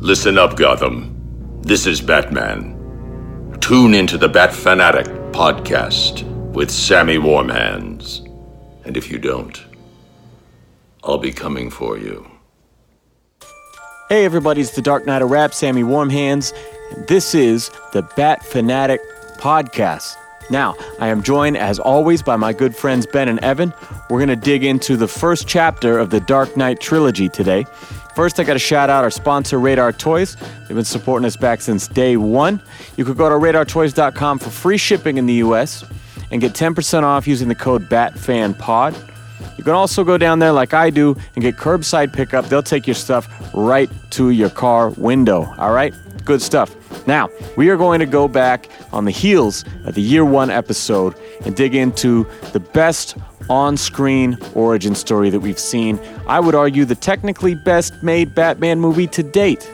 Listen up, Gotham. This is Batman. Tune into the Bat Fanatic podcast with Sammy Warm Hands. And if you don't, I'll be coming for you. Hey everybody, it's the Dark Knight of Rap, Sammy Warm Hands, and this is the Bat Fanatic podcast. Now, I am joined, as always, by my good friends Ben and Evan. We're going to dig into the first chapter of the Dark Knight trilogy today. First, I got to shout out our sponsor, Radar Toys. They've been supporting us back since day one. You could go to radartoys.com for free shipping in the U.S. and get 10% off using the code BATFANPOD. You can also go down there like I do and get curbside pickup. They'll take your stuff right to your car window. All right? Good stuff. Now, we are going to go back on the heels of the Year One episode and dig into the best on-screen origin story that we've seen. I would argue the technically best made Batman movie to date,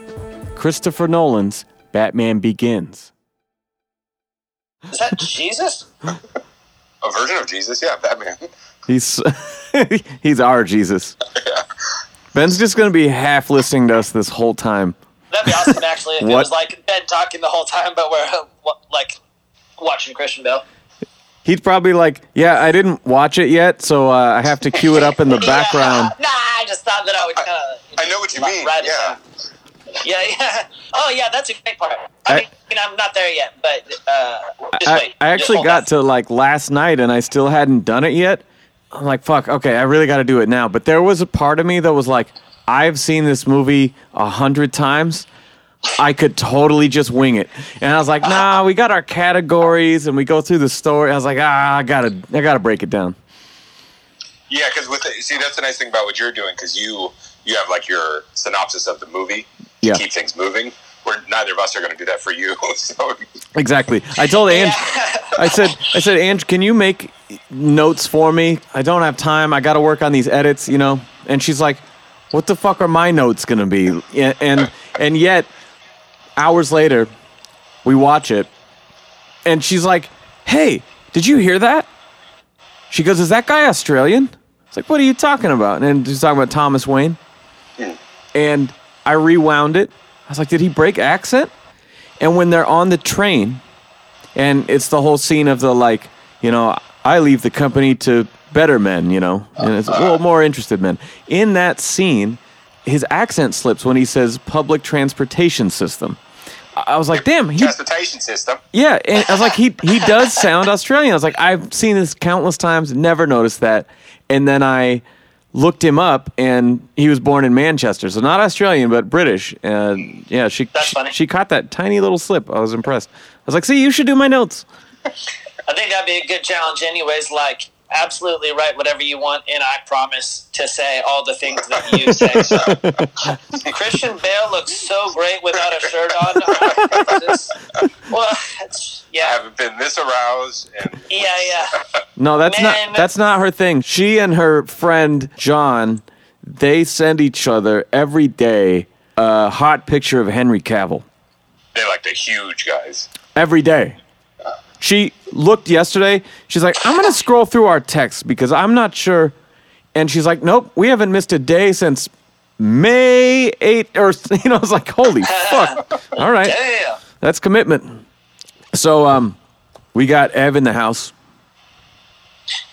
Christopher Nolan's Batman Begins. Is that Jesus? A version of Jesus? Yeah, Batman. He's our Jesus. Yeah. Ben's just going to be half listening to us this whole time. That'd be awesome, actually, if it was like Ben talking the whole time, but we're like watching Christian Bale. He'd probably like, yeah, I didn't watch it yet, so I have to cue it up in the background. Nah, I just thought that I would kind of... I know what you mean, yeah. Yeah. Oh, yeah, that's a great part. I mean, I'm not there yet, but I actually got to like last night, and I still hadn't done it yet. I'm like, fuck, okay, I really got to do it now. But there was a part of me that was like, I've seen this movie 100 times. I could totally just wing it. And I was like, nah, we got our categories, and we go through the story. I was like, I gotta break it down. Yeah, because that's the nice thing about what you're doing, because you have like your synopsis of the movie to keep things moving. Where neither of us are going to do that for you. So. Exactly. I told Ange, I said, Ange, can you make notes for me? I don't have time. I got to work on these edits, you know? And she's like, what the fuck are my notes going to be? And yet, hours later, we watch it. And she's like, hey, did you hear that? She goes, is that guy Australian? It's like, what are you talking about? And she's talking about Thomas Wayne. And I rewound it. I was like, did he break accent? And when they're on the train, and it's the whole scene of the, like, you know, I leave the company to better men, you know, and it's, well, more interested men. In that scene, his accent slips when he says public transportation system. I was like, damn. Transportation system. Yeah, and I was like, he does sound Australian. I was like, I've seen this countless times, never noticed that. And then I looked him up, and he was born in Manchester, so not Australian, but British. And yeah, she caught that tiny little slip. I was impressed. I was like, see, you should do my notes. I think that'd be a good challenge anyways, like, absolutely write whatever you want, and I promise to say all the things that you say. So. Christian Bale looks so great without a shirt on. I haven't been this aroused. No, that's not her thing. She and her friend John, they send each other every day a hot picture of Henry Cavill. They're like the huge guys. Every day. She looked yesterday. She's like, I'm going to scroll through our texts because I'm not sure. And she's like, nope, we haven't missed a day since May 8th. Or, you know, I was like, holy fuck. All right. Damn. That's commitment. So we got Ev in the house.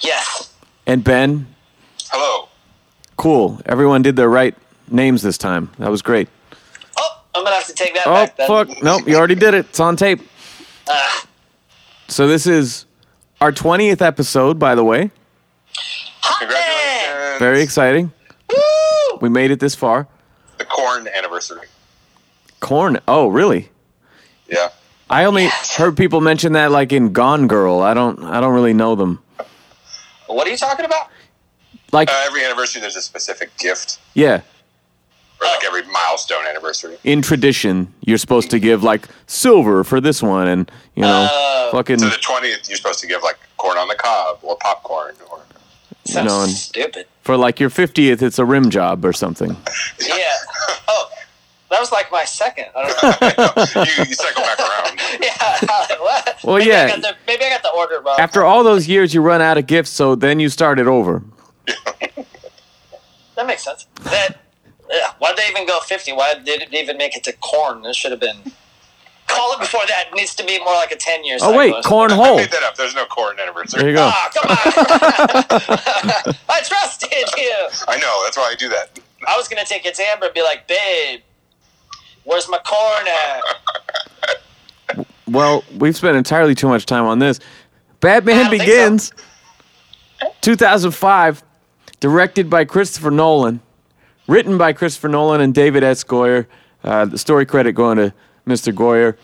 Yes. And Ben. Hello. Cool. Everyone did their right names this time. That was great. Oh, I'm going to have to take that back then. Oh, fuck. Nope, you already did it. It's on tape. So this is our 20th episode, by the way. Congratulations. Very exciting. Woo! We made it this far. The corn anniversary. Corn? Oh, really? Yeah. I only heard people mention that like in Gone Girl. I don't really know them. What are you talking about? Like every anniversary there's a specific gift. Yeah. Or like every milestone anniversary. In tradition, you're supposed to give like silver for this one, and you know, fucking. So the 20th, you're supposed to give like corn on the cob or popcorn or. Sounds stupid. For like your 50th, it's a rim job or something. Yeah. Oh, that was like my second. I don't know. You cycle back around. Yeah. Like, what? Well, maybe I got the order wrong. After all those years, you run out of gifts, so then you start it over. That makes sense. That. Yeah, why'd they even go 50? Why did it even make it to corn? It should have been. Call it before that. It needs to be more like a 10-year cycle. Oh, wait, cornhole. I made that up. There's no corn anniversary. There you go. Oh, come on. I trusted you. I know. That's why I do that. I was going to take it to Amber and be like, babe, where's my corn at? Well, we've spent entirely too much time on this. Batman Begins, 2005, directed by Christopher Nolan, written by Christopher Nolan and David S. Goyer. The story credit going to Mr. Goyer,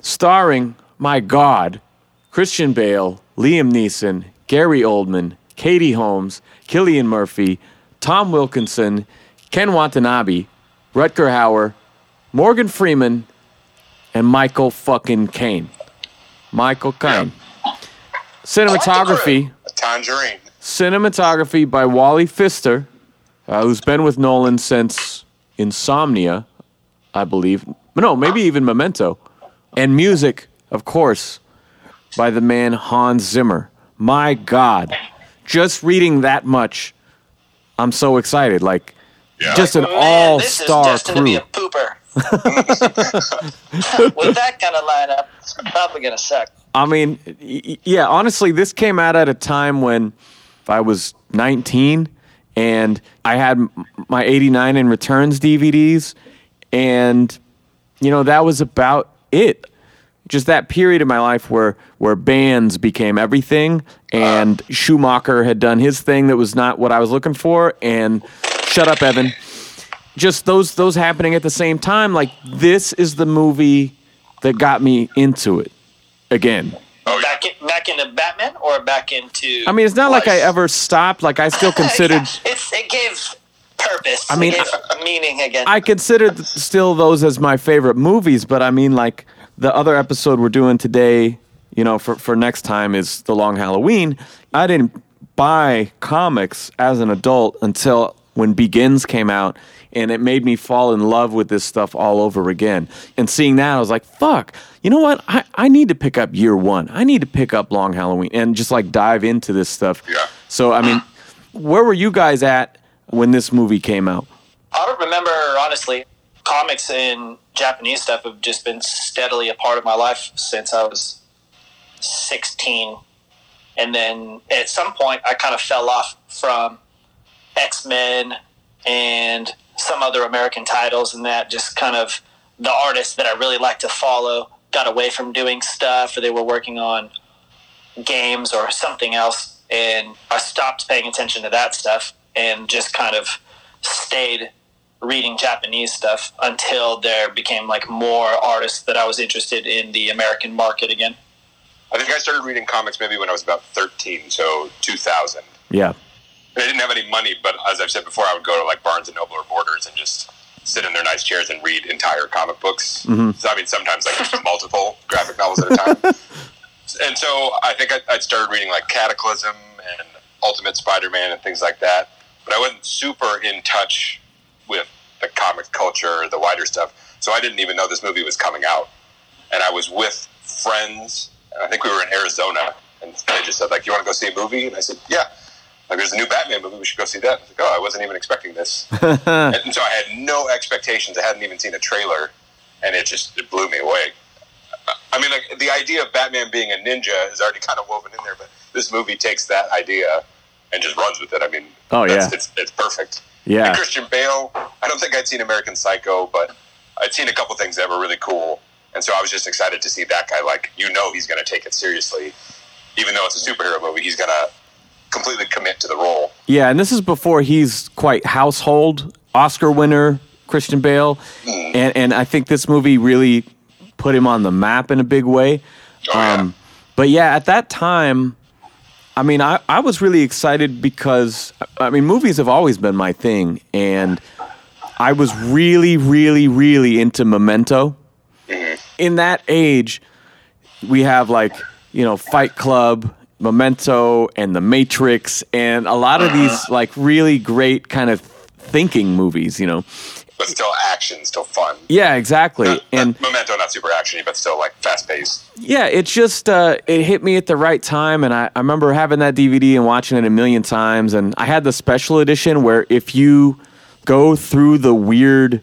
starring, my God, Christian Bale, Liam Neeson, Gary Oldman, Katie Holmes, Cillian Murphy, Tom Wilkinson, Ken Watanabe, Rutger Hauer, Morgan Freeman, and Michael fucking Caine. Michael Caine. Yeah. Cinematography. A tangerine. Cinematography by Wally Pfister, who's been with Nolan since Insomnia, I believe. No, maybe even Memento. And music, of course, by the man Hans Zimmer. My God. Just reading that much, I'm so excited. Like, yeah. Just an all-star crew. This is destined to be a pooper. With that kind of lineup, it's probably going to suck. I mean, yeah, honestly, this came out at a time when I was 19, and I had my 89 in returns DVDs, and... you know, that was about it. Just that period in my life where bands became everything, and Schumacher had done his thing that was not what I was looking for, and shut up, Evan. Just those happening at the same time, like, this is the movie that got me into it again. Back into Batman or back into... I mean, it's not life. Like I ever stopped. Like, I still considered... Yeah. It gave... purpose. I mean, meaning again. I consider still those as my favorite movies, but I mean, like, the other episode we're doing today, you know, for next time is The Long Halloween. I didn't buy comics as an adult until when Begins came out, and it made me fall in love with this stuff all over again. And seeing that, I was like, fuck, you know what? I need to pick up Year One. I need to pick up Long Halloween and just, like, dive into this stuff. Yeah. So, I mean, where were you guys at when this movie came out? I don't remember, honestly. Comics and Japanese stuff have just been steadily a part of my life since I was 16. And then at some point, I kind of fell off from X-Men and some other American titles, and that just kind of, the artists that I really like to follow got away from doing stuff, or they were working on games or something else, and I stopped paying attention to that stuff. And just kind of stayed reading Japanese stuff until there became, like, more artists that I was interested in the American market again. I think I started reading comics maybe when I was about 13, so 2000. Yeah. And I didn't have any money, but as I've said before, I would go to, like, Barnes and Noble or Borders and just sit in their nice chairs and read entire comic books. Mm-hmm. So, I mean, sometimes, like, multiple graphic novels at a time. And so I think I started reading, like, Cataclysm and Ultimate Spider-Man and things like that. But I wasn't super in touch with the comic culture, the wider stuff. So I didn't even know this movie was coming out. And I was with friends, and I think we were in Arizona, and they just said, like, you want to go see a movie? And I said, yeah. Like, there's a new Batman movie, we should go see that. I was like, oh, I wasn't even expecting this. And so I had no expectations. I hadn't even seen a trailer, and it blew me away. I mean, like, the idea of Batman being a ninja is already kind of woven in there, but this movie takes that idea and just runs with it. I mean, it's perfect. Yeah. And Christian Bale, I don't think I'd seen American Psycho, but I'd seen a couple things that were really cool. And so I was just excited to see that guy. Like, you know, he's going to take it seriously. Even though it's a superhero movie, he's going to completely commit to the role. Yeah, and this is before he's quite household Oscar winner, Christian Bale. Mm. And I think this movie really put him on the map in a big way. Oh, yeah. But yeah, at that time... I mean, I was really excited because, I mean, movies have always been my thing, and I was really, really, really into Memento. In that age, we have, like, you know, Fight Club, Memento, and The Matrix, and a lot of these, like, really great kind of thinking movies, you know. But still action, still fun. Yeah, exactly. And Memento, not super action-y, but still, like, fast-paced. Yeah, it just, it hit me at the right time, and I remember having that DVD and watching it a million times, and I had the special edition where if you go through the weird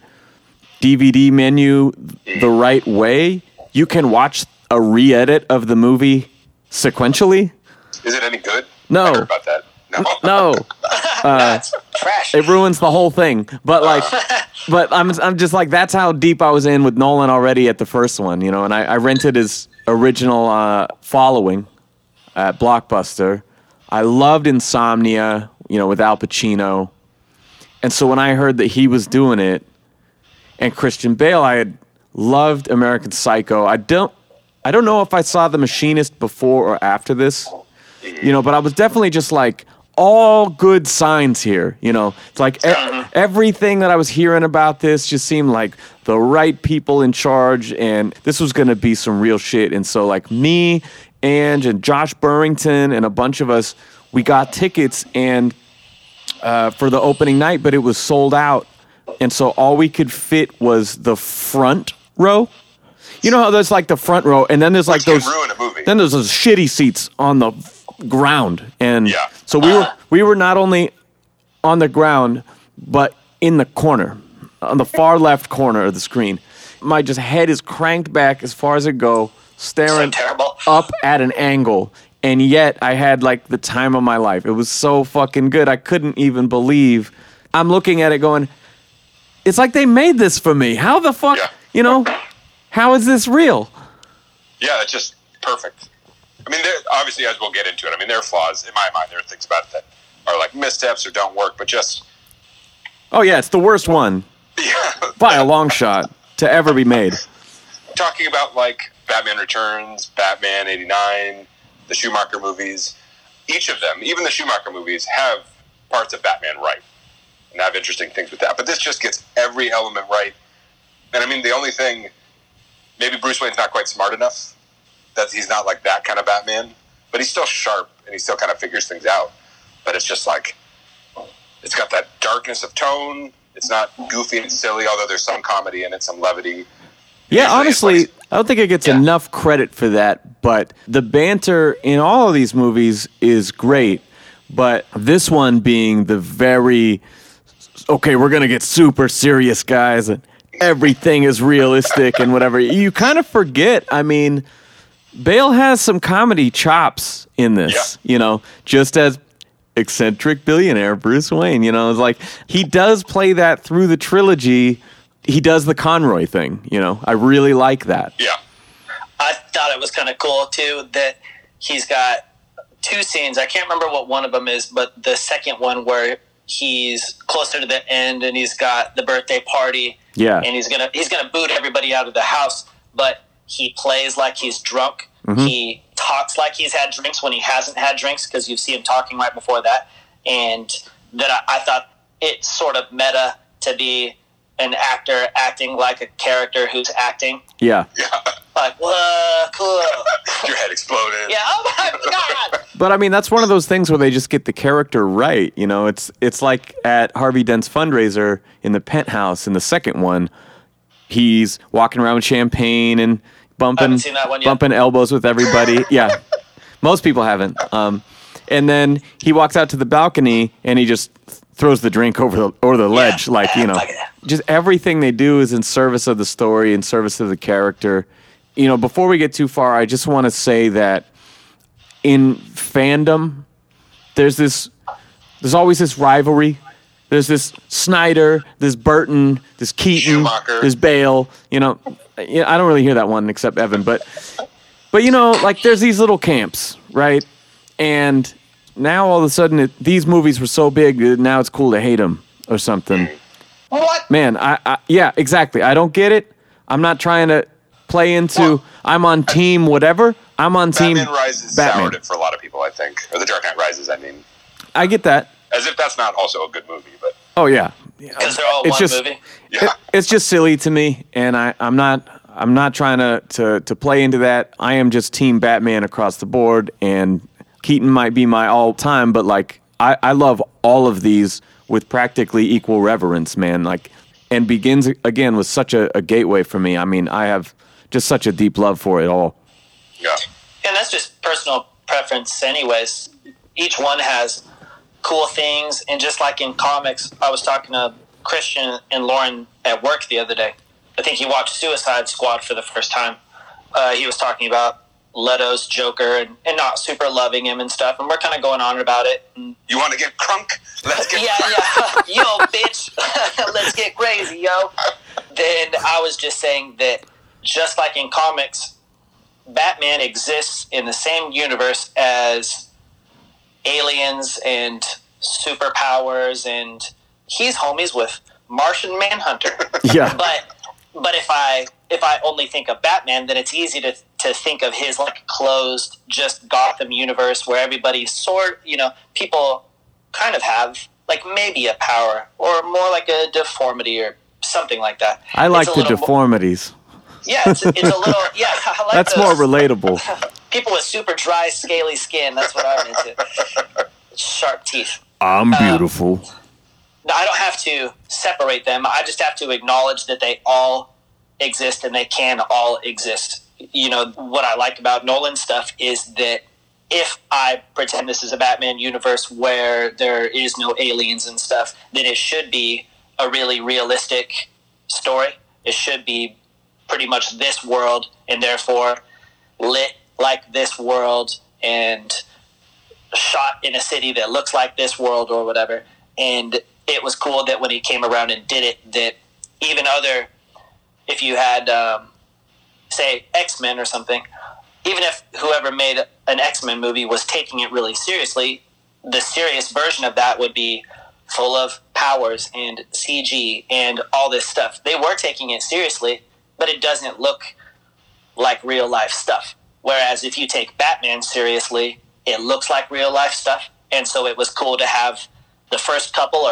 DVD menu the right way, you can watch a re-edit of the movie sequentially. Is it any good? No. I heard about that. No. That's trash. It ruins the whole thing. But like, but I'm just like, that's how deep I was in with Nolan already at the first one, you know. And I rented his original Following at Blockbuster. I loved Insomnia, you know, with Al Pacino. And so when I heard that he was doing it, and Christian Bale, I had loved American Psycho. I don't know if I saw The Machinist before or after this, you know, but I was definitely just like, all good signs here, you know. It's like everything that I was hearing about this just seemed like the right people in charge, and this was going to be some real shit. And so like me, Ange, and Josh Burrington, and a bunch of us, we got tickets and for the opening night, but it was sold out. And so all we could fit was the front row. You know how there's like the front row, and then there's like those, then there's those shitty seats on the ground. And yeah. So we were not only on the ground, but in the corner, on the far left corner of the screen. My just head is cranked back as far as it go, staring up at an angle. And yet I had like the time of my life. It was so fucking good. I couldn't even believe. I'm looking at it going, it's like they made this for me. How the fuck, you know, how is this real? Yeah, it's just perfect. I mean, obviously, as we'll get into it, I mean, there are flaws. In my mind, there are things about it that are like missteps or don't work, but just... Oh, yeah, it's the worst one. Yeah. By a long shot to ever be made. Talking about, like, Batman Returns, Batman 89, the Schumacher movies, each of them, even the Schumacher movies, have parts of Batman right. And I have interesting things with that. But this just gets every element right. And I mean, the only thing, maybe Bruce Wayne's not quite smart enough, that he's not like that kind of Batman, but he's still sharp and he still kind of figures things out. But it's just like, it's got that darkness of tone. It's not goofy and silly, although there's some comedy in it, some levity. Yeah, honestly, I don't think it gets enough credit for that, but the banter in all of these movies is great. But this one being the very... okay, we're going to get super serious, guys, and everything is realistic and whatever. You kind of forget, I mean, Bale has some comedy chops in this, you know, just as eccentric billionaire Bruce Wayne, you know. It's like, he does play that through the trilogy. He does the Conroy thing, you know. I really like that. Yeah. I thought it was kind of cool, too, that he's got two scenes. I can't remember what one of them is, but the second one where... he's closer to the end, and he's got the birthday party. Yeah, and he's gonna boot everybody out of the house. But he plays like he's drunk. Mm-hmm. He talks like he's had drinks when he hasn't had drinks, because you see him talking right before that. And that I thought it's sort of meta to be an actor acting like a character who's acting. Yeah. Like, whoa, cool. Your head exploded. Yeah, oh my God. But I mean, that's one of those things where they just get the character right. You know, it's like at Harvey Dent's fundraiser in the penthouse in the second one, he's walking around with champagne and bumping elbows with everybody. Yeah. Most people haven't. And then he walks out to the balcony and he just throws the drink over the ledge. Like, you know, just everything they do is in service of the story, in service of the character. You know, before we get too far, I just want to say that in fandom, there's always this rivalry. There's this Snyder, this Burton, this Keaton, Schumacher, this Bale. You know, I don't really hear that one except Evan, but you know, like there's these little camps, right? And now all of a sudden, these movies were so big that now it's cool to hate them or something. What? Man, I yeah, exactly. I don't get it. I'm not trying to play into, I'm on team whatever. I'm on team Batman Rises. Batman. Soured it for a lot of people, I think. Or The Dark Knight Rises, I mean. I get that. As if that's not also a good movie, but... Oh, yeah. Because they're all one movie. Yeah. It's just silly to me, and I'm not trying to play into that. I am just team Batman across the board, and Keaton might be my all-time, but, like, I love all of these with practically equal reverence, man. Like, and Begins, again, was such a gateway for me. I mean, I have... just such a deep love for it all. Yeah. And that's just personal preference anyways. Each one has cool things. And just like in comics, I was talking to Christian and Lauren at work the other day. I think he watched Suicide Squad for the first time. He was talking about Leto's Joker and not super loving him and stuff, and we're kind of going on about it. And, you want to get crunk? Let's get crunk. Yo, bitch, let's get crazy, yo. Then I was just saying that just like in comics, Batman exists in the same universe as aliens and superpowers, and he's homies with Martian Manhunter. Yeah. But if I only think of Batman, then it's easy to think of his like closed, just Gotham universe where everybody people kind of have like maybe a power or more like a deformity or something like that. I like the deformities. I like that's those. More relatable. People with super dry, scaly skin. That's what I'm into. Sharp teeth. I'm beautiful. I don't have to separate them. I just have to acknowledge that they all exist and they can all exist. You know, what I like about Nolan's stuff is that if I pretend this is a Batman universe where there is no aliens and stuff, then it should be a really realistic story. It should be pretty much this world and therefore lit like this world and shot in a city that looks like this world or whatever. And it was cool that when he came around and did it, that even other, if you had, say, X-Men or something, even if whoever made an X-Men movie was taking it really seriously, the serious version of that would be full of powers and CG and all this stuff. They were taking it seriously, but it doesn't look like real-life stuff. Whereas if you take Batman seriously, it looks like real-life stuff. And so it was cool to have the first couple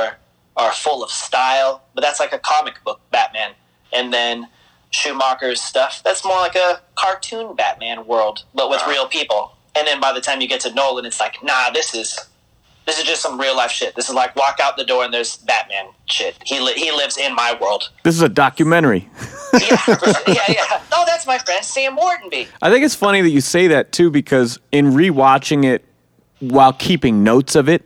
are full of style, but that's like a comic book Batman. And then Schumacher's stuff, that's more like a cartoon Batman world, but with real people. And then by the time you get to Nolan, it's like, nah, this is just some real life shit. This is like walk out the door and there's Batman shit. He lives in my world. This is a documentary. Yeah. Oh, that's my friend Sam Wardenby. I think it's funny that you say that too, because in rewatching it while keeping notes of it,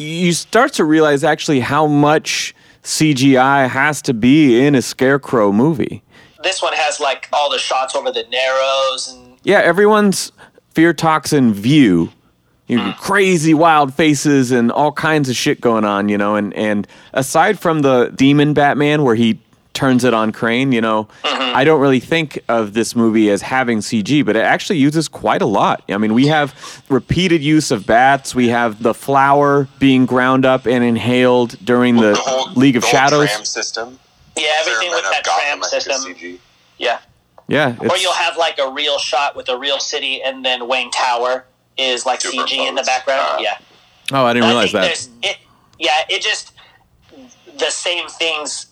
you start to realize actually how much CGI has to be in a Scarecrow movie. This one has like all the shots over the Narrows. And yeah, everyone's fear toxin view. Crazy wild faces and all kinds of shit going on, you know. And aside from the demon Batman where he turns it on Crane, you know, I don't really think of this movie as having CG, but it actually uses quite a lot. I mean, we have repeated use of bats. We have the flower being ground up and inhaled during the whole League of Shadows tram system. Yeah, everything with that tram system. CG. Yeah. Yeah. Or you'll have like a real shot with a real city and then Wayne Tower is like CG in the background. Yeah. Oh, I didn't realize that. It just, the same things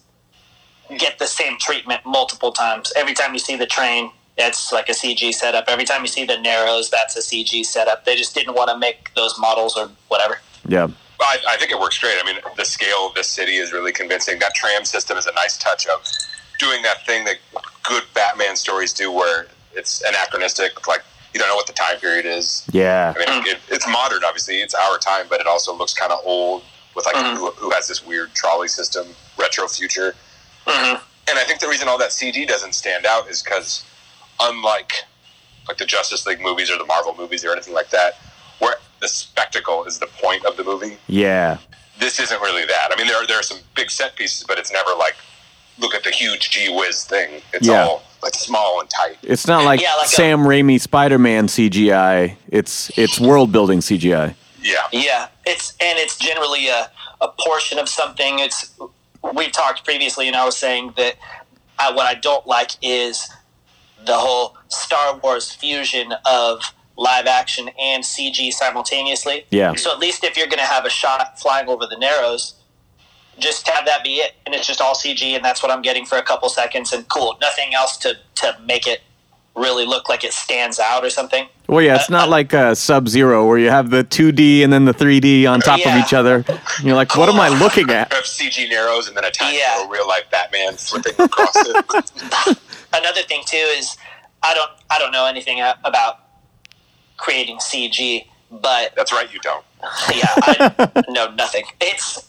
get the same treatment multiple times. Every time you see the train, that's like a CG setup. Every time you see the Narrows, that's a CG setup. They just didn't want to make those models or whatever. Yeah. I think it works great. I mean, the scale of this city is really convincing. That tram system is a nice touch of doing that thing that good Batman stories do where it's anachronistic, like you don't know what the time period is. Yeah. I mean, it's modern, obviously. It's our time, but it also looks kind of old with like who has this weird trolley system, retro future. And I think the reason all that CG doesn't stand out is because, unlike like the Justice League movies or the Marvel movies or anything like that, where the spectacle is the point of the movie, this isn't really that. I mean, there are some big set pieces, but it's never like look at the huge gee whiz thing. It's all like small and tight. It's not like, like Sam Raimi Spider-Man CGI. It's world building CGI. Yeah. It's generally a portion of something. We talked previously, and I was saying that what I don't like is the whole Star Wars fusion of live action and CG simultaneously. Yeah. So at least if you're going to have a shot flying over the Narrows, just have that be it, and it's just all CG, and that's what I'm getting for a couple seconds, and cool, nothing else to make it really look like it stands out or something. Well, yeah, it's not like Sub-Zero where you have the 2D and then the 3D on top of each other. And you're like, what am I looking at? You have CG Narrows and then a tiny real-life Batman flipping across it. Another thing, too, is I don't know anything about creating CG, but... That's right, you don't. Yeah, I know nothing. It's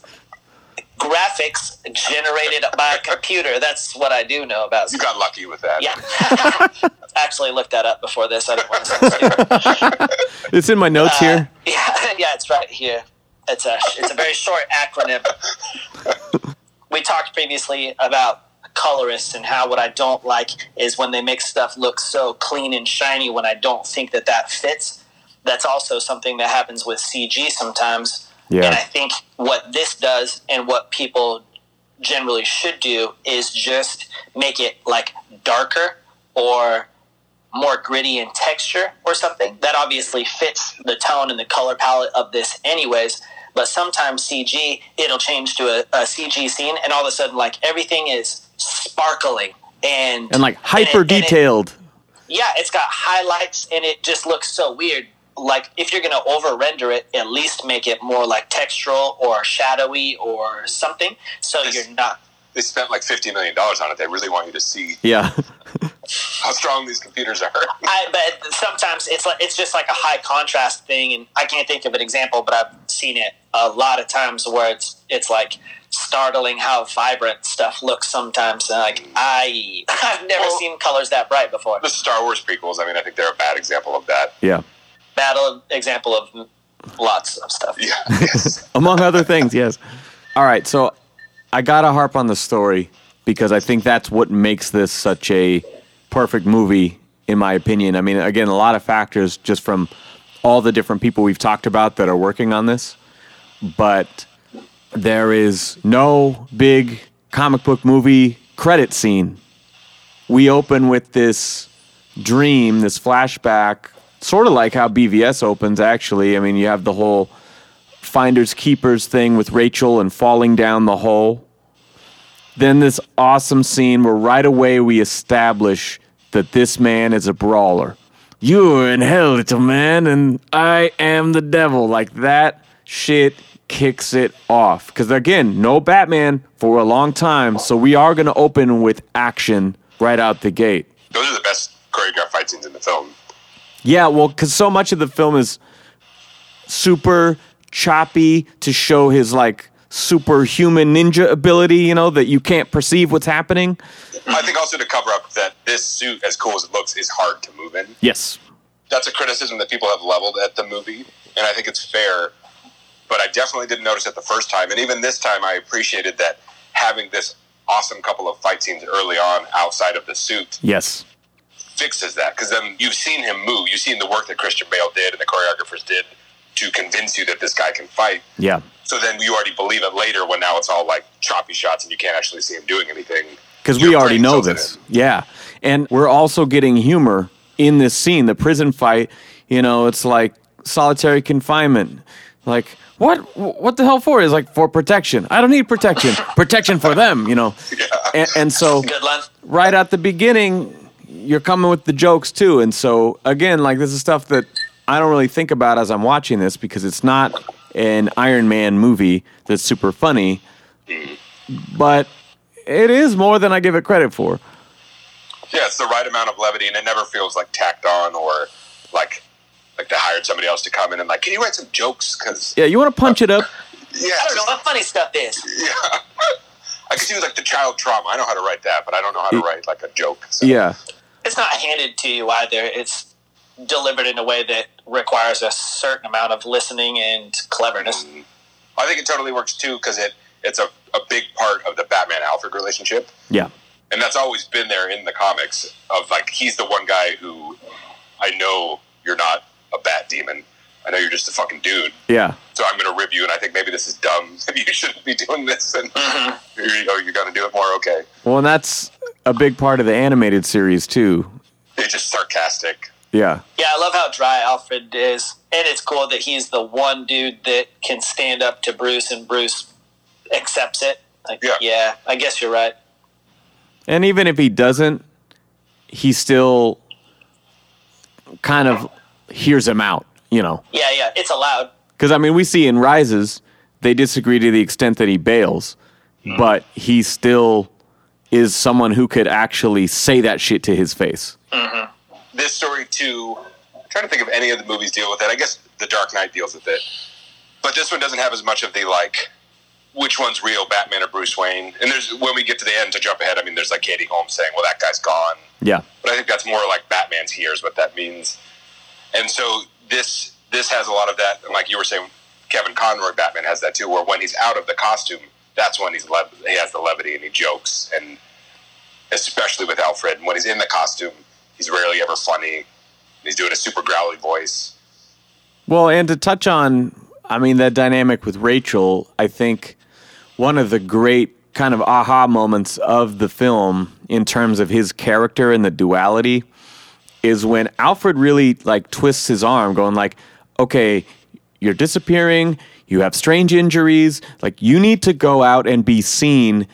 graphics generated by a computer. That's what I do know about. You got lucky with that. Yeah. Actually looked that up before this. I didn't want to sound stupid. It's in my notes here. Yeah, it's right here. It's a very short acronym. We talked previously about colorists and how what I don't like is when they make stuff look so clean and shiny when I don't think that fits. That's also something that happens with CG sometimes. Yeah. And I think what this does and what people generally should do is just make it like darker or more gritty in texture or something. That obviously fits the tone and the color palette of this anyways. But sometimes CG, it'll change to a CG scene and all of a sudden like everything is sparkling and like hyper detailed. Yeah, it's got highlights and it just looks so weird. Like if you're going to over render it, at least make it more like textural or shadowy or something. So you're not. They spent like $50 million on it. They really want you to see. Yeah. How strong these computers are. But sometimes it's just like a high contrast thing, and I can't think of an example, but I've seen it a lot of times where it's like startling how vibrant stuff looks sometimes. Like I've never seen colors that bright before. The Star Wars prequels, I think they're a bad example of that. Yeah. Bad example of lots of stuff. Yeah. Yes. Among other things, yes. All right, so I gotta harp on the story because I think that's what makes this such a perfect movie, in my opinion. I mean, again, a lot of factors just from all the different people we've talked about that are working on this, but there is no big comic book movie credit scene. We open with this dream, this flashback, sort of like how BVS opens, actually. I mean, you have the whole Finders Keepers thing with Rachel and falling down the hole. Then this awesome scene where right away we establish that this man is a brawler. You're in hell, little man, and I am the devil. Like, that shit kicks it off. Because, again, no Batman for a long time, so we are going to open with action right out the gate. Those are the best choreographed fight scenes in the film. Yeah, well, because so much of the film is super choppy to show his like superhuman ninja ability, that you can't perceive what's happening. I think also to cover up that this suit, as cool as it looks, is hard to move in. Yes. That's a criticism that people have leveled at the movie, and I think it's fair, but I definitely didn't notice it the first time, and even this time I appreciated that having this awesome couple of fight scenes early on outside of the suit. Yes. Fixes that, because then you've seen him move, you've seen the work that Christian Bale did and the choreographers did to convince you that this guy can fight. Yeah. So then you already believe it later when now it's all like choppy shots and you can't actually see him doing anything. Because we already know this. Yeah. And we're also getting humor in this scene. The prison fight, it's like solitary confinement. Like, what the hell for? It's like for protection. I don't need protection. Protection for them, Yeah. And so right at the beginning, you're coming with the jokes too. And so, again, like this is stuff that I don't really think about as I'm watching this because it's not an Iron Man movie that's super funny, but it is more than I give it credit for. Yeah, it's the right amount of levity, and it never feels like tacked on or like they hired somebody else to come in and like, can you write some jokes? Cause yeah, you want to punch it up. Yeah, I don't know what funny stuff is. Yeah, I could do like the child trauma. I know how to write that, but I don't know how to write like a joke. So. Yeah, it's not handed to you either. It's delivered in a way that requires a certain amount of listening and cleverness. I think it totally works too because it's a big part of the Batman-Alfred relationship. Yeah, and that's always been there in the comics of like he's the one guy who I know you're not a bat demon. I know you're just a fucking dude. Yeah. So I'm gonna rib you, and I think maybe this is dumb. Maybe you shouldn't be doing this, and you're gonna do it more. Okay. Well, and that's a big part of the animated series too. They're just sarcastic. Yeah. Yeah, I love how dry Alfred is. And it's cool that he's the one dude that can stand up to Bruce and Bruce accepts it. Like, yeah, I guess you're right. And even if he doesn't, he still kind of hears him out, Yeah, it's allowed. Because, we see in Rises, they disagree to the extent that he bails, but he still is someone who could actually say that shit to his face. Mm-hmm. This story, too, I'm trying to think of any of the movies deal with it. I guess The Dark Knight deals with it. But this one doesn't have as much of the, like, which one's real, Batman or Bruce Wayne? And there's, when we get to the end, to jump ahead, I mean, there's like Katie Holmes saying, well, that guy's gone. Yeah. But I think that's more like Batman's here is what that means. And so this has a lot of that. And like you were saying, Kevin Conroy Batman has that too, where when he's out of the costume, that's when he has the levity and he jokes. And especially with Alfred, when he's in the costume, he's rarely ever funny. He's doing a super growly voice. Well, and to touch on, I mean, that dynamic with Rachel, I think one of the great kind of aha moments of the film in terms of his character and the duality is when Alfred really like twists his arm going like, okay, you're disappearing, you have strange injuries, like you need to go out and be seen,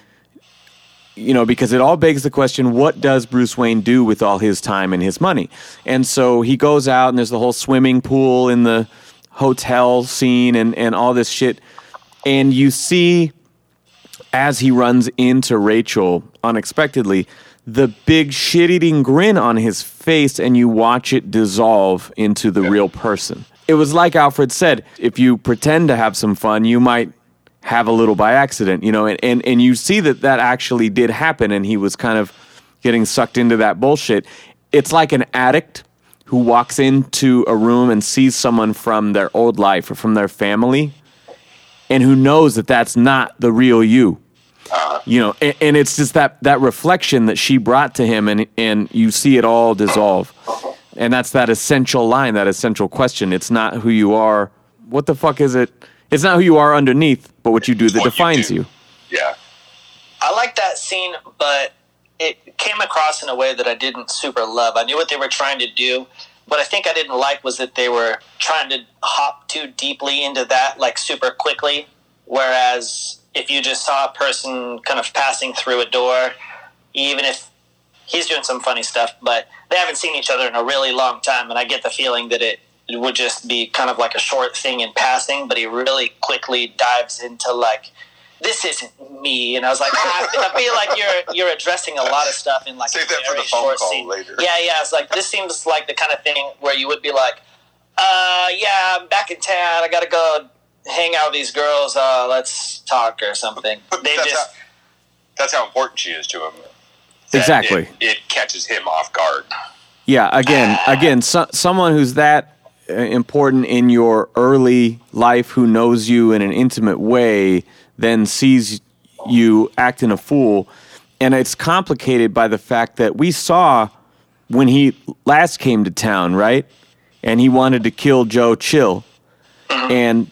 you know, because it all begs the question, what does Bruce Wayne do with all his time and his money? And so he goes out and there's the whole swimming pool in the hotel scene and all this shit. And you see, as he runs into Rachel unexpectedly, the big shit-eating grin on his face, and you watch it dissolve into the real person. It was like Alfred said, if you pretend to have some fun, you might have a little by accident, you know, and you see that actually did happen, and he was kind of getting sucked into that bullshit. It's like an addict who walks into a room and sees someone from their old life or from their family and who knows that that's not the real you, you know, and it's just that reflection that she brought to him, and you see it all dissolve. And that's that essential line, that essential question. It's not who you are. What the fuck is it? It's not who you are underneath, but what you do that defines you. Yeah. I like that scene, but it came across in a way that I didn't super love. I knew what they were trying to do. What I think I didn't like was that they were trying to hop too deeply into that, like, super quickly. Whereas if you just saw a person kind of passing through a door, even if he's doing some funny stuff, but they haven't seen each other in a really long time, and I get the feeling that it would just be kind of like a short thing in passing, but he really quickly dives into, like, this isn't me. And I was like, I feel like you're addressing a lot of stuff in, like, save a very that for the phone short call scene. Later. Yeah, it's like, this seems like the kind of thing where you would be like, yeah, I'm back in town, I gotta go hang out with these girls, let's talk or something. But they that's how important she is to him. Exactly. It catches him off guard. Yeah, again, someone who's that important in your early life, who knows you in an intimate way, then sees you acting a fool. And it's complicated by the fact that we saw when he last came to town, right? And he wanted to kill Joe Chill. And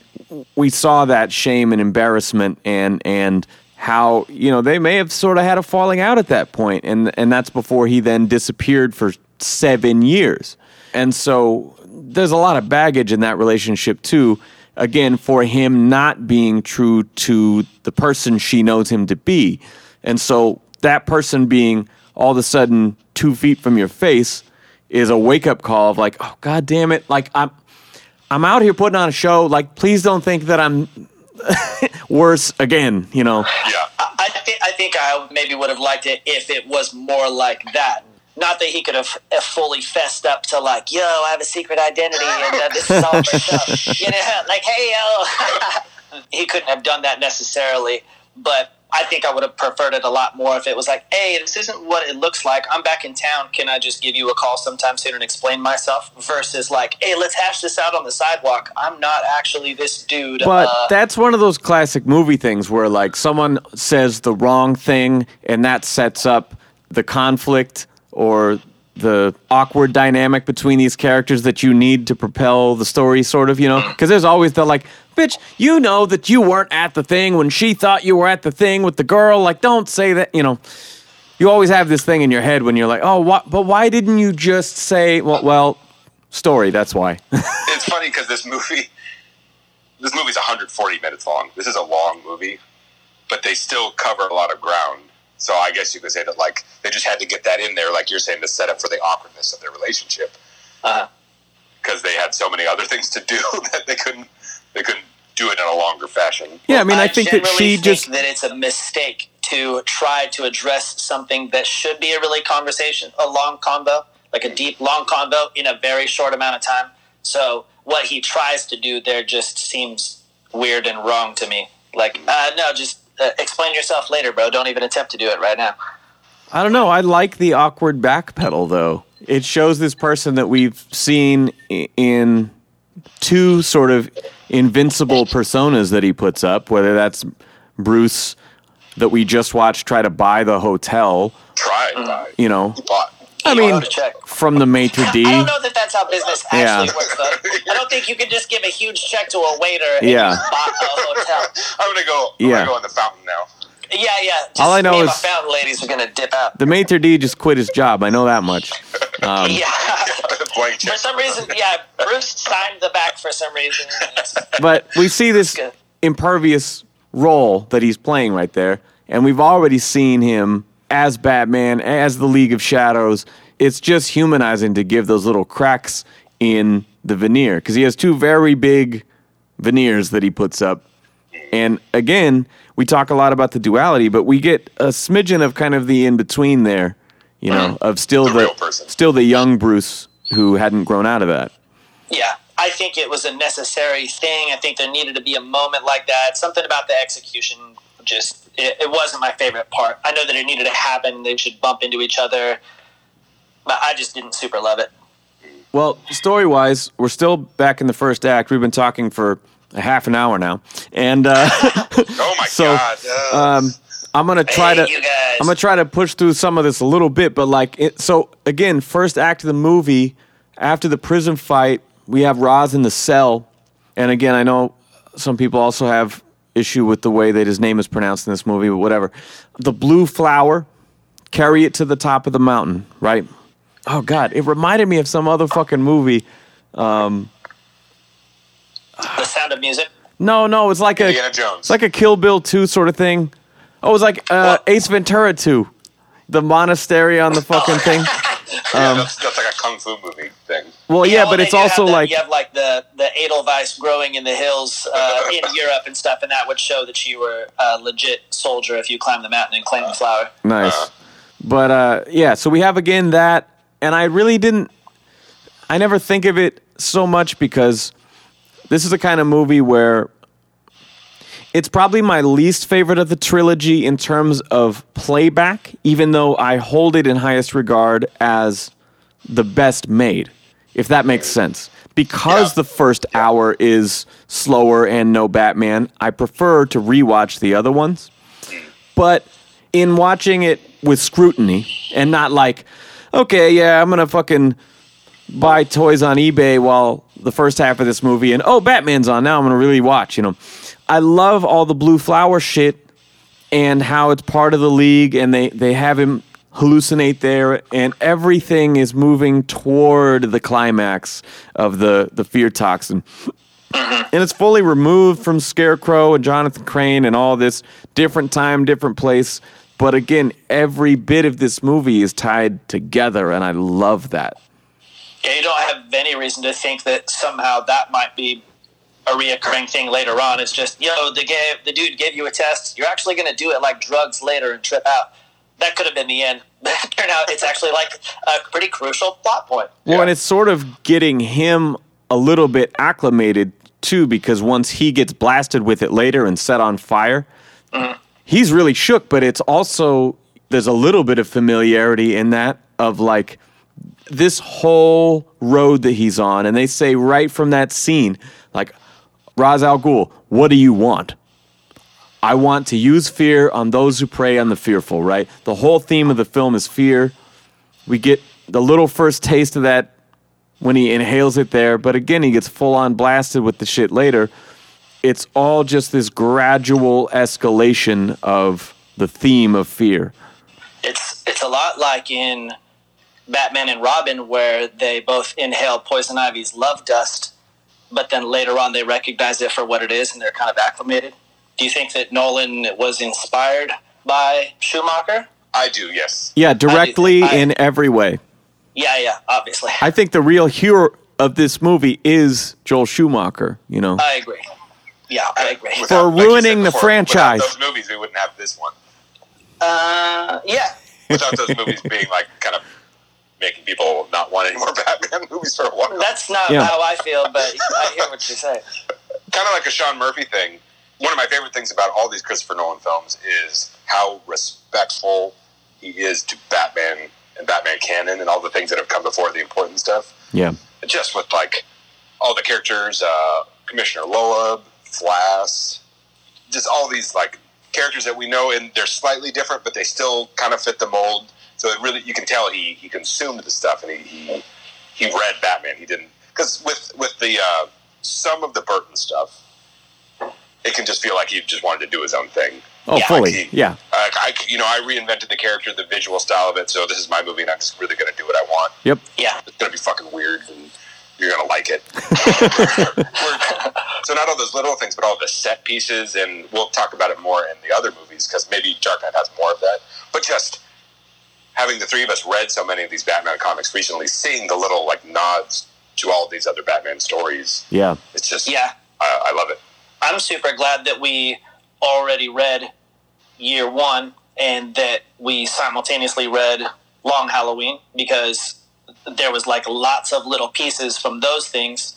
we saw that shame and embarrassment and how, you know, they may have sort of had a falling out at that point. And that's before he then disappeared for 7 years. And so there's a lot of baggage in that relationship too, again, for him not being true to the person she knows him to be. And so that person being all of a sudden 2 feet from your face is a wake-up call of like, oh, God damn it, like I'm out here putting on a show, like, please don't think that I'm worse again, you know. Yeah. I think I maybe would have liked it if it was more like that. Not that he could have fully fessed up to, like, yo, I have a secret identity, and this is all for stuff. You know, like, hey, yo. He couldn't have done that necessarily, but I think I would have preferred it a lot more if it was like, hey, this isn't what it looks like. I'm back in town. Can I just give you a call sometime soon and explain myself? Versus like, hey, let's hash this out on the sidewalk. I'm not actually this dude. But that's one of those classic movie things where, like, someone says the wrong thing, and that sets up the conflict or the awkward dynamic between these characters that you need to propel the story, sort of, you know? Because there's always the, like, bitch, you know that you weren't at the thing when she thought you were at the thing with the girl. Like, don't say that, you know. You always have this thing in your head when you're like, oh, but why didn't you just say, well story, that's why. It's funny because this movie's 140 minutes long. This is a long movie, but they still cover a lot of ground. So I guess you could say that, like, they just had to get that in there, like you're saying, to set up for the awkwardness of their relationship. Because they had so many other things to do that they couldn't do it in a longer fashion. Yeah, I mean, I think that I think that it's a mistake to try to address something that should be a really conversation, a long convo, like a deep, long convo in a very short amount of time. So what he tries to do there just seems weird and wrong to me. Like, no, just explain yourself later, bro. Don't even attempt to do it right now. I don't know. I like the awkward backpedal, though. It shows this person that we've seen in two sort of invincible personas that he puts up, whether that's Bruce that we just watched try to buy the hotel. You know. I mean, from the maitre d'. I don't know that that's how business actually works, though. I don't think you can just give a huge check to a waiter and buy a hotel. I'm gonna go in the fountain now. Yeah. Just all I know is my fountain ladies are gonna dip out. The maitre d' just quit his job. I know that much. Yeah. For some reason, Bruce signed the back for some reason. But we see this impervious role that he's playing right there, and we've already seen him as Batman, as the League of Shadows. It's just humanizing to give those little cracks in the veneer, because he has two very big veneers that he puts up. And again, we talk a lot about the duality, but we get a smidgen of kind of the in-between there, you know, of still the young Bruce who hadn't grown out of that. Yeah, I think it was a necessary thing. I think there needed to be a moment like that. Something about the execution just... It wasn't my favorite part. I know that it needed to happen. They should bump into each other. But I just didn't super love it. Well, story-wise, we're still back in the first act. We've been talking for a half an hour now. And oh my God. I'm going to try to push through some of this a little bit, but again, first act of the movie, after the prison fight, we have Ra's in the cell. And again, I know some people also have issue with the way that his name is pronounced in this movie, but whatever. The blue flower, carry it to the top of the mountain, right? Oh, God, it reminded me of some other fucking movie. The Sound of Music? No, it's like Indiana Jones. It's like a Kill Bill 2 sort of thing. Oh, it was like Ace Ventura 2, the monastery on the fucking thing. That's like a kung fu movie thing. Well, but it's also like... You have like the Edelweiss growing in the hills in Europe and stuff, and that would show that you were a legit soldier if you climbed the mountain and claimed the flower. Nice. But, so we have again that, and I really didn't... I never think of it so much because this is the kind of movie where it's probably my least favorite of the trilogy in terms of playback, even though I hold it in highest regard as the best made, if that makes sense. Because the first hour is slower and no Batman, I prefer to rewatch the other ones. But in watching it with scrutiny and not like, okay, I'm going to fucking buy toys on eBay while the first half of this movie and, oh, Batman's on, now I'm going to really watch, you know. I love all the blue flower shit and how it's part of the league and they have him hallucinate there and everything is moving toward the climax of the fear toxin. And it's fully removed from Scarecrow and Jonathan Crane and all this, different time, different place. But again, every bit of this movie is tied together and I love that. Yeah, you don't have any reason to think that somehow that might be a reoccurring thing later on. It's just, the dude gave you a test. You're actually going to do it like drugs later and trip out. That could have been the end. But turned out it's actually like a pretty crucial plot point. Well, and it's sort of getting him a little bit acclimated, too, because once he gets blasted with it later and set on fire, he's really shook, but it's also, there's a little bit of familiarity in that of like this whole road that he's on. And they say right from that scene, like, Ra's al Ghul, what do you want? I want to use fear on those who prey on the fearful, right? The whole theme of the film is fear. We get the little first taste of that when he inhales it there, but again, he gets full-on blasted with the shit later. It's all just this gradual escalation of the theme of fear. It's a lot like in Batman and Robin where they both inhale Poison Ivy's love dust, but then later on they recognize it for what it is and they're kind of acclimated. Do you think that Nolan was inspired by Schumacher? I do, yes. Yeah, directly in every way. Yeah, obviously. I think the real hero of this movie is Joel Schumacher, you know. I agree. Yeah, I agree. For ruining the franchise. Without those movies, we wouldn't have this one. Without those movies being like kind of making people not want any more Batman movies for a while. That's not how I feel, but I hear what you're saying. Kind of like a Sean Murphy thing. one of my favorite things about all these Christopher Nolan films is how respectful he is to Batman and Batman canon and all the things that have come before, the important stuff. Yeah. Just with, like, all the characters, Commissioner Loeb, Flass, just all these, like, characters that we know, and they're slightly different, but they still kind of fit the mold. So it really, you can tell he consumed the stuff, and he read Batman. He didn't, because with the some of the Burton stuff, it can just feel like he just wanted to do his own thing. Oh, yeah, fully, like yeah. I reinvented the character, the visual style of it. So this is my movie, and I'm just really going to do what I want. Yep. Yeah. It's going to be fucking weird, and you're going to like it. So not all those little things, but all the set pieces, and we'll talk about it more in the other movies, because maybe Dark Knight has more of that. But just having the three of us read so many of these Batman comics recently, seeing the little, like, nods to all these other Batman stories. Yeah. It's just, yeah. I love it. I'm super glad that we already read Year One and that we simultaneously read Long Halloween, because there was, like, lots of little pieces from those things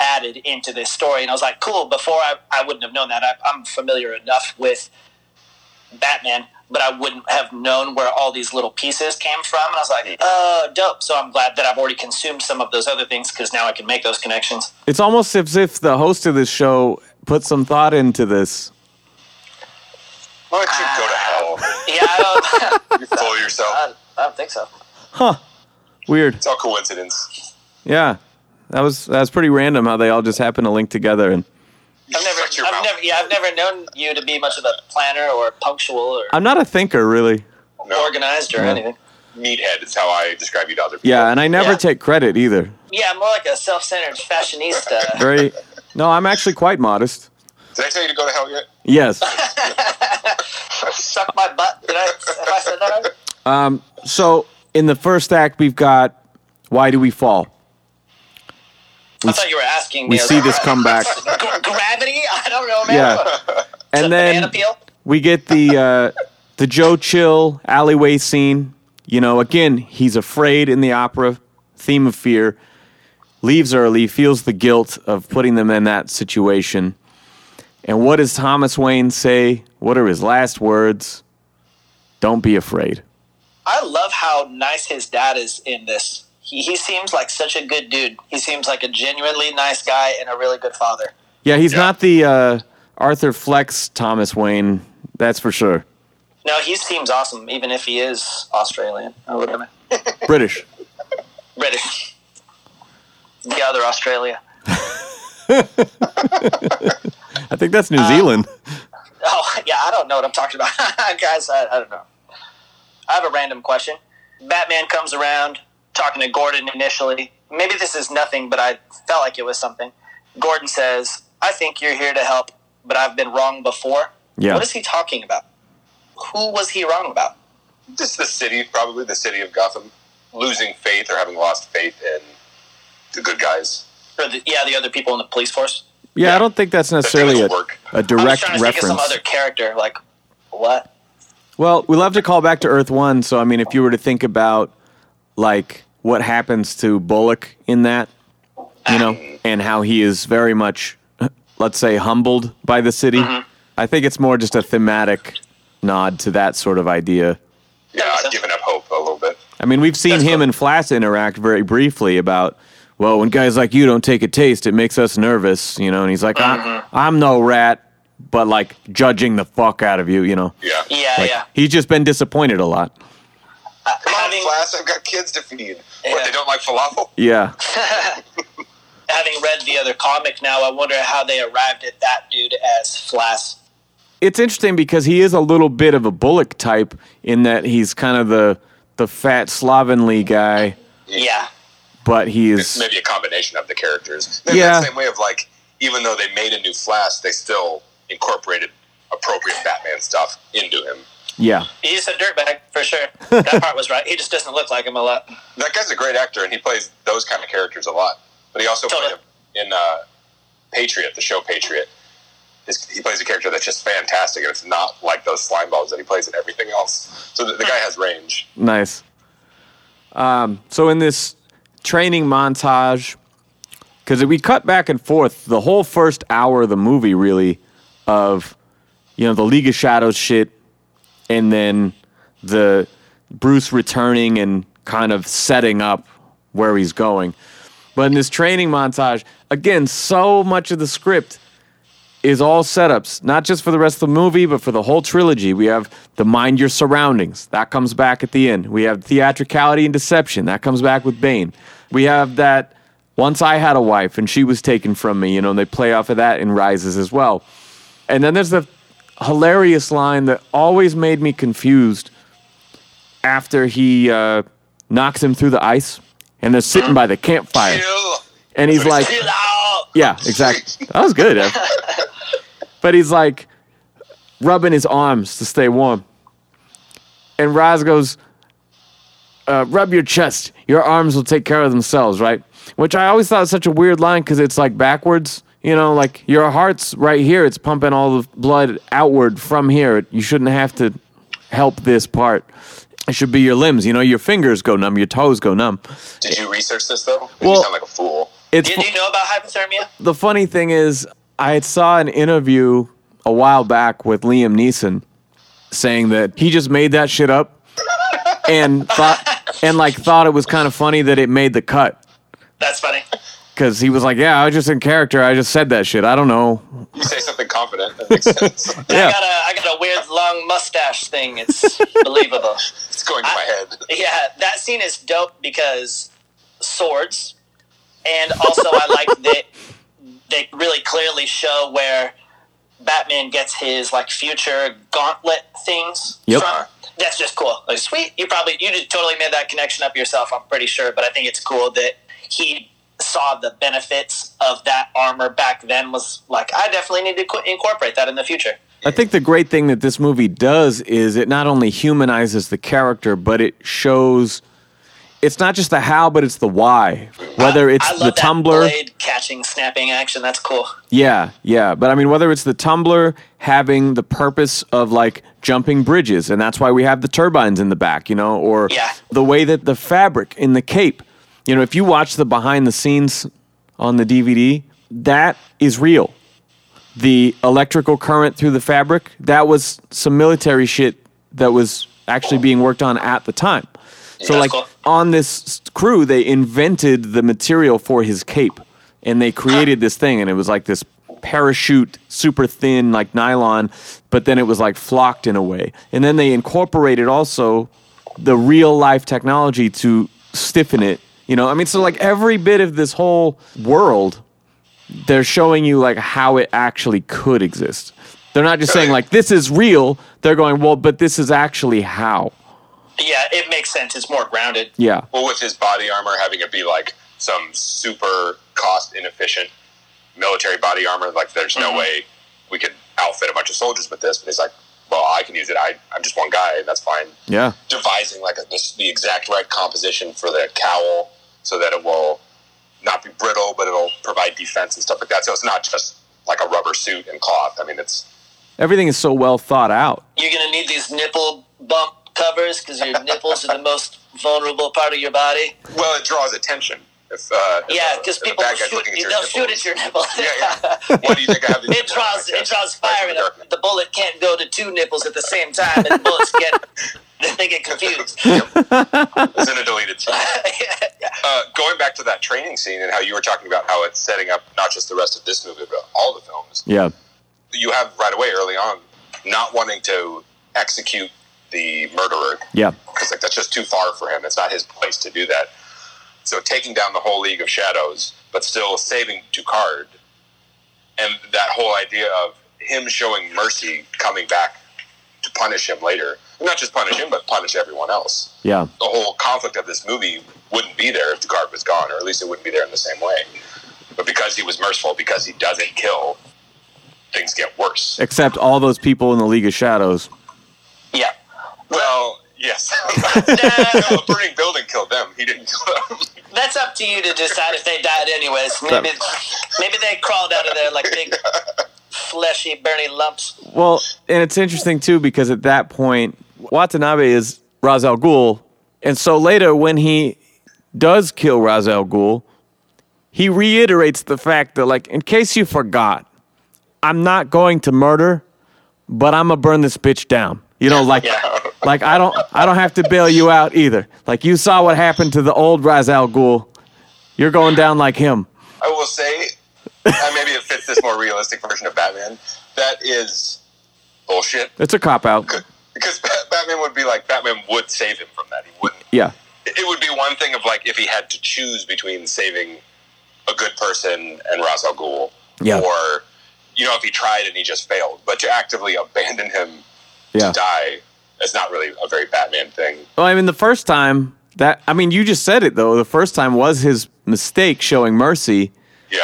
added into this story. And I was like, cool, before I wouldn't have known that. I'm familiar enough with Batman, but I wouldn't have known where all these little pieces came from. And I was like, oh, dope. So I'm glad that I've already consumed some of those other things, because now I can make those connections. It's almost as if the host of this show put some thought into this. Why don't you go to hell? Yeah, I don't... You fool yourself. I don't think so. Huh. Weird. It's all coincidence. Yeah. That was pretty random how they all just happened to link together. And I've never known you to be much of a planner or punctual. Or I'm not a thinker, really. No. Organized or anything. Meathead is how I describe you to other people. Yeah, and I never take credit either. Yeah, I'm more like a self-centered fashionista. Very. No, I'm actually quite modest. Did I tell you to go to hell yet? Yes. Suck my butt. Have I said that right? So in the first act, we've got Why Do We Fall? I thought you were asking me. We see this comeback. Gravity? I don't know, man. Yeah. And then we get the Joe Chill alleyway scene. You know, again, he's afraid in the opera, theme of fear. Leaves early, feels the guilt of putting them in that situation. And what does Thomas Wayne say? What are his last words? Don't be afraid. I love how nice his dad is in this. He seems like such a good dude. He seems like a genuinely nice guy and a really good father. Yeah, he's not the Arthur Flex Thomas Wayne, that's for sure. No, he seems awesome, even if he is Australian. Oh, British. The other Australia. I think that's New Zealand. Oh, yeah, I don't know what I'm talking about. Guys, I don't know. I have a random question. Batman comes around, talking to Gordon initially. Maybe this is nothing, but I felt like it was something. Gordon says, I think you're here to help, but I've been wrong before. Yeah. What is he talking about? Who was he wrong about? Just the city, probably the city of Gotham, losing faith or having lost faith in the good guys. Or the other people in the police force. Yeah, I don't think that's necessarily a direct reference. I was trying to think of some other character, like, what? Well, we love to call back to Earth One, so, I mean, if you were to think about, like, what happens to Bullock in that, you know, and how he is very much, let's say, humbled by the city. Mm-hmm. I think it's more just a thematic nod to that sort of idea. Yeah, I've given up hope a little bit. I mean, we've seen him and Flass interact very briefly about... Well, when guys like you don't take a taste, it makes us nervous, you know. And he's like, I'm no rat, but, like, judging the fuck out of you, you know. Yeah. Yeah, like, yeah. He's just been disappointed a lot. Come on, Flass, I've got kids to feed. Yeah. What, they don't like falafel? Yeah. Having read the other comic now, I wonder how they arrived at that dude as Flass. It's interesting because he is a little bit of a Bullock type in that he's kind of the fat, slovenly guy. Yeah. But he is... It's maybe a combination of the characters. Maybe the same way of, like, even though they made a new Flash, they still incorporated appropriate Batman stuff into him. Yeah. He's a dirtbag, for sure. That part was right. He just doesn't look like him a lot. That guy's a great actor, and he plays those kind of characters a lot. But he also played him in Patriot, the show Patriot. He plays a character that's just fantastic, and it's not like those slime balls that he plays in everything else. So the guy has range. Nice. So in this... training montage, because we cut back and forth the whole first hour of the movie really of, you know, the League of Shadows shit and then the Bruce returning and kind of setting up where he's going. But in this training montage, again, so much of the script is all setups, not just for the rest of the movie, but for the whole trilogy. We have the mind your surroundings. That comes back at the end. We have theatricality and deception. That comes back with Bane. We have that once I had a wife and she was taken from me, you know, and they play off of that in Rises as well. And then there's the hilarious line that always made me confused after he knocks him through the ice and they're sitting by the campfire. And he's like, yeah, exactly. That was good. But he's like rubbing his arms to stay warm. And Ra's goes, rub your chest. Your arms will take care of themselves, right? Which I always thought was such a weird line because it's like backwards. You know, like your heart's right here. It's pumping all the blood outward from here. You shouldn't have to help this part. It should be your limbs. You know, your fingers go numb. Your toes go numb. Did you research this, though? Well, you sound like a fool. Did you know about hypothermia? The funny thing is, I saw an interview a while back with Liam Neeson saying that he just made that shit up and thought it was kind of funny that it made the cut. That's funny. Because he was like, yeah, I was just in character. I just said that shit. I don't know. You say something confident. That makes sense. Yeah. I got a weird long mustache thing. It's believable. It's going to my head. Yeah, that scene is dope because swords. And also I like that they really clearly show where Batman gets his, like, future gauntlet things from. That's just cool. Like, sweet. You just totally made that connection up yourself, I'm pretty sure. But I think it's cool that he saw the benefits of that armor back then, was like, I definitely need to incorporate that in the future. I think the great thing that this movie does is it not only humanizes the character, but it shows it's not just the how, but it's the why. Whether it's the tumbler. I love that blade catching, snapping action. That's cool. Yeah, yeah. But I mean, whether it's the tumbler having the purpose of, like, jumping bridges, and that's why we have the turbines in the back, you know, or the way that the fabric in the cape. You know, if you watch the behind the scenes on the DVD, that is real. The electrical current through the fabric, that was some military shit that was actually being worked on at the time. So, yeah, like, cool. On this crew, they invented the material for his cape, and they created this thing, and it was like this parachute, super thin, like nylon, but then it was like flocked in a way. And then they incorporated also the real-life technology to stiffen it. You know, I mean, so, like, every bit of this whole world, they're showing you, like, how it actually could exist. They're not just saying, like, this is real. They're going, well, but this is actually how. Yeah, it makes sense. It's more grounded. Yeah. Well, with his body armor, having it be, like, some super cost-inefficient military body armor, like, there's no way we could outfit a bunch of soldiers with this. But it's like, well, I can use it. I'm just one guy, and that's fine. Yeah. Devising, like, the exact right composition for the cowl, so that it will not be brittle, but it'll provide defense and stuff like that. So it's not just like a rubber suit and cloth. I mean, everything is so well thought out. You're going to need these nipple bump covers because your nipples are the most vulnerable part of your body. Well, it draws attention. Because people shoot at your nipples. Yeah. What do you think I have? It draws fire. And the bullet can't go to two nipples at the same time, and the bullets get confused. It's in a deleted scene. Going back to that training scene and how you were talking about how it's setting up not just the rest of this movie, but all the films. Yeah, you have right away early on not wanting to execute the murderer. Yeah, because like that's just too far for him. It's not his place to do that. So taking down the whole League of Shadows, but still saving Ducard. And that whole idea of him showing mercy, coming back to punish him later. Not just punish him, but punish everyone else. Yeah. The whole conflict of this movie wouldn't be there if Ducard was gone, or at least it wouldn't be there in the same way. But because he was merciful, because he doesn't kill, things get worse. Except all those people in the League of Shadows. Yeah. Well, yes. No, a burning building killed them. He didn't kill them. That's up to you to decide if they died anyways. Maybe they crawled out of there like big, fleshy, burning lumps. Well, and it's interesting, too, because at that point, Watanabe is Ra's al Ghul. And so later, when he does kill Ra's al Ghul, he reiterates the fact that, like, in case you forgot, I'm not going to murder, but I'm gonna burn this bitch down. You know, like, like I don't have to bail you out either. Like, you saw what happened to the old Ra's al Ghul. You're going down like him. I will say, maybe it fits this more realistic version of Batman. That is bullshit. It's a cop out. Because Batman would be like, Batman would save him from that. He wouldn't. Yeah. It would be one thing of like if he had to choose between saving a good person and Ra's al Ghul, or, you know, if he tried and he just failed. But to actively abandon him to die, it's not really a very Batman thing. Well, I mean, the first time that, I mean, you just said it though. The first time was his mistake showing mercy. Yeah.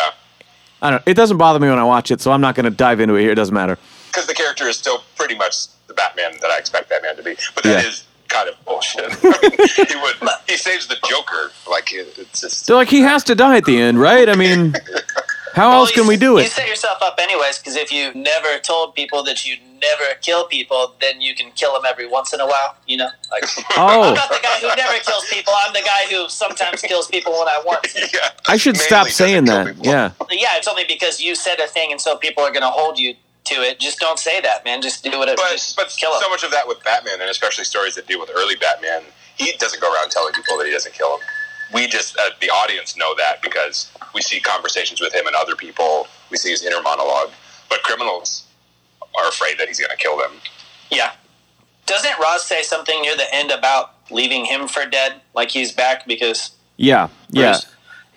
I don't know. It doesn't bother me when I watch it, so I'm not going to dive into it here. It doesn't matter. Because the character is still pretty much the Batman that I expect Batman to be. But that is kind of bullshit. I mean, he saves the Joker. Like, it's just... So, like, he has to die at the end, right? I mean, how else can we do it? You set yourself up anyways, because if you never told people that you never kill people, then you can kill them every once in a while, you know? Like, I'm not the guy who never kills people. I'm the guy who sometimes kills people when I want to. Yeah, I should stop saying that. Yeah. Yeah, it's only because you said a thing, and so people are going to hold you to it. Just don't say that, man. Just do whatever. But kill him. So much of that with Batman, and especially stories that deal with early Batman, he doesn't go around telling people that he doesn't kill them. We just, the audience, know that because we see conversations with him and other people. We see his inner monologue. But criminals are afraid that he's going to kill them. Yeah. Doesn't Ross say something near the end about leaving him for dead? Like he's back because... Yeah, yeah.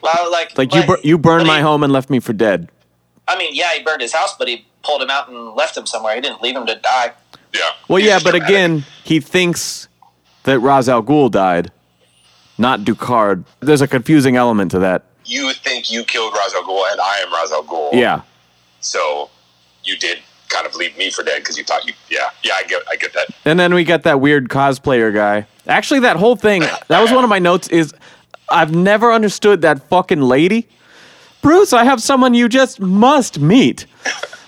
Well, like you burned my home and left me for dead. I mean, yeah, he burned his house, but he pulled him out and left him somewhere. He didn't leave him to die. Yeah. Well, yeah, but dramatic. Again, he thinks that Ra's al Ghul died, not Ducard. There's a confusing element to that. You think you killed Ra's al Ghul, and I am Ra's al Ghul. Yeah. So you did kind of leave me for dead because you thought you... Yeah, yeah, I get that. And then we got that weird cosplayer guy. Actually, that whole thing, that was one of my notes, is I've never understood that fucking lady. Bruce, I have someone you just must meet.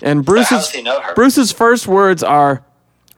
And Bruce's first words are,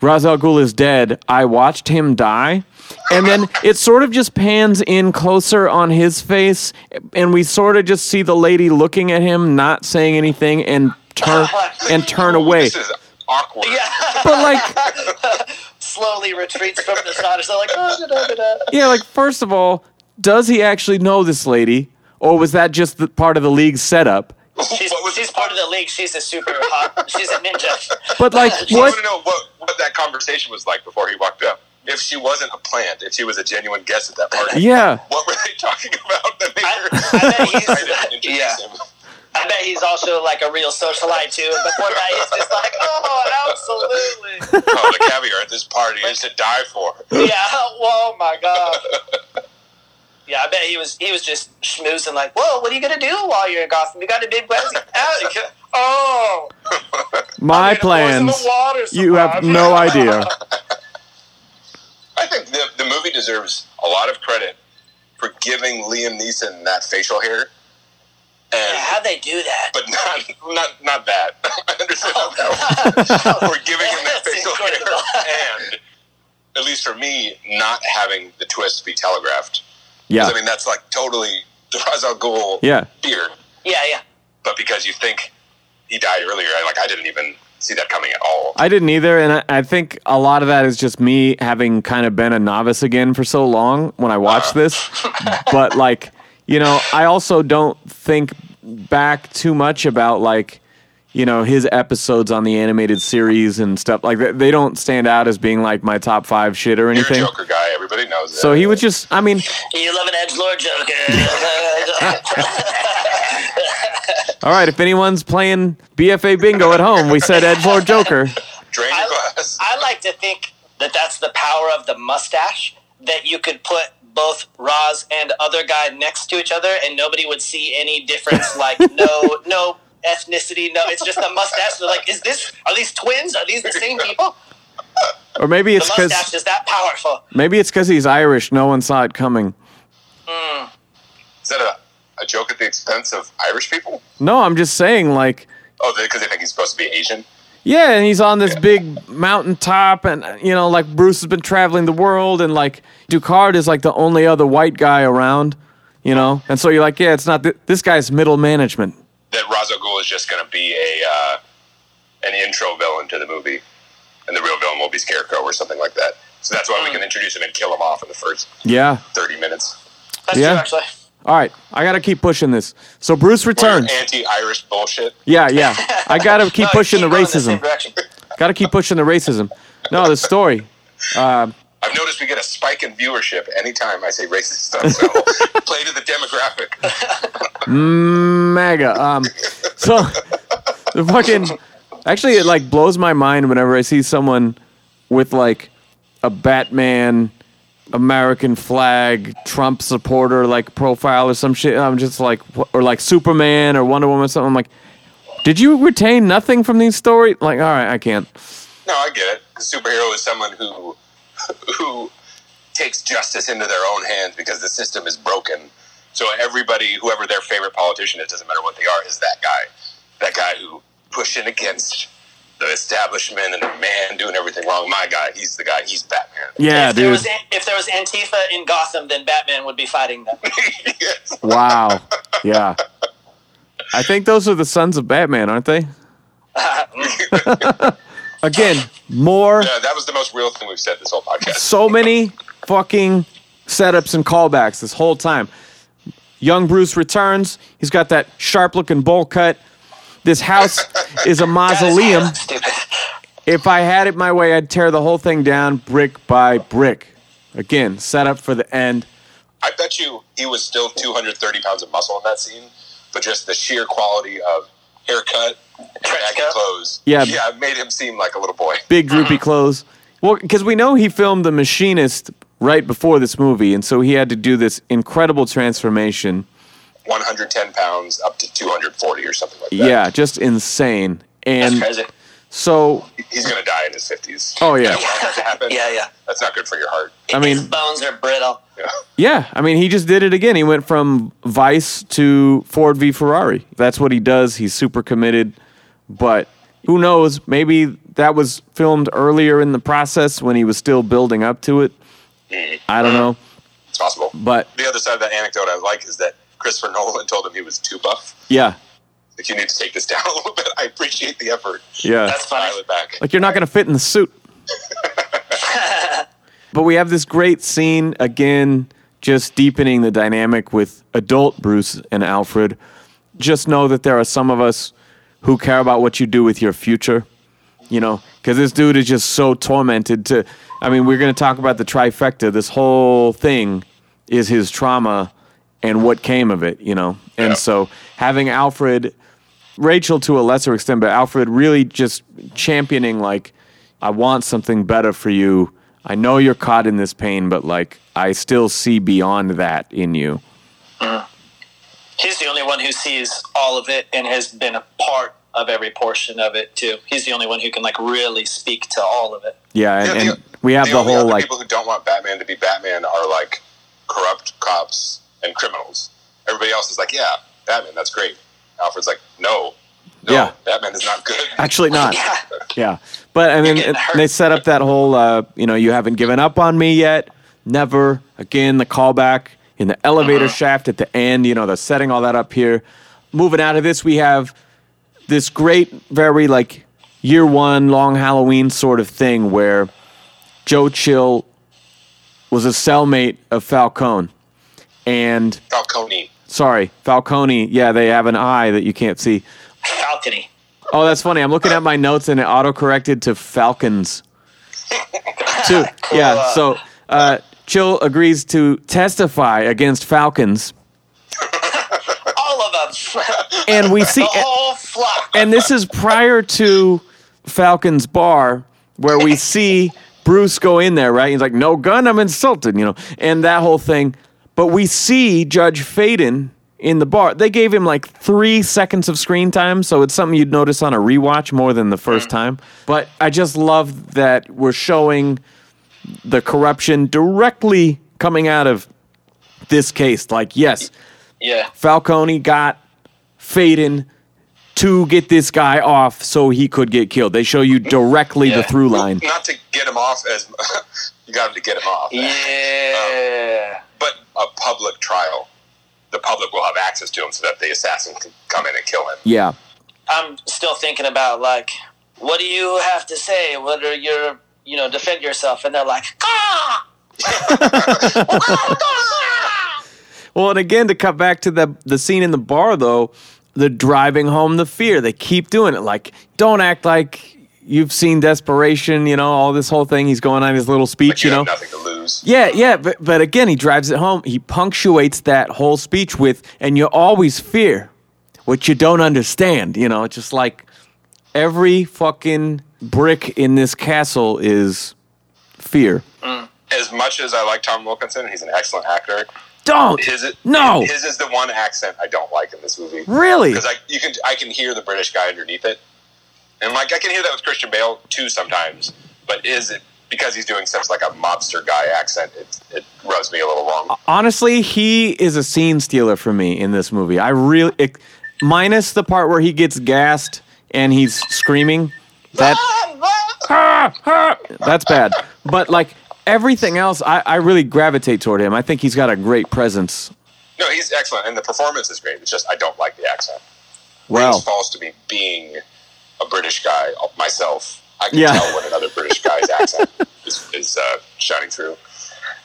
Ra's al Ghul is dead. I watched him die. And then it sort of just pans in closer on his face, and we sort of just see the lady looking at him, not saying anything, and turn away. This is awkward. Yeah. But like... Slowly retreats from the shot. So like, oh, da-da-da-da. Yeah, like, first of all, does he actually know this lady? Or was that just the part of the league's setup? She's part of the league. She's a super hot. She's a ninja. But like, what? I want to know what that conversation was like before he walked up. If she wasn't a plant, if she was a genuine guest at that party. Yeah. What were they talking about? That I bet he's also like a real socialite too. And before that, he's just like, oh, absolutely. Oh, the caviar at this party is to die for. Yeah. Oh my God. Yeah, I bet he was just schmoozing like, whoa, what are you going to do while you're in Gotham? You got a big West out. Oh. My plans. You have no idea. I think the movie deserves a lot of credit for giving Liam Neeson that facial hair. How'd they do that? But not that. I understand how that was. We're giving him that facial hair. And, at least for me, not having the twist be telegraphed. Yeah, I mean, that's like totally the Ra's al Ghul beard. Yeah, yeah. But because you think he died earlier, I didn't even see that coming at all. I didn't either, and I think a lot of that is just me having kind of been a novice again for so long when I watched this. But I also don't think back too much about his episodes on the animated series and stuff. Like, they don't stand out as being, my top five shit or anything. You're a Joker guy. Everybody knows that. So he was just, I mean... You love an edgelord Joker. All right, if anyone's playing BFA bingo at home, we said edgelord Joker. Drain your glass. I like to think that that's the power of the mustache, that you could put both Roz and other guy next to each other and nobody would see any difference, no... ethnicity, no, it's just the mustache. They're like, are these twins? Are these the same people? Or maybe it's because the mustache is that powerful. Maybe it's because he's Irish. No one saw it coming. Mm. Is that a joke at the expense of Irish people? No, I'm just saying, Oh, because they think he's supposed to be Asian? Yeah, and he's on this big mountaintop, and, Bruce has been traveling the world, and, Ducard is, the only other white guy around, And so you're like, yeah, it's not... this guy's middle management. That Ra's al Ghul is just going to be a an intro villain to the movie, and the real villain will be Scarecrow or something like that. So that's why we can introduce him and kill him off in the first 30 minutes. That's true, actually. All right, I got to keep pushing this. So Bruce returns. Anti-Irish bullshit. Yeah. I got to keep pushing the racism. Got to keep pushing the racism. No, the story. I've noticed we get a spike in viewership anytime I say racist stuff. So play to the demographic. Mega. So the actually, it like blows my mind whenever I see someone with like a Batman, American flag, Trump supporter like profile or some shit. I'm just like, or like Superman or Wonder Woman or something. I'm like, did you retain nothing from these stories? Like, all right, I can't. No, I get it. A superhero is someone who takes justice into their own hands because the system is broken. So everybody, whoever their favorite politician is, doesn't matter what they are, is that guy. That guy who pushing against the establishment and the man doing everything wrong. My guy, he's the guy. He's Batman. Yeah, dude. If there was Antifa in Gotham, then Batman would be fighting them. Yes. Wow. Yeah. I think those are the sons of Batman, aren't they? Again, more. Yeah, that was the most real thing we've said this whole podcast. So many fucking setups and callbacks this whole time. Young Bruce returns. He's got that sharp-looking bowl cut. This house is a mausoleum. If I had it my way, I'd tear the whole thing down brick by brick. Again, set up for the end. I bet you he was still 230 pounds of muscle in that scene, but just the sheer quality of haircut and baggy clothes. Yeah, made him seem like a little boy. Big droopy clothes. Well, because we know he filmed The Machinist right before this movie, and so he had to do this incredible transformation. 110 pounds up to 240 or something like that. Yeah, just insane. And that's crazy. So he's gonna die in his 50s. Oh yeah, that's not good for your heart. I mean, his bones are brittle. Yeah, I mean, he just did it again. He went from Vice to Ford v Ferrari. That's what he does. He's super committed. But who knows? Maybe that was filmed earlier in the process when he was still building up to it. I don't know. It's possible. But the other side of that anecdote I like is that Christopher Nolan told him he was too buff. Yeah. Like, you need to take this down a little bit. I appreciate the effort. Yeah. That's fine. Like, you're not going to fit in the suit. But we have this great scene, again, just deepening the dynamic with adult Bruce and Alfred. Just know that there are some of us who care about what you do with your future, you know, because this dude is just so tormented to, I mean, we're going to talk about the trifecta. This whole thing is his trauma and what came of it, you know. And so having Alfred, Rachel to a lesser extent, but Alfred really just championing, like, I want something better for you. I know you're caught in this pain, but, like, I still see beyond that in you. He's the only one who sees all of it and has been a part of every portion of it, too. He's the only one who can, like, really speak to all of it. Yeah, and we have the whole, like... people who don't want Batman to be Batman are, like, corrupt cops and criminals. Everybody else is like, yeah, Batman, that's great. Alfred's like, no, Batman is not good. Actually not. Yeah. But, I mean, they set up that whole, you haven't given up on me yet. Never. Again, the callback in the elevator shaft at the end. You know, they're setting all that up here. Moving out of this, we have this great, very, like, Year One, Long Halloween sort of thing where Joe Chill was a cellmate of Falcone. And Falcone. Yeah, they have an eye that you can't see. Falcone. Oh, that's funny. I'm looking at my notes and it auto-corrected to Falcons. Cool. Yeah, so Chill agrees to testify against Falcons. All of them. And we see... the whole flock. And this is prior to Falcon's bar where we see Bruce go in there, right? He's like, no gun, I'm insulted, you know. And that whole thing... But we see Judge Faden in the bar. They gave him like 3 seconds of screen time, so it's something you'd notice on a rewatch more than the first time. But I just love that we're showing the corruption directly coming out of this case. Like, yes, Falcone got Faden to get this guy off so he could get killed. They show you directly the through line. Not to get him off as... you got him to get him off. Yeah. But a public trial, the public will have access to him so that the assassin can come in and kill him. Yeah. I'm still thinking about, like, what do you have to say? What are your, you know, defend yourself? And they're like, ah! Well, and again, to cut back to the scene in the bar, though, they're driving home the fear. They keep doing it. Like, don't act like you've seen desperation, you know, all this whole thing. He's going on his little speech, you know. Nothing to lose. Yeah. But again, he drives it home. He punctuates that whole speech with, and you always fear what you don't understand, you know. It's just like every fucking brick in this castle is fear. Mm. As much as I like Tom Wilkinson, he's an excellent actor. His is the one accent I don't like in this movie. Really? Because I can hear the British guy underneath it. And like I can hear that with Christian Bale too sometimes, but is it because he's doing such like a mobster guy accent? It rubs me a little wrong. Honestly, he is a scene stealer for me in this movie. Minus the part where he gets gassed and he's screaming. That's bad. But like everything else, I really gravitate toward him. I think he's got a great presence. No, he's excellent, and the performance is great. It's just I don't like the accent. Wow. It falls to me being a British guy myself. I can tell when another British guy's accent is shining through.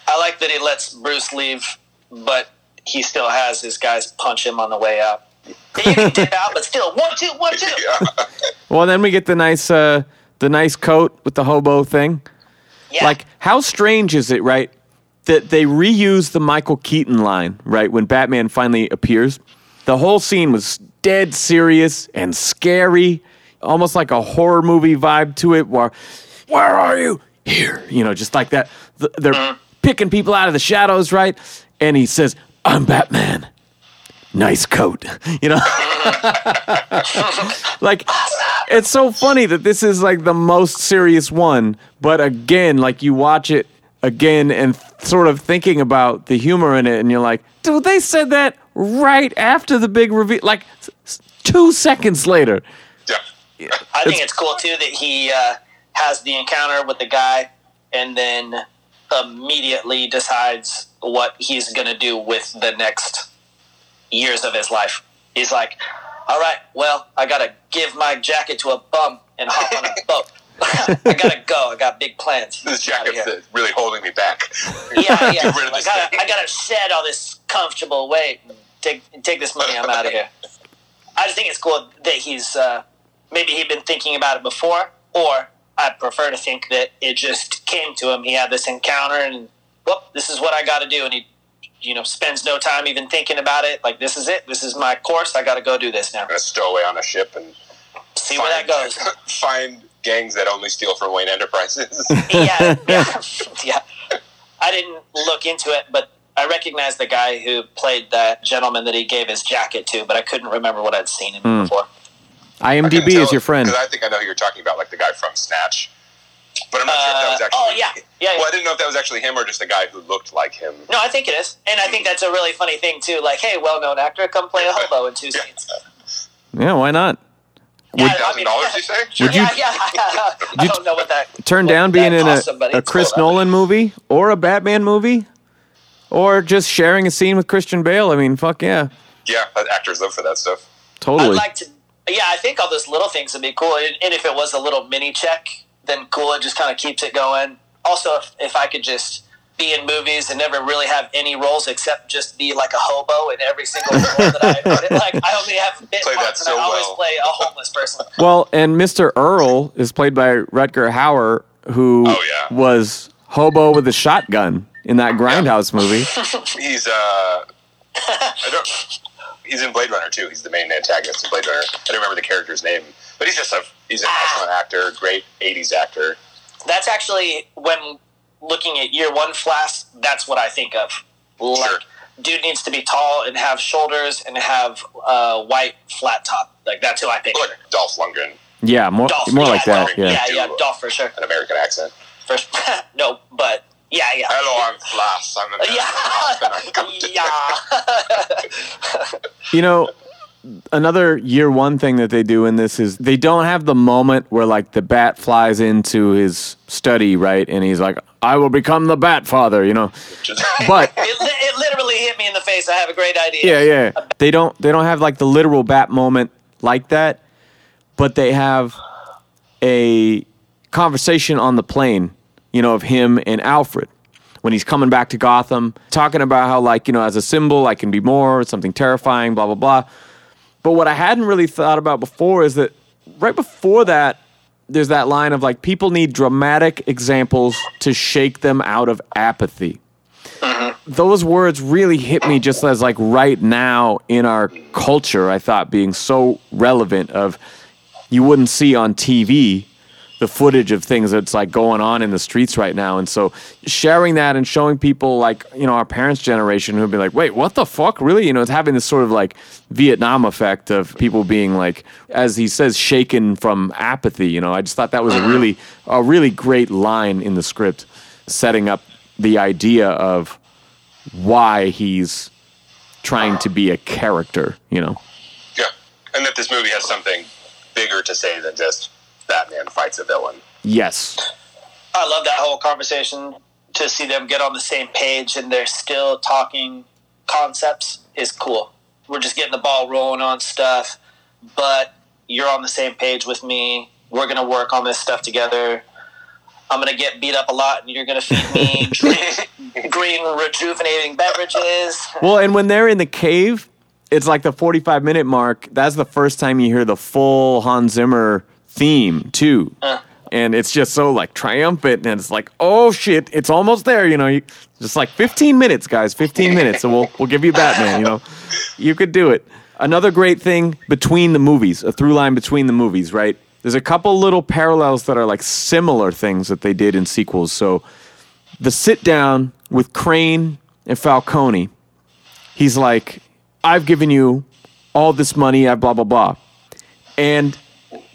I like that he lets Bruce leave, but he still has his guys punch him on the way out. And you can dip out, but still, 1, 2, 1, 2. Yeah. Well, then we get the nice coat with the hobo thing. Yeah. Like, how strange is it, right, that they reuse the Michael Keaton line, right, when Batman finally appears? The whole scene was dead serious and scary, almost like a horror movie vibe to it, where are you? Here. You know, just like that. They're picking people out of the shadows, right? And he says, I'm Batman. Nice coat. You know? Like, it's so funny that this is like the most serious one, but again, like you watch it again and sort of thinking about the humor in it, and you're like, dude, they said that right after the big reveal, like 2 seconds later. Yeah. I think it's cool too that he has the encounter with the guy and then immediately decides what he's going to do with the next years of his life. He's like, all right, well, I got to give my jacket to a bum and hop on a boat. I got to go. I got big plans. This jacket's really holding me back. Yeah. I got to shed all this comfortable weight. Take this money. I'm out of here. I just think it's cool that he's maybe he'd been thinking about it before, or I prefer to think that it just came to him. He had this encounter, and well, this is what I got to do, and he, you know, spends no time even thinking about it. Like, this is it. This is my course. I got to go do this now. I'm going to stow away on a ship and see where that goes. Find gangs that only steal from Wayne Enterprises. Yeah. I didn't look into it, but I recognized the guy who played that gentleman that he gave his jacket to, but I couldn't remember what I'd seen him before. IMDb is your friend. Because I think I know who you're talking about, like the guy from Snatch. But I'm not sure if that was actually... Oh, yeah. Well, I didn't know if that was actually him or just a guy who looked like him. No, I think it is. And I think that's a really funny thing, too. Like, hey, well-known actor, come play a hobo in 2 scenes. Yeah, why not? $1,000, you say? Sure. I don't know what that... Turn down being in a Chris Nolan movie or a Batman movie or just sharing a scene with Christian Bale. I mean, fuck yeah. Yeah, actors live for that stuff. Totally. I'd like to... Yeah, I think all those little things would be cool. And if it was a little mini-check... then cool, it just kind of keeps it going. Also, if I could just be in movies and never really have any roles except just be like a hobo in every single role that I put in. Like, I only have bit parts and I always play a homeless person. Well, and Mr. Earl is played by Rutger Hauer, who was hobo with a shotgun in that Grindhouse movie. He's in Blade Runner, too. He's the main antagonist in Blade Runner. I don't remember the character's name. But he's just he's an excellent actor, great 80s actor. That's actually, when looking at Year One Flash, that's what I think of. Like, sure. Dude needs to be tall and have shoulders and have a white flat top. Like, that's who I think. Like Dolph Lundgren. Yeah, more like that. Yeah, Dolph for sure. An American accent. For sure. No, but... Yeah. Hello, I'm Flash. I'm an American. You know, another Year One thing that they do in this is they don't have the moment where, like, the bat flies into his study, right? And he's like, I will become the Bat Father, you know? But... it literally hit me in the face. I have a great idea. Yeah. They don't have, like, the literal bat moment like that, but they have... a conversation on the plane, you know, of him and Alfred when he's coming back to Gotham, talking about how, like, you know, as a symbol, I can be more, it's something terrifying, blah, blah, blah. But what I hadn't really thought about before is that right before that, there's that line of, like, people need dramatic examples to shake them out of apathy. Those words really hit me just as, like, right now in our culture, I thought, being so relevant of you wouldn't see on TV the footage of things that's, like, going on in the streets right now. And so sharing that and showing people, like, you know, our parents' generation who'd be like, wait, what the fuck? Really? You know, it's having this sort of, like, Vietnam effect of people being, like, as he says, shaken from apathy. You know, I just thought that was a really great line in the script, setting up the idea of why he's trying to be a character, you know? Yeah. And that this movie has something bigger to say than just Batman fights a villain. Yes. I love that whole conversation. To see them get on the same page and they're still talking concepts is cool. We're just getting the ball rolling on stuff, but you're on the same page with me. We're going to work on this stuff together. I'm going to get beat up a lot, and you're going to feed me green rejuvenating beverages. Well, and when they're in the cave, it's like the 45-minute mark. That's the first time you hear the full Hans Zimmer theme, too. And it's just so, like, triumphant, and it's like, oh, shit, it's almost there, you know. Just like 15 minutes, guys, 15 minutes, and we'll give you Batman, you know. You could do it. Another great thing between the movies, a through line between the movies, right? There's a couple little parallels that are like similar things that they did in sequels. So the sit down with Crane and Falcone, he's like, I've given you all this money, I blah, blah, blah. And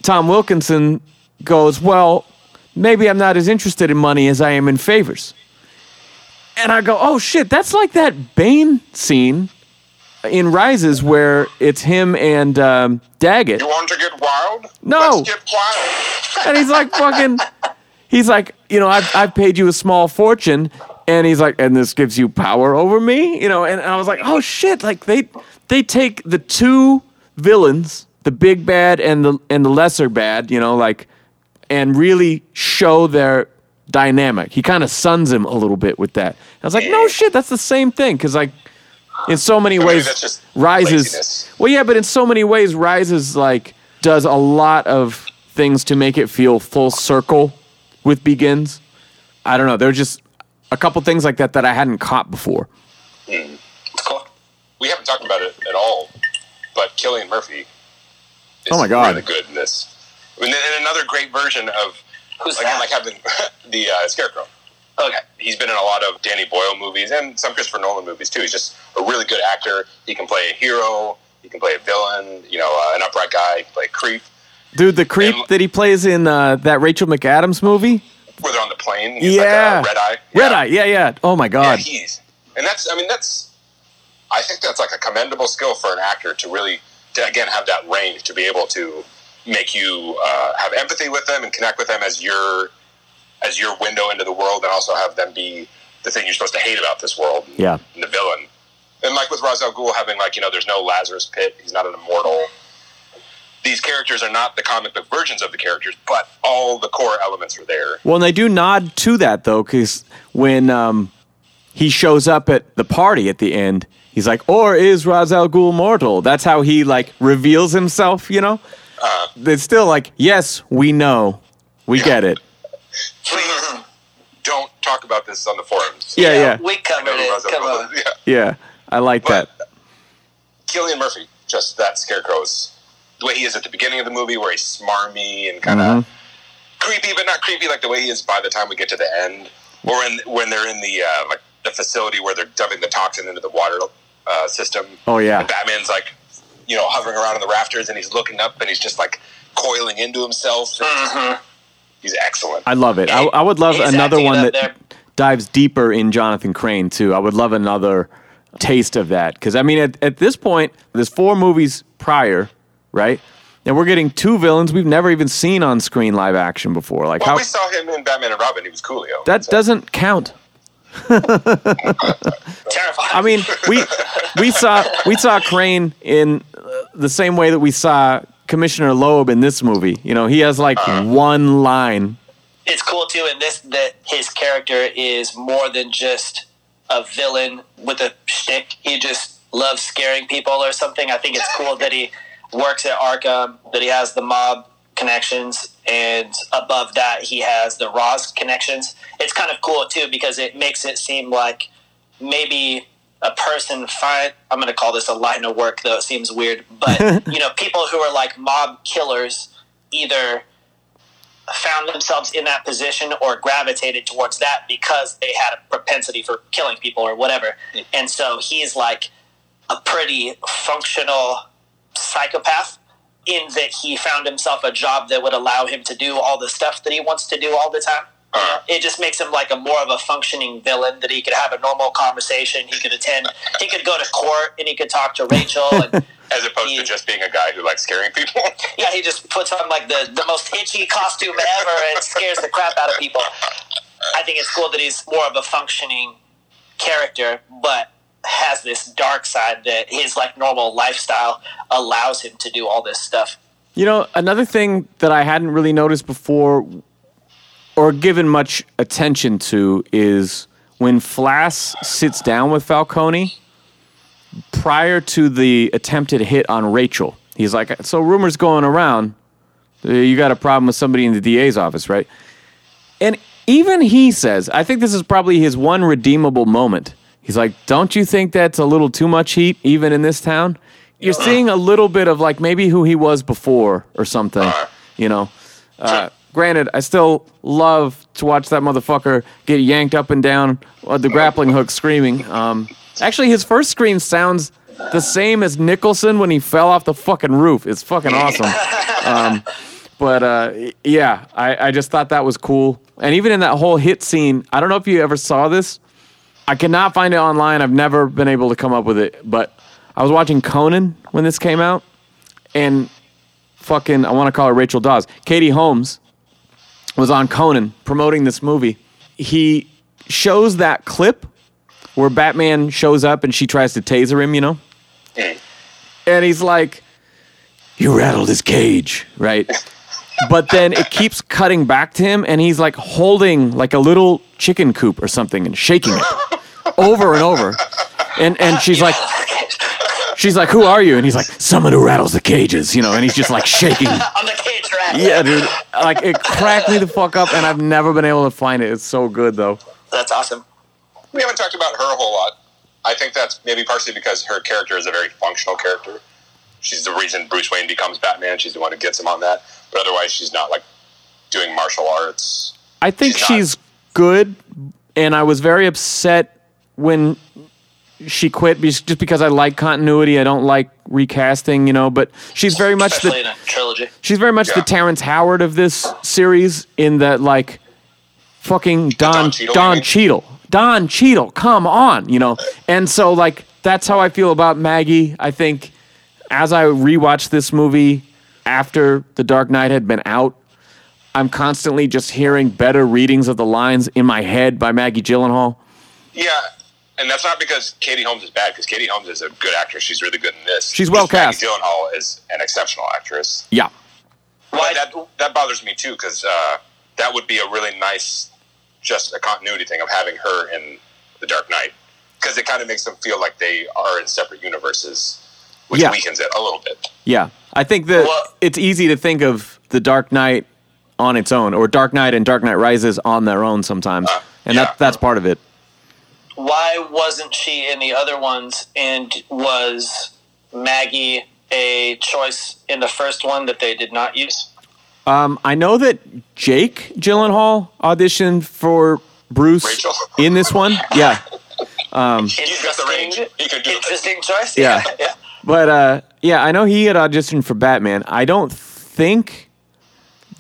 Tom Wilkinson goes, well, maybe I'm not as interested in money as I am in favors. And I go, oh shit, that's like that Bane scene in Rises where it's him and Daggett. You want to get wild? No. Let's get wild. And he's like fucking, he's like, you know, I've paid you a small fortune. And he's like, and this gives you power over me? You know, and I was like, oh shit, like they take the two villains, the big bad and the lesser bad, you know, like, and really show their dynamic. He kind of suns him a little bit with that. And I was like, no shit, that's the same thing. Because like, in so many ways, Rises... Laziness. Well, yeah, but in so many ways, Rises, like, does a lot of things to make it feel full circle with Begins. I don't know. There are just a couple things like that that I hadn't caught before. It's cool. We haven't talked about it at all, but Cillian Murphy is really good in this. I mean, and another great version of... Who's like, that? Like having the Scarecrow. Okay. He's been in a lot of Danny Boyle movies and some Christopher Nolan movies, too. He's just a really good actor. He can play a hero. He can play a villain, you know, an upright guy. He can play a creep. Dude, the creep that he plays in that Rachel McAdams movie? Where they're on the plane. He's like Red Eye. Yeah. Red Eye, yeah. Oh, my God. Yeah, I think that's like a commendable skill for an actor to really, again, have that range to be able to make you have empathy with them and connect with them as your window into the world, and also have them be the thing you're supposed to hate about this world and the villain. And like with Ra's al Ghul having, like, you know, there's no Lazarus pit, he's not an immortal. These characters are not the comic book versions of the characters, but all the core elements are there. Well, and they do nod to that, though, because when he shows up at the party at the end, he's like, or is Ra's al Ghul mortal? That's how he, like, reveals himself, you know? It's still like, yes, we know. We get it. Please don't talk about this on the forums. Yeah. We covered it. Come on. Yeah, I like that. Cillian Murphy, just that Scarecrow, the way he is at the beginning of the movie, where he's smarmy and kind of creepy, but not creepy, like the way he is by the time we get to the end, or when they're in the like the facility where they're dumping the toxin into the water system. Oh yeah, and Batman's like, you know, hovering around in the rafters, and he's looking up, and he's just like coiling into himself. He's excellent. I love it. I would love another one that dives deeper in Jonathan Crane, too. I would love another taste of that. Because, I mean, at this point, there's four movies prior, right? And we're getting two villains we've never even seen on screen live action before. Like, we saw him in Batman and Robin. He was Coolio. That doesn't count. Terrifying. I mean, we saw Crane in the same way that we saw Commissioner Loeb in this movie. You know, he has like one line. It's cool too in this that his character is more than just a villain with a shtick. He just loves scaring people or something. I think it's cool that he works at Arkham, that he has the mob connections, and above that he has the Ra's connections. It's kind of cool too because it makes it seem like maybe a person I'm going to call this a line of work, though it seems weird, but you know, people who are like mob killers either found themselves in that position or gravitated towards that because they had a propensity for killing people or whatever. And so he's like a pretty functional psychopath in that he found himself a job that would allow him to do all the stuff that he wants to do all the time. It just makes him like a more of a functioning villain that he could have a normal conversation. He could attend, he could go to court, and he could talk to Rachel. And as opposed to just being a guy who likes scaring people. Yeah, he just puts on like the most itchy costume ever and scares the crap out of people. I think it's cool that he's more of a functioning character, but has this dark side that his like normal lifestyle allows him to do all this stuff. You know, another thing that I hadn't really noticed before or given much attention to is when Flass sits down with Falcone prior to the attempted hit on Rachel. He's like, so rumors going around, you got a problem with somebody in the DA's office, right? And even he says, I think this is probably his one redeemable moment. He's like, don't you think that's a little too much heat even in this town? You're seeing a little bit of like maybe who he was before or something, you know? Granted, I still love to watch that motherfucker get yanked up and down with the grappling hook screaming. Actually, his first scream sounds the same as Nicholson when he fell off the fucking roof. It's fucking awesome. Yeah, I just thought that was cool. And even in that whole hit scene, I don't know if you ever saw this. I cannot find it online. I've never been able to come up with it. But I was watching Conan when this came out. And fucking, I want to call her Rachel Dawes. Katie Holmes was on Conan promoting this movie. He shows that clip where Batman shows up and she tries to taser him, you know? And he's like, you rattled his cage, right? But then it keeps cutting back to him and he's like holding like a little chicken coop or something and shaking it over and over. And she's like, who are you? And he's like, someone who rattles the cages, you know, and he's just like shaking. I'm the cage rattler. Yeah, dude. Like, it cracked me the fuck up, and I've never been able to find it. It's so good, though. That's awesome. We haven't talked about her a whole lot. I think that's maybe partially because her character is a very functional character. She's the reason Bruce Wayne becomes Batman. She's the one who gets him on that. But otherwise, she's not, like, doing martial arts. I think she's good, and I was very upset when she quit just because I like continuity. I don't like recasting, you know, but she's very much especially in a trilogy. She's very much the Terrence Howard of this series in that, like, fucking Don Cheadle. Don Cheadle, come on, you know. And so, like, that's how I feel about Maggie. I think as I rewatched this movie after The Dark Knight had been out, I'm constantly just hearing better readings of the lines in my head by Maggie Gyllenhaal. Yeah. And that's not because Katie Holmes is bad, because Katie Holmes is a good actress. She's really good in this. She's well cast. Maggie Gyllenhaal is an exceptional actress. Yeah. Well, that bothers me, too, because that would be a really nice, just a continuity thing of having her in The Dark Knight, because it kind of makes them feel like they are in separate universes, which weakens it a little bit. Yeah. I think that it's easy to think of The Dark Knight on its own, or Dark Knight and Dark Knight Rises on their own sometimes, and that's part of it. Why wasn't she in the other ones, and was Maggie a choice in the first one that they did not use? I know that Jake Gyllenhaal auditioned for Bruce in this one. Yeah. He's got the range. He could do interesting choice. Yeah. But, I know he had auditioned for Batman. I don't think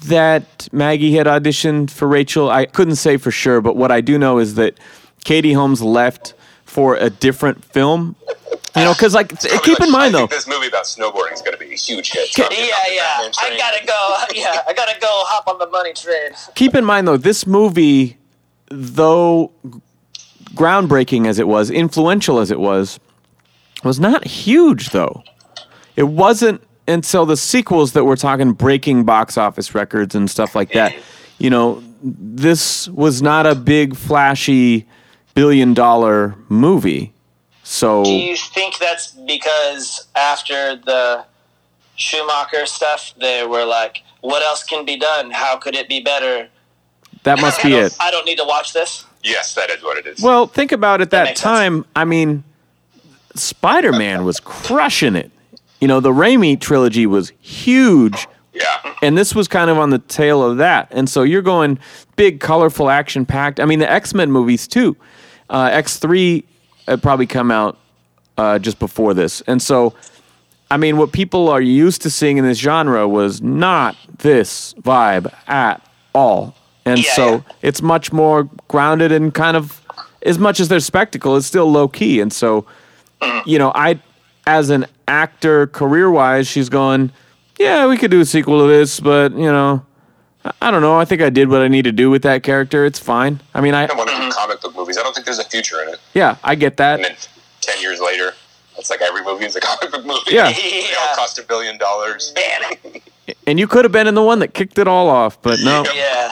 that Maggie had auditioned for Rachel. I couldn't say for sure, but what I do know is that Katie Holmes left for a different film, you know, because, like, keep in mind, though, this movie about snowboarding is going to be a huge hit. So I gotta go hop on the money train. Keep in mind, though, this movie, though groundbreaking as it was, influential as it was not huge, though. It wasn't And so the sequels that we're talking, breaking box office records and stuff like that, you know, this was not a big, flashy, billion-dollar movie. So, do you think that's because after the Schumacher stuff, they were like, what else can be done? How could it be better? That must be it. I don't need to watch this? Yes, that is what it is. Well, think about it, that time, sense. I mean, Spider-Man was crushing it. You know, the Raimi trilogy was huge. Yeah. And this was kind of on the tail of that. And so you're going big, colorful, action-packed. I mean, the X-Men movies, too. X3 had probably come out just before this. And so, I mean, what people are used to seeing in this genre was not this vibe at all. And it's much more grounded and kind of, as much as there's spectacle, it's still low-key. And so, you know, I, as an actor, career-wise, she's going, yeah, we could do a sequel to this, but, you know, I don't know. I think I did what I need to do with that character. It's fine. I mean, I don't want to do comic book movies. I don't think there's a future in it. Yeah, I get that. And then 10 years later, it's like every movie is a comic book movie. Yeah. They all cost $1 billion. And you could have been in the one that kicked it all off, but no. Yeah.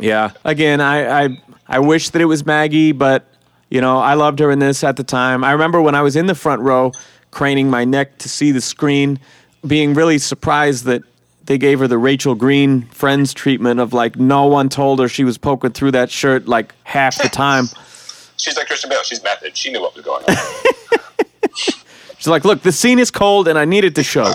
Yeah. Again, I wish that it was Maggie, but, you know, I loved her in this at the time. I remember when I was in the front row, craning my neck to see the screen, being really surprised that they gave her the Rachel Green Friends treatment of, like, no one told her she was poking through that shirt, like, half the time. She's like Christian Bale. She's method. She knew what was going on. She's like, look, the scene is cold, and I need it to show.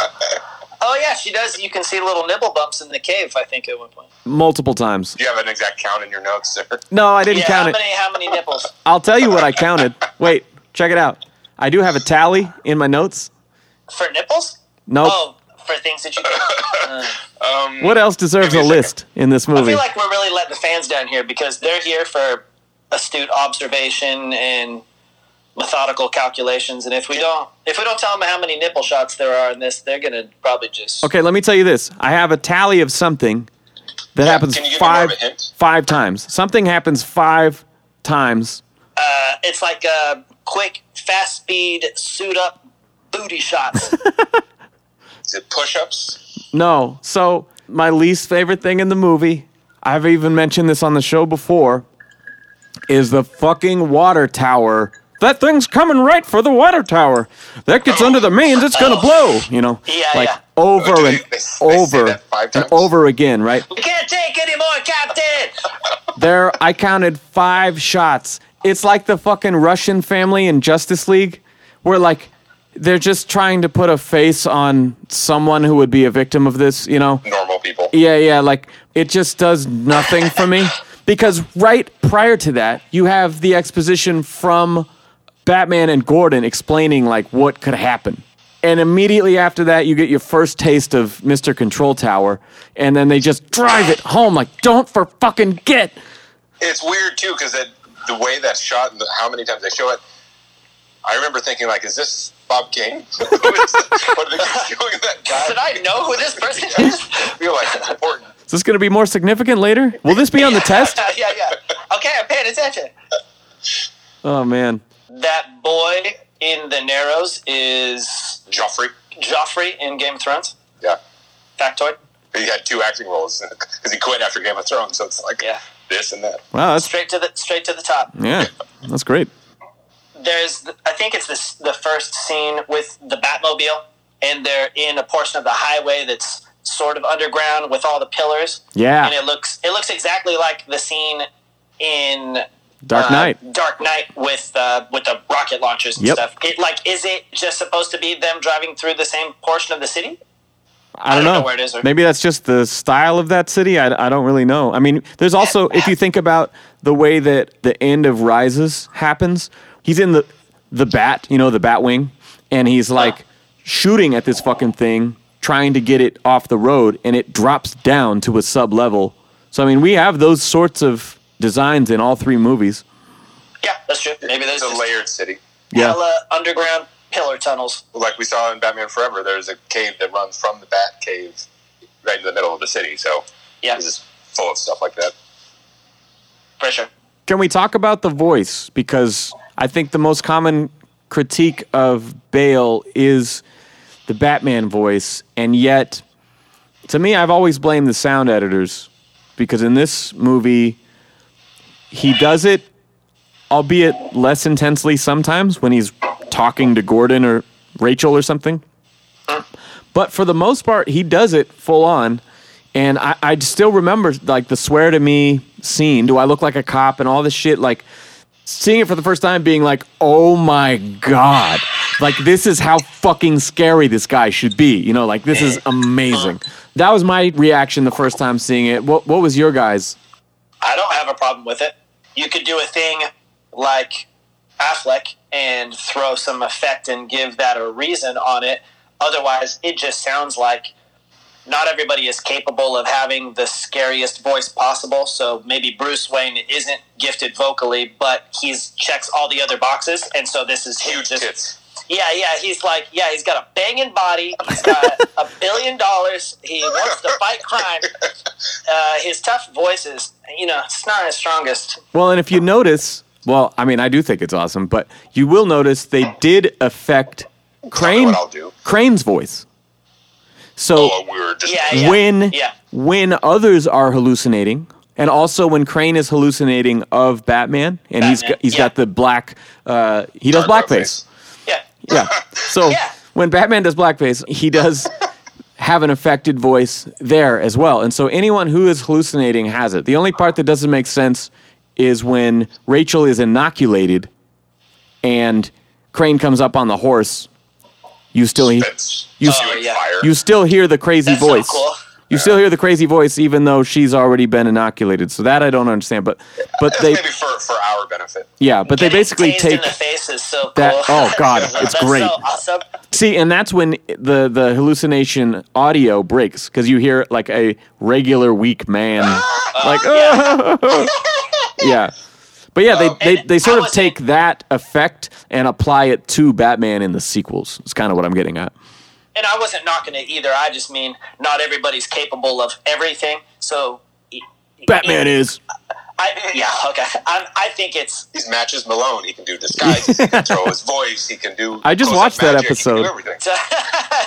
Oh, yeah, she does. You can see little nibble bumps in the cave, I think, at one point. Multiple times. Do you have an exact count in your notes, sir? No, I didn't count it. How many nipples? I'll tell you what I counted. Wait, check it out. I do have a tally in my notes. For nipples? No. Nope. Oh, for things that you what else deserves a list in this movie? I feel like we're really letting the fans down here because they're here for astute observation and methodical calculations, and if we don't tell them how many nipple shots there are in this, they're gonna probably just. Okay, let me tell you this. I have a tally of something that happens five times. Something happens five times. It's like a quick, fast speed, suit up, booty shots. Is it push-ups? No. So my least favorite thing in the movie, I've even mentioned this on the show before, is the fucking water tower. That thing's coming right for the water tower. That gets under the mains, it's going to blow. You know, over and over and over again, right? We can't take any more, Captain! There, I counted five shots. It's like the fucking Russian family in Justice League where, like, they're just trying to put a face on someone who would be a victim of this, you know? Normal people. Yeah, like, it just does nothing for me. Because right prior to that, you have the exposition from Batman and Gordon explaining, like, what could happen. And immediately after that, you get your first taste of Mr. Control Tower, and then they just drive it home, like, don't for fucking get. It's weird, too, because the way that's shot and how many times they show it, I remember thinking, like, is this Bob Kane? What are they doing with that guy? Did I know who this person is? You're like, it's important. Is this going to be more significant later? Will this be on the test? Yeah. Okay, I'm paying attention. Oh, man. That boy in the Narrows is... Joffrey in Game of Thrones. Yeah. Factoid. He had two acting roles because he quit after Game of Thrones, so it's like this and that. Wow, that's... Straight to the top. Yeah, that's great. There's, I think it's the first scene with the Batmobile, and they're in a portion of the highway that's sort of underground with all the pillars. Yeah, and it looks exactly like the scene in Dark Knight with the rocket launchers and stuff. Is it just supposed to be them driving through the same portion of the city? I don't know where it is. Or... Maybe that's just the style of that city. I don't really know. I mean, there's also, if you think about the way that the end of Rises happens, he's in the bat, you know, the bat wing, and he's like shooting at this fucking thing, trying to get it off the road, and it drops down to a sub-level. So, I mean, we have those sorts of designs in all three movies. Yeah, that's true. Maybe there's a layered city. Yeah. Underground pillar tunnels. Like we saw in Batman Forever, there's a cave that runs from the Bat Cave right into the middle of the city. So it's just full of stuff like that. For sure. Can we talk about the voice? Because I think the most common critique of Bale is the Batman voice, and yet, to me, I've always blamed the sound editors, because in this movie, he does it, albeit less intensely sometimes, when he's talking to Gordon or Rachel or something. But for the most part, he does it full on. And I still remember, like, the swear to me scene, do I look like a cop and all this shit, like, seeing it for the first time being like, oh my God, like, this is how fucking scary this guy should be. You know, like, this is amazing. That was my reaction the first time seeing it. What was your guys'? I don't have a problem with it. You could do a thing like Affleck and throw some effect and give that a reason on it. Otherwise, it just sounds like not everybody is capable of having the scariest voice possible. So maybe Bruce Wayne isn't gifted vocally, but he checks all the other boxes. And so this is huge. Yeah. He's got a banging body. He's got $1 billion. He wants to fight crime. His tough voice is, it's not his strongest. Well, and if you notice, I do think it's awesome, but you will notice they did affect Crane's voice. So when others are hallucinating, and also when Crane is hallucinating of Batman, and he's got the black, he does blackface. When Batman does blackface, he does have an affected voice there as well. And so anyone who is hallucinating has it. The only part that doesn't make sense is when Rachel is inoculated and Crane comes up on the horse. You still hear the crazy voice. So cool. You still hear the crazy voice, even though she's already been inoculated. So that I don't understand, but they maybe for our benefit. Yeah, but they basically take in the face is so cool. That, oh God, it's great. So awesome. See, and that's when the hallucination audio breaks, because you hear like a regular weak man, yeah. But yeah, they sort of take that effect and apply it to Batman in the sequels. It's kind of what I'm getting at. And I wasn't knocking it either. I just mean not everybody's capable of everything. So Batman is. I think it's. He matches Malone. He can do disguises. He can throw his voice. He can do. I just watched that episode. He can do everything.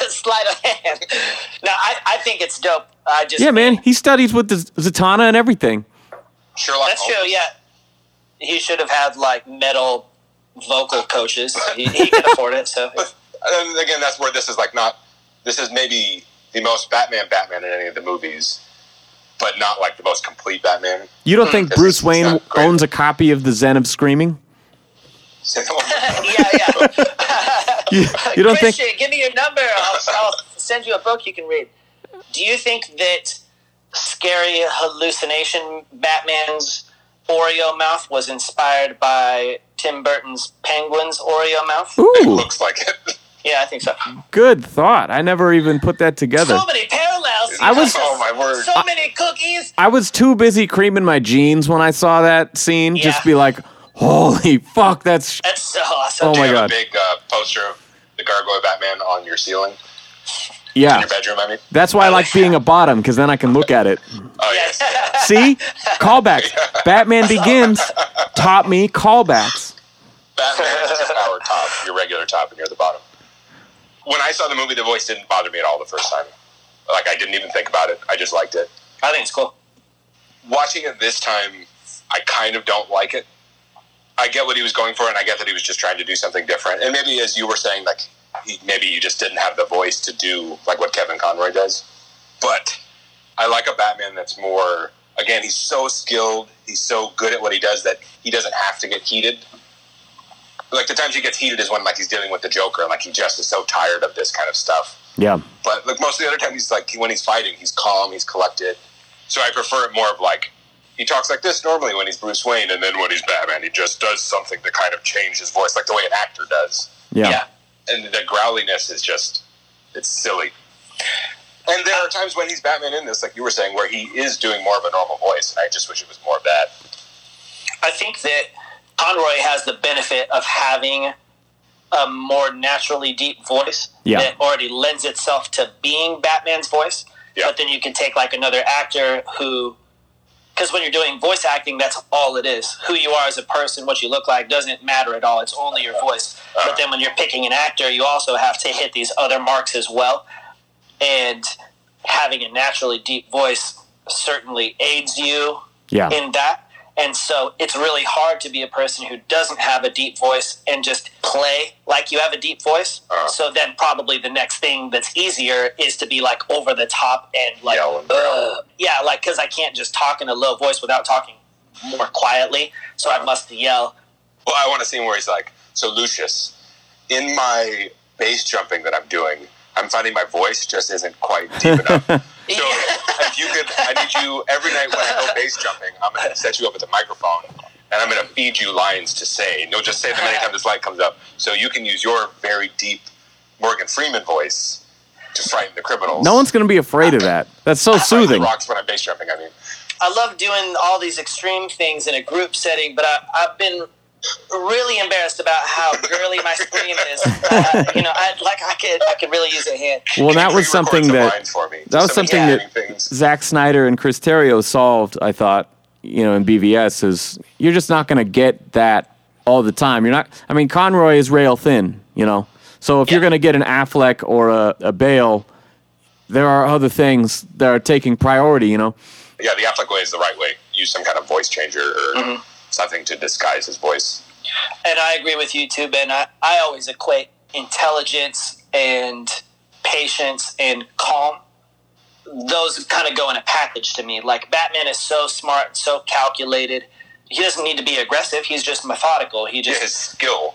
Sleight of hand. No, I think it's dope. He studies with Zatanna and everything. Sherlock Holmes. That's true. Yeah. He should have had, metal vocal coaches. He can afford it, so... But, and again, that's where this is, This is maybe the most Batman in any of the movies, but not, the most complete Batman. You don't think Bruce Wayne owns a copy of the Zen of Screaming? You don't Christian, think... give me your number. I'll send you a book you can read. Do you think that scary hallucination Batman's Oreo mouth was inspired by Tim Burton's Penguin's Oreo mouth? Ooh. It looks like it. Yeah, I think so. Good thought. I never even put that together. So many parallels. Oh, my word. So many cookies. I was too busy creaming my jeans when I saw that scene. Yeah. Just be like, holy fuck, that's so awesome. Oh, my God. Do you have a big poster of the Gargoyle Batman on your ceiling? Yeah. In your bedroom, I mean. That's why I like being a bottom, because then I can look at it. Oh, yes. See? Callbacks. Batman Begins taught me callbacks. Batman is our top, your regular top, and you're the bottom. When I saw the movie, the voice didn't bother me at all the first time. I didn't even think about it. I just liked it. I think it's cool. Watching it this time, I kind of don't like it. I get what he was going for, and I get that he was just trying to do something different. And maybe, as you were saying, maybe you just didn't have the voice to do what Kevin Conroy does. But I like a Batman that's more, again, he's so skilled, he's so good at what he does that he doesn't have to get heated. The times he gets heated is when he's dealing with the Joker and he just is so tired of this kind of stuff. Yeah. But most of the other time he's when he's fighting, he's calm, he's collected. So I prefer it more of he talks like this normally when he's Bruce Wayne, and then when he's Batman, he just does something to kind of change his voice, like the way an actor does. Yeah. And the growliness is just, it's silly. And there are times when he's Batman in this, like you were saying, where he is doing more of a normal voice, and I just wish it was more of that. I think that Conroy has the benefit of having a more naturally deep voice that already lends itself to being Batman's voice, but then you can take another actor who Because when you're doing voice acting, that's all it is. Who you are as a person, what you look like, doesn't matter at all. It's only your voice. But then when you're picking an actor, you also have to hit these other marks as well. And having a naturally deep voice certainly aids you in that. And so it's really hard to be a person who doesn't have a deep voice and just play like you have a deep voice. So then probably the next thing that's easier is to be like over the top and like, like, because I can't just talk in a low voice without talking more quietly. So I must yell. Well, I want a scene where he's like, so Lucius, in my base jumping that I'm doing, I'm finding my voice just isn't quite deep enough. So if you could, I need you every night when I go bass jumping, I'm going to set you up with a microphone, and I'm going to feed you lines to say. And you'll just say them anytime this light comes up. So you can use your very deep Morgan Freeman voice to frighten the criminals. No one's going to be afraid of that. That's so soothing. Rocks when I'm bass jumping, I mean. I love doing all these extreme things in a group setting, but I've been really embarrassed about how girly my scream is. I could really use a hand. Well, that was something that Zack Snyder and Chris Terrio solved, I thought, in BVS, is you're just not going to get that all the time. You're not. I mean, Conroy is rail thin, So if you're going to get an Affleck or a Bale, there are other things that are taking priority, Yeah, the Affleck way is the right way. Use some kind of voice changer or something to disguise his voice. And I agree with you too, Ben. I always equate intelligence and patience and calm. Those kind of go in a package to me. Like, Batman is so smart, so calculated. He doesn't need to be aggressive. He's just methodical. His skill.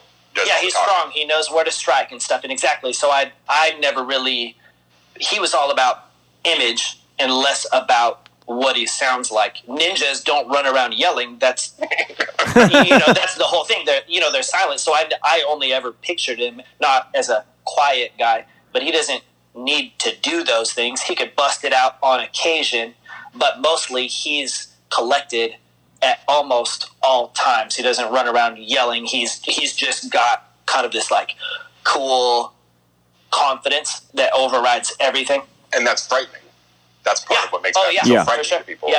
He's strong. He knows where to strike and stuff. And exactly. So I never really... He was all about image and less about what he sounds like. Ninjas don't run around yelling. That's that's the whole thing. They're they're silent. So I only ever pictured him not as a quiet guy, but he doesn't need to do those things. He could bust it out on occasion, but mostly he's collected at almost all times. He doesn't run around yelling. He's just got kind of this like cool confidence that overrides everything, and that's frightening. That's part of what makes Batman so frightening to people.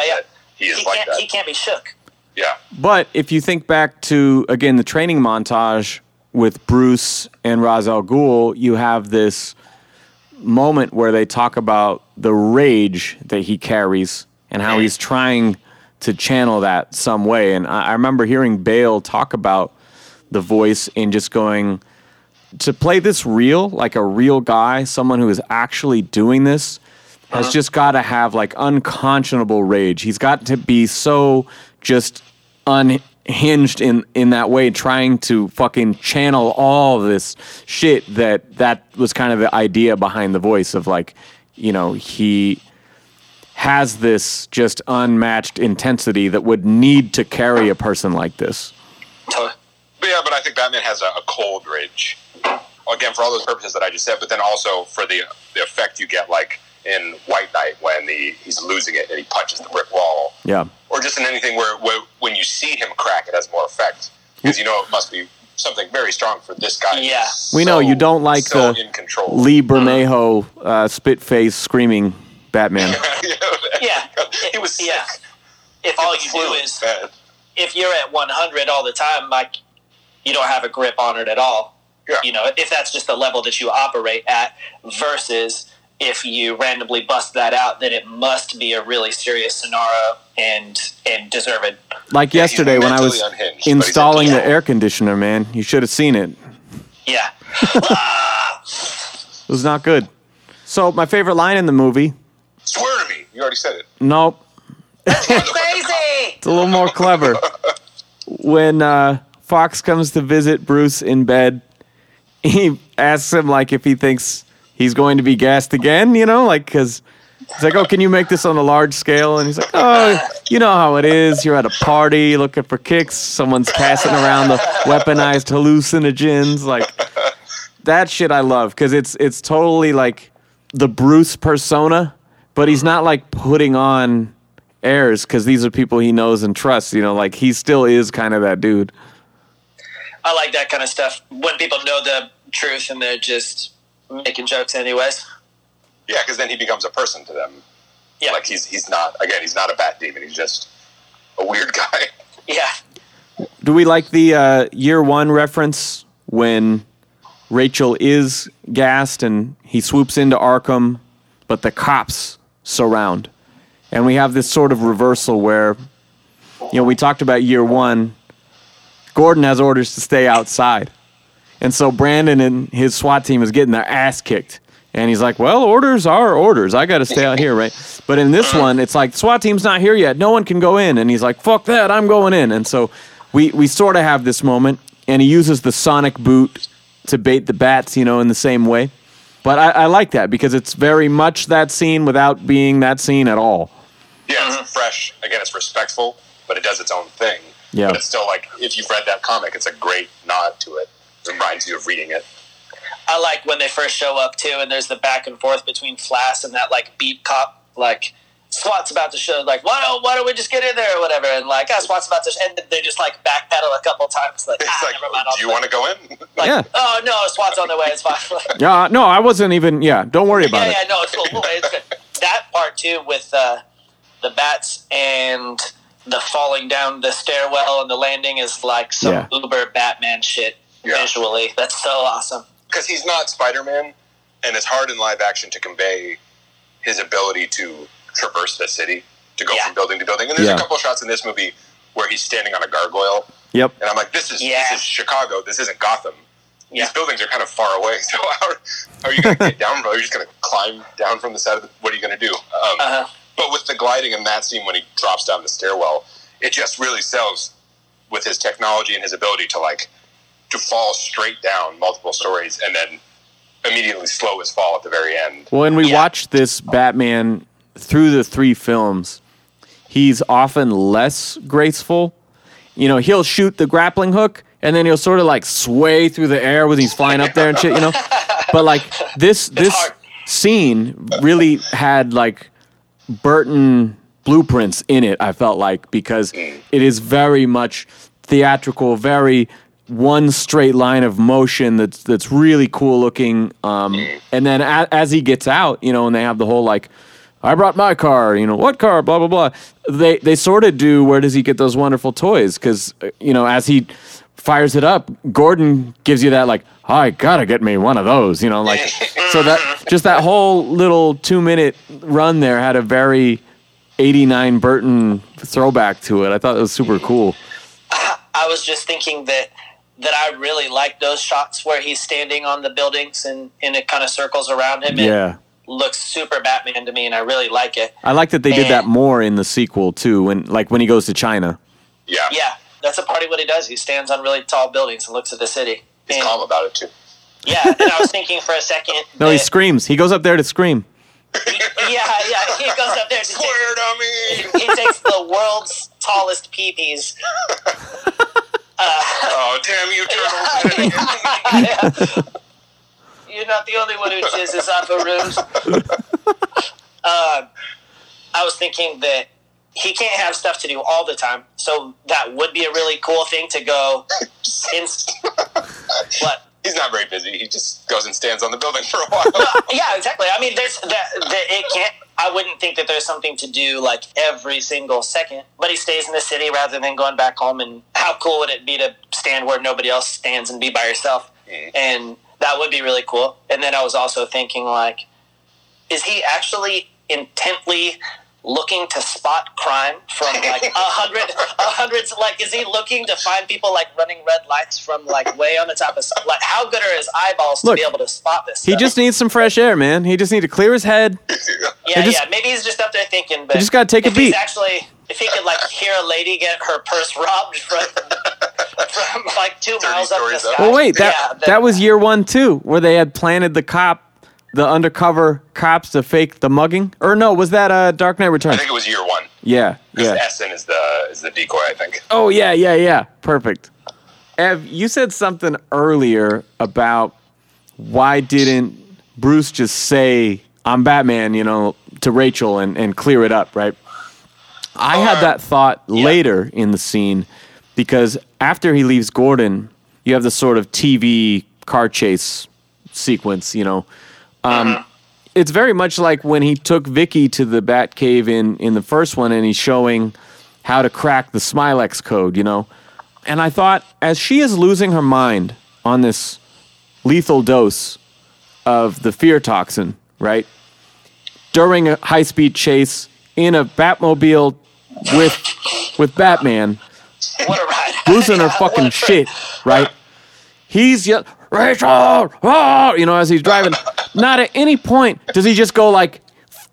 He is like that. He can't be shook. Yeah. But if you think back to, again, the training montage with Bruce and Ra's al Ghul, you have this moment where they talk about the rage that he carries and how he's trying to channel that some way. And I remember hearing Bale talk about the voice and just going, to play this real, like a real guy, someone who is actually doing this, has just got to have like unconscionable rage. He's got to be so just unhinged in that way, trying to fucking channel all this shit that was kind of the idea behind the voice of like, he has this just unmatched intensity that would need to carry a person like this. But I think Batman has a cold rage. Again, for all those purposes that I just said, but then also for the effect you get like, in White Knight when he's losing it and he punches the brick wall. Yeah. Or just in anything where when you see him crack, it has more effect. Because it must be something very strong for this guy. Yeah. We know you don't like the Lee Bermejo spit-face screaming Batman. He was sick. Yeah. If all you do is... Bad. If you're at 100 all the time, like, you don't have a grip on it at all. Yeah. If that's just the level that you operate at versus... If you randomly bust that out, then it must be a really serious scenario and deserve it. Like yesterday when I was installing the air conditioner, man. You should have seen it. Yeah. It was not good. So my favorite line in the movie. Swear to me. You already said it. Nope. That's crazy. It's a little more clever. When Fox comes to visit Bruce in bed, he asks him like if he thinks... He's going to be gassed again, because he's like, oh, can you make this on a large scale? And he's like, oh, you know how it is. You're at a party looking for kicks. Someone's passing around the weaponized hallucinogens. Like, that shit I love because it's totally like the Bruce persona, but he's not like putting on airs because these are people he knows and trusts. Like he still is kind of that dude. I like that kind of stuff. When people know the truth and they're just... making jokes anyways. Yeah, because then he becomes a person to them. Yeah. Like he's not a bat demon. He's just a weird guy. Yeah. Do we like the Year One reference when Rachel is gassed and he swoops into Arkham, but the cops surround? And we have this sort of reversal where, you know, we talked about Year One. Gordon has orders to stay outside. And so Brandon and his SWAT team is getting their ass kicked. And he's like, well, orders are orders. I got to stay out here, right? But in this one, it's like, SWAT team's not here yet. No one can go in. And he's like, fuck that, I'm going in. And so we sort of have this moment. And he uses the sonic boot to bait the bats, you know, in the same way. But I like that because it's very much that scene without being that scene at all. Yeah, it's fresh. Again, it's respectful, but it does its own thing. Yeah. But it's still like, if you've read that comic, it's a great nod to it. It reminds you of reading it. I like when they first show up, too, and there's the back and forth between Flass and that, like, beat cop, like, SWAT's about to show, like, why don't we just get in there or whatever, and, like, SWAT's about to show, and they just, like, backpedal a couple times, like, never mind. Do you want to go in? Like, yeah. Oh, no, SWAT's on their way, it's fine. Like, no, I wasn't even, don't worry about it. Yeah, no, it's cool. It's good. That part, too, with the bats and the falling down the stairwell and the landing is, like, some uber Batman shit visually. That's so awesome. Because he's not Spider-Man, and it's hard in live action to convey his ability to traverse the city, to go from building to building. And there's a couple shots in this movie where he's standing on a gargoyle. Yep. And I'm like, this is Chicago. This isn't Gotham. Yeah. These buildings are kind of far away. So how are you going to get down? Are you just going to climb down from the side of the... What are you going to do? But with the gliding in that scene when he drops down the stairwell, it just really sells with his technology and his ability to, like... to fall straight down multiple stories and then immediately slow his fall at the very end. Well, and we watch this Batman through the three films. He's often less graceful. You know, he'll shoot the grappling hook and then he'll sort of like sway through the air when he's flying up there and shit, you know? But like this scene really had like Burton blueprints in it, I felt like, because it is very much theatrical, very... one straight line of motion that's really cool looking. And then as he gets out, you know, and they have the whole like, I brought my car, you know, what car, blah, blah, blah. They sort of do, where does he get those wonderful toys? Because, you know, as he fires it up, Gordon gives you that like, I gotta get me one of those, you know, like, so that, just that whole little 2-minute run there had a very 89 Burton throwback to it. I thought it was super cool. I was just thinking that I really like those shots where he's standing on the buildings and it kind of circles around him. Yeah. It looks super Batman to me, and I really like it. I like that they did that more in the sequel, too, when he goes to China. Yeah. Yeah, that's a part of what he does. He stands on really tall buildings and looks at the city. He's calm about it, too. Yeah, and I was thinking for a second... No, he screams. He goes up there to scream. Yeah, he goes up there to... Square dummy! He takes the world's tallest peepees... oh, damn you, turtles. Yeah. You're not the only one who jizzes off a roof. I was thinking that he can't have stuff to do all the time, so that would be a really cool thing to go... What? He's not very busy. He just goes and stands on the building for a while. Yeah, exactly. I mean, there's that it can't... I wouldn't think that there's something to do like every single second, but he stays in the city rather than going back home. And how cool would it be to stand where nobody else stands and be by yourself? And that would be really cool. And then I was also thinking, like, is he actually intently looking to spot crime from like 100, like, is he looking to find people like running red lights from like way on the top of, like, how good are his eyeballs to be able to spot this stuff? He just needs some fresh air, man. He just needs to clear his head. Maybe he's just up there thinking, but you just gotta take a beat. If he could like hear a lady get her purse robbed from like 2 miles up the sky. Well, wait, that was Year One too, where they had planted the undercover cops to fake the mugging? Or no, was that Dark Knight Returns? I think it was Year One. Yeah. Because Essen is the decoy, I think. Oh, yeah. Perfect. Ev, you said something earlier about why didn't Bruce just say, I'm Batman, you know, to Rachel and clear it up, right? I had that thought later in the scene, because after he leaves Gordon, you have this sort of TV car chase sequence, you know, it's very much like when he took Vicky to the Batcave in the first one, and he's showing how to crack the Smilex code, you know? And I thought, as she is losing her mind on this lethal dose of the fear toxin, right? During a high-speed chase in a Batmobile with Batman, what a ride. Losing her fucking shit, right? He's yelling, Rachel! Oh! You know, as he's driving. Not at any point does he just go, like,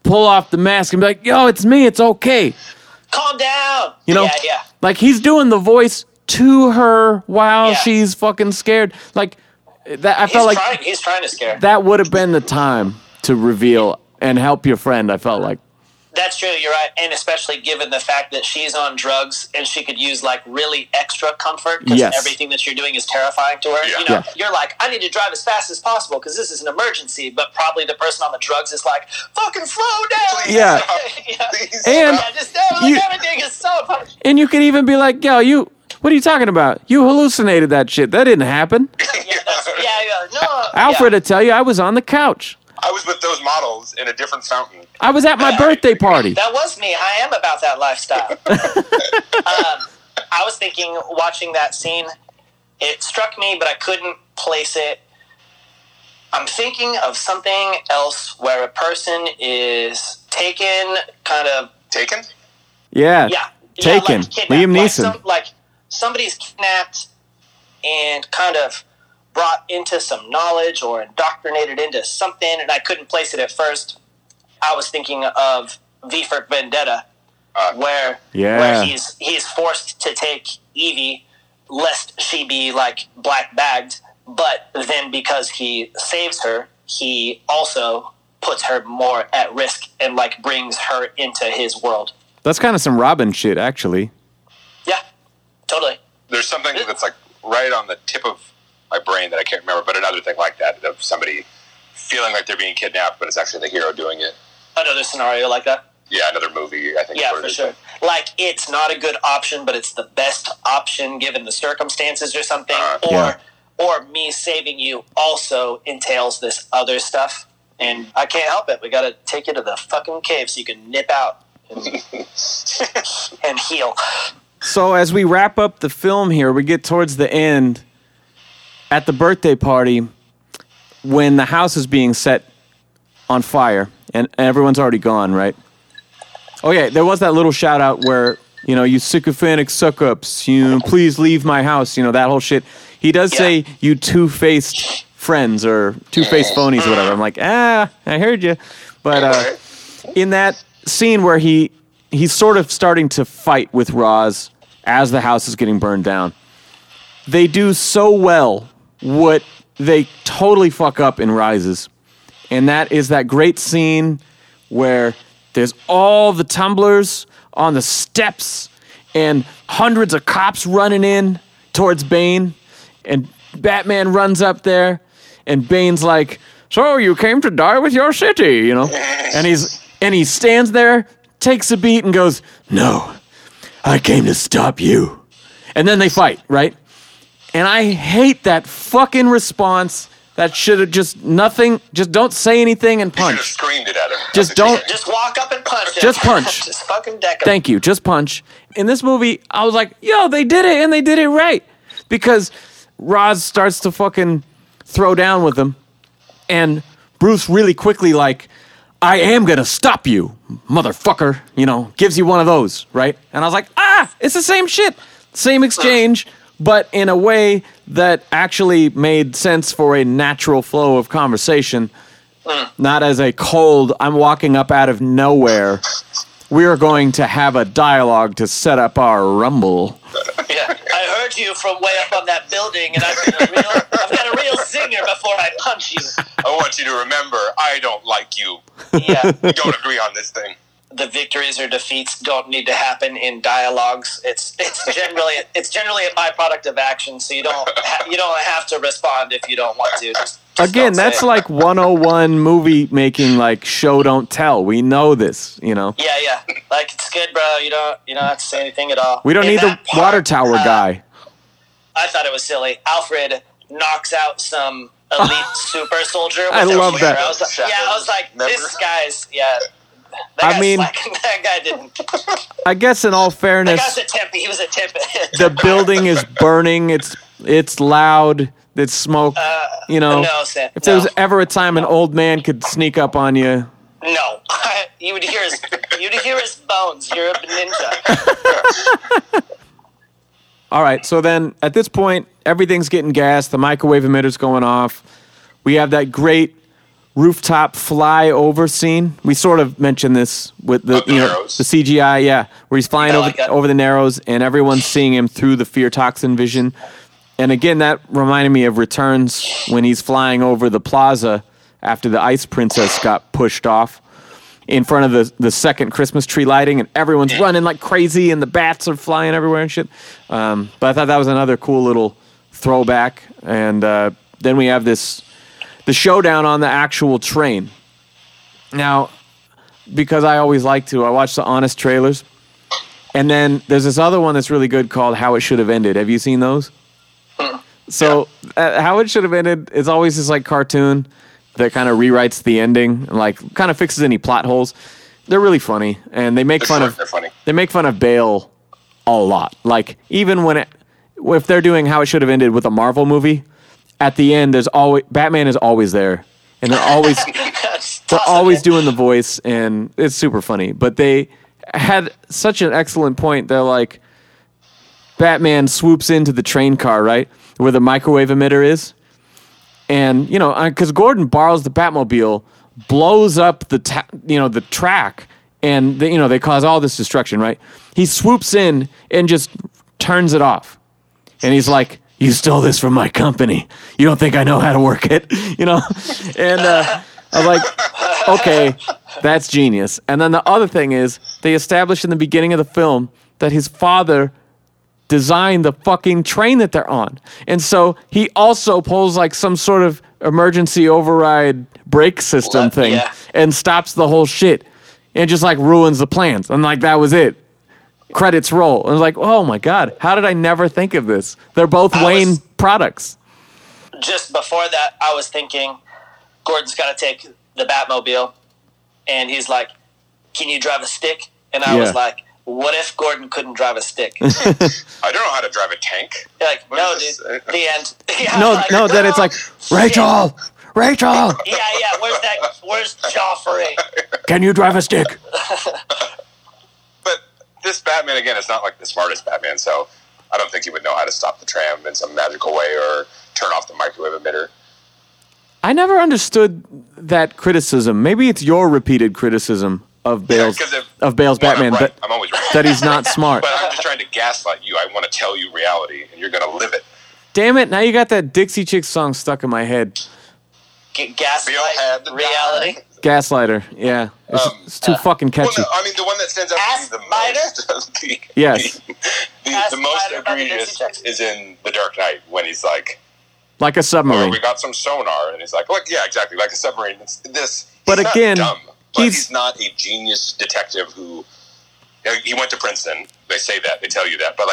pull off the mask and be like, yo, it's me, it's okay. Calm down. You know? Yeah. Like, he's doing the voice to her while she's fucking scared. Like, that. He's trying to scare. That would have been the time to reveal and help your friend, I felt like. That's true, you're right, and especially given the fact that she's on drugs and she could use, like, really extra comfort because everything that you're doing is terrifying to her. Yeah. You know, you're like, I need to drive as fast as possible because this is an emergency, but probably the person on the drugs is like, fucking slow down! Yeah. Everything is so funny. And you could even be like, yo, you... What are you talking about? You hallucinated that shit. That didn't happen. Alfred will tell you I was on the couch. I was with those models in a different fountain. I was at my birthday party. That was me. I am about that lifestyle. I was thinking, watching that scene, it struck me, but I couldn't place it. I'm thinking of something else where a person is taken, kind of... Taken? Yeah. Taken. Like Liam Neeson. Somebody's kidnapped and kind of brought into some knowledge or indoctrinated into something, and I couldn't place it at first. I was thinking of V for Vendetta, where he's forced to take Evie lest she be, like, black bagged, but then because he saves her, he also puts her more at risk and, like, brings her into his world. That's kind of some Robin shit, actually. Yeah. Totally. There's something that's, like, right on the tip of my brain that I can't remember, but another thing like that, of somebody feeling like they're being kidnapped, but it's actually the hero doing it. Another scenario like that? Yeah, another movie, I think. Yeah, for sure. Like, it's not a good option, but it's the best option given the circumstances or something, or me saving you also entails this other stuff, and I can't help it. We gotta take you to the fucking cave so you can nip out and heal. So as we wrap up the film here, we get towards the end at the birthday party when the house is being set on fire and everyone's already gone, right? Oh, yeah, there was that little shout out where, you know, you sycophantic suck-ups, you please leave my house, you know, that whole shit. He does say you two-faced friends or two-faced phonies or whatever. I'm like, I heard you. But in that scene where he's sort of starting to fight with Ra's as the house is getting burned down. They do so well what they totally fuck up in Rises. And that is that great scene where there's all the tumblers on the steps and hundreds of cops running in towards Bane. And Batman runs up there and Bane's like, so you came to die with your city, you know? And he stands there, takes a beat and goes, no, I came to stop you. And then they fight, right? And I hate that fucking response. That should have just nothing. Just don't say anything and punch. You should have screamed it at him. Just walk up and punch him. Just punch. Just fucking deck him. Thank you. Just punch. In this movie, I was like, yo, they did it and they did it right. Because Ra's starts to fucking throw down with him. And Bruce really quickly, like, I am going to stop you, motherfucker, you know, gives you one of those, right? And I was like, it's the same shit, same exchange, but in a way that actually made sense for a natural flow of conversation, not as a cold, I'm walking up out of nowhere, we're going to have a dialogue to set up our rumble. Yeah, I heard you from way up on that building, and I've got a real zinger before I punch you. I want you to remember, I don't like you. Yeah. We don't agree on this thing. The victories or defeats don't need to happen in dialogues. It's generally a byproduct of action, so you don't have to respond if you don't want to. Just again, that's like 101 movie making, like, show don't tell. We know this, you know. Yeah. Like, it's good, bro. You don't have to say anything at all. We don't need the water tower guy. I thought it was silly. Alfred knocks out some elite super soldier. I love that. I was like, this guy's I mean, that guy didn't. I guess in all fairness, that guy was a temp. He was a temp. The building is burning. It's loud. It's smoke. You know, no, Sam, if there was ever a time an old man could sneak up on you, no, you would hear his, bones. You're a ninja. All right, so then at this point, everything's getting gassed. The microwave emitter's going off. We have that great rooftop flyover scene. We sort of mentioned this with the CGI, where he's flying over the Narrows, and everyone's seeing him through the fear toxin vision. And again, that reminded me of Returns when he's flying over the plaza after the Ice Princess got pushed off in front of the second Christmas tree lighting, and everyone's running like crazy, and the bats are flying everywhere and shit. But I thought that was another cool little throwback. And then we have the showdown on the actual train. Now, because I always like to, I watch the Honest trailers. And then there's this other one that's really good called How It Should Have Ended. Have you seen those? So How It Should Have Ended is always this like cartoon that kind of rewrites the ending and like kind of fixes any plot holes. They're really funny, and they make fun of Bale a lot. Like even when if they're doing How It Should Have Ended with a Marvel movie, at the end there's always Batman is always there, and they're always doing the voice, and it's super funny. But they had such an excellent point. They're like, Batman swoops into the train car, right, where the microwave emitter is. And, you know, because Gordon borrows the Batmobile, blows up the track, and, they cause all this destruction, right? He swoops in and just turns it off. And he's like, you stole this from my company. You don't think I know how to work it, you know? And I was like, okay, that's genius. And then the other thing is they establish in the beginning of the film that his father design the fucking train that they're on. And so he also pulls like some sort of emergency override brake system thing and stops the whole shit and just like ruins the plans. I'm like, that was it. Credits roll. And I was like, oh my God, how did I never think of this? They're both Wayne products. Just before that, I was thinking Gordon's got to take the Batmobile, and he's like, can you drive a stick? And I was like, what if Gordon couldn't drive a stick? I don't know how to drive a tank. You're like, no, dude. The end. Yeah, no. Then it's like, Rachel. Yeah. Where's that? Where's Joffrey? Can you drive a stick? But this Batman again is not like the smartest Batman, so I don't think he would know how to stop the tram in some magical way or turn off the microwave emitter. I never understood that criticism. Maybe it's your repeated criticism of Bale's Batman, right. But I'm always right. That he's not smart. But I'm just trying to gaslight you. I want to tell you reality, and you're going to live it. Damn it, now you got that Dixie Chicks song stuck in my head. Gaslight reality? Gaslighter, yeah. It's too fucking catchy. Well, no, I mean, the one that stands out to me the most, yes. The most egregious is in The Dark Knight when he's like a submarine. We got some sonar, and he's like, look, yeah, exactly, like a submarine. It's this. But he's again, not dumb. But he's not a genius detective who... He went to Princeton. They say that. They tell you that. But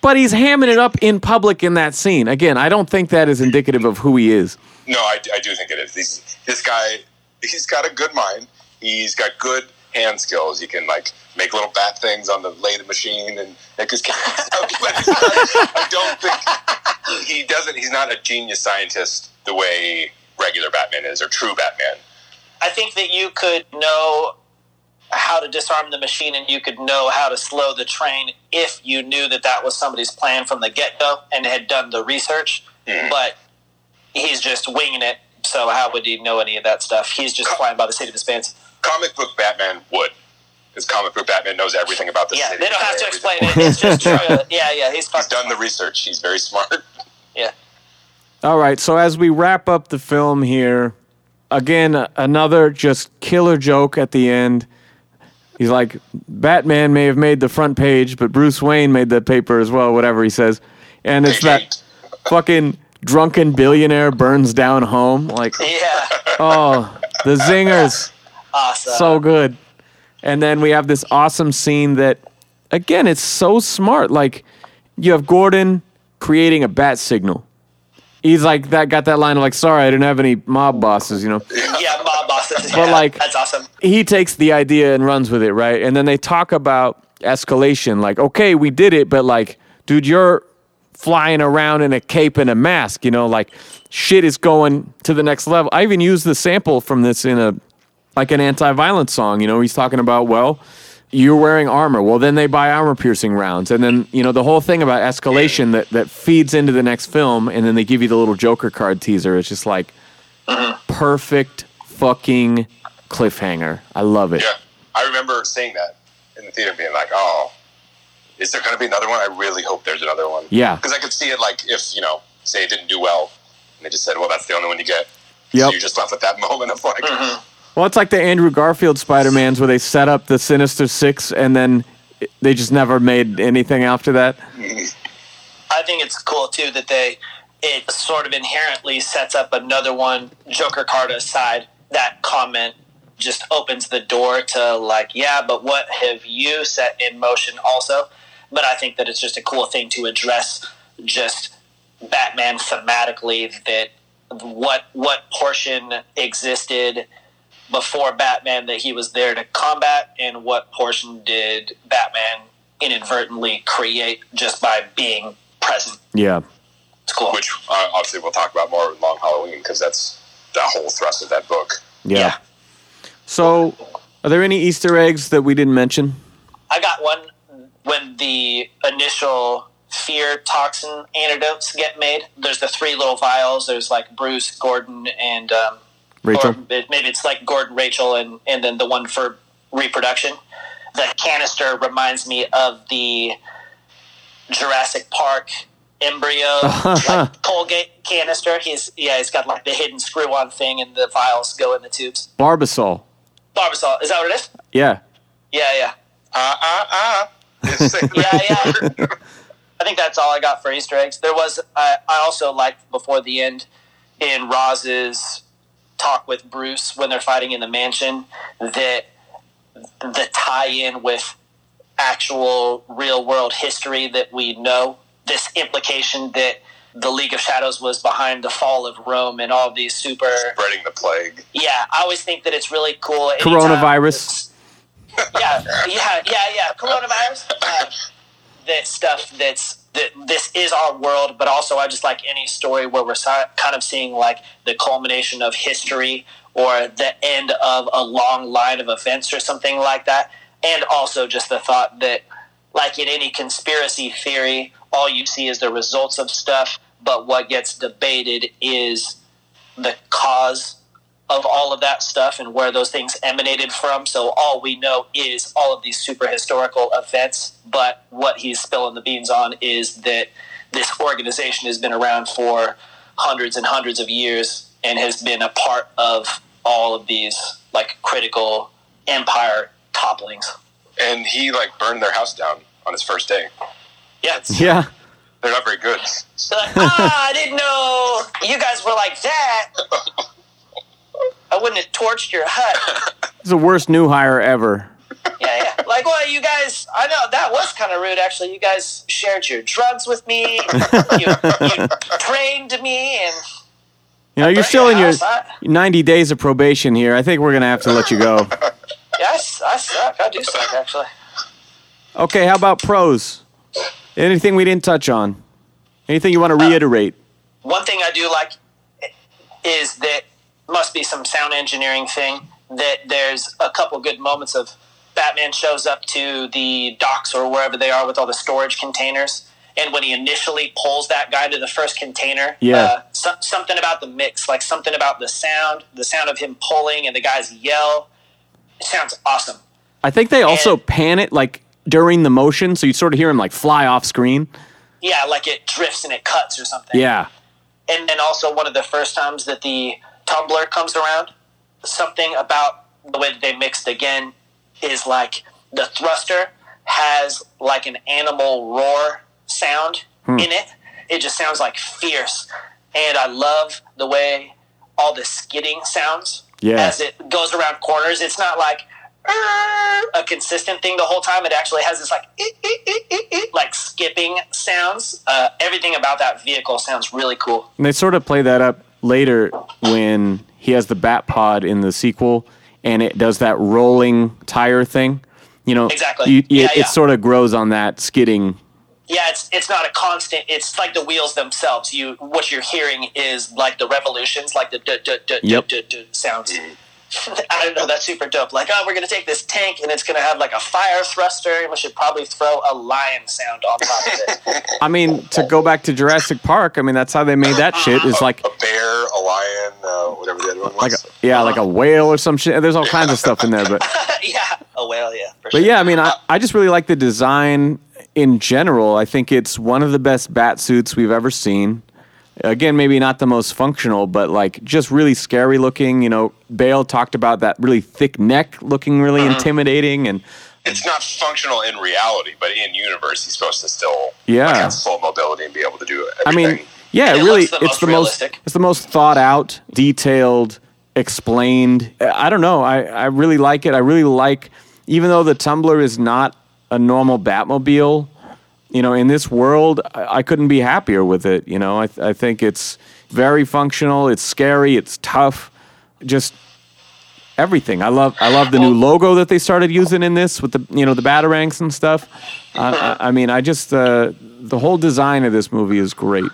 But he's hamming it up in public in that scene. Again, I don't think that is indicative of who he is. No, I do think it is. This guy, he's got a good mind. He's got good hand skills. He can, make little bat things on the lathe machine. And I don't think... He's not a genius scientist the way regular Batman is, or true Batman. I think that you could know how to disarm the machine, and you could know how to slow the train if you knew that that was somebody's plan from the get-go and had done the research. Mm. But he's just winging it, so how would he know any of that stuff? He's just flying by the seat of his pants. Comic book Batman would. His comic book Batman knows everything about the city. Yeah, they don't have to explain it. It's just true. Yeah, he's done the research. He's very smart. Yeah. All right, so as we wrap up the film here... Again, another just killer joke at the end. He's like, Batman may have made the front page, but Bruce Wayne made the paper as well, whatever he says. And it's that fucking drunken billionaire burns down home. Like, oh, the zingers. Awesome. So good. And then we have this awesome scene that, again, it's so smart. Like, you have Gordon creating a bat signal. he's like that. Got that line of like, sorry, I didn't have any mob bosses, you know. Yeah, mob bosses. But yeah, like, that's awesome. He takes the idea and runs with it, right? And then they talk about escalation, like, okay, we did it, but like, dude, you're flying around in a cape and a mask, you know, like shit is going to the next level. I even used the sample from this in a like an anti-violence song, you know. He's talking about, well, you're wearing armor. Well, then they buy armor-piercing rounds. And then, you know, the whole thing about escalation that feeds into the next film, and then they give you the little Joker card teaser. It's just like perfect fucking cliffhanger. I love it. Yeah, I remember seeing that in the theater being like, oh, is there going to be another one? I really hope there's another one. Yeah. Because I could see it like if, you know, say it didn't do well, and they just said, well, that's the only one you get. Yep. So you're just left with that moment of like... Mm-hmm. Well, it's like the Andrew Garfield Spider-Mans where they set up the Sinister Six and then they just never made anything after that. I think it's cool, too, that it sort of inherently sets up another one, Joker card aside. That comment just opens the door to like, yeah, but what have you set in motion also? But I think that it's just a cool thing to address just Batman thematically, that what portion existed before Batman that he was there to combat, and what portion did Batman inadvertently create just by being present? Yeah. It's cool. Which, obviously, we'll talk about more in Long Halloween, because that's the whole thrust of that book. Yeah. So, are there any Easter eggs that we didn't mention? I got one. When the initial fear toxin antidotes get made, there's the three little vials. There's, like, Bruce, Gordon, and... Rachel. Or maybe it's like Gordon, Rachel, and then the one for reproduction. The canister reminds me of the Jurassic Park embryo, like Colgate canister. He's got like the hidden screw-on thing, and the vials go in the tubes. Barbasol. Barbasol. Is that what it is? Yeah. Yeah, yeah. Yeah. I think that's all I got for Easter eggs. There was. I also liked before the end in Roz's talk with Bruce when they're fighting in the mansion, that the tie-in with actual real-world history that we know, this implication that the League of Shadows was behind the fall of Rome and all these super... Spreading the plague. Yeah, I always think that it's really cool. Coronavirus. Yeah, coronavirus. That stuff that this is our world, but also I just like any story where we're kind of seeing like the culmination of history or the end of a long line of events or something like that. And also just the thought that like in any conspiracy theory, all you see is the results of stuff, but what gets debated is the cause of all of that stuff and where those things emanated from. So all we know is all of these super historical events, but what he's spilling the beans on is that this organization has been around for hundreds and hundreds of years and has been a part of all of these like critical empire topplings. And he like burned their house down on his first day. Yeah. They're not very good. They're like, I didn't know you guys were like that. I wouldn't have torched your hut. It's the worst new hire ever. Yeah. Like, well, you guys, I know that was kind of rude, actually. You guys shared your drugs with me. You trained me. And you're still in your 90 days of probation here. I think we're going to have to let you go. Yes, I suck. I do suck, actually. Okay, how about pros? Anything we didn't touch on? Anything you want to reiterate? One thing I do like is that must be some sound engineering thing, that there's a couple good moments of Batman shows up to the docks or wherever they are with all the storage containers, and when he initially pulls that guy to the first container, something about the mix, like something about the sound of him pulling and the guy's yell, it sounds awesome. I think they also pan it like during the motion, so you sort of hear him like fly off screen. Yeah, like it drifts and it cuts or something. Yeah. And then also one of the first times that the Tumbler comes around, something about the way that they mixed again is like the thruster has like an animal roar sound in it. It just sounds like fierce. And I love the way all the skidding sounds as it goes around corners. It's not like a consistent thing the whole time. It actually has this like skipping sounds. Everything about that vehicle sounds really cool. And they sort of play that up later when he has the bat pod in the sequel and it does that rolling tire thing. You know, exactly. It sort of grows on that skidding. Yeah, it's not a constant. It's like the wheels themselves. What you're hearing is like the revolutions, like the sounds. I don't know. That's super dope. Like, oh, we're gonna take this tank and it's gonna have like a fire thruster, and we should probably throw a lion sound on top of it. I mean, to go back to Jurassic Park, I mean that's how they made that shit. Is like a bear, a lion, whatever the other one was. Like a whale or some shit. There's all kinds of stuff in there, but a whale, for sure. But yeah, I mean, I just really like the design in general. I think it's one of the best bat suits we've ever seen. Again, maybe not the most functional, but like just really scary looking. You know, Bale talked about that really thick neck looking really intimidating, and it's not functional in reality, but in universe, he's supposed to still have full mobility and be able to do everything. I mean, it really, it's the most thought out, detailed, explained. I don't know. I really like it. I really like, even though the Tumbler is not a normal Batmobile. You know, in this world, I couldn't be happier with it. You know, I think it's very functional. It's scary. It's tough. Just everything. I love the new logo that they started using in this with the batarangs and stuff. I mean, I just the whole design of this movie is great.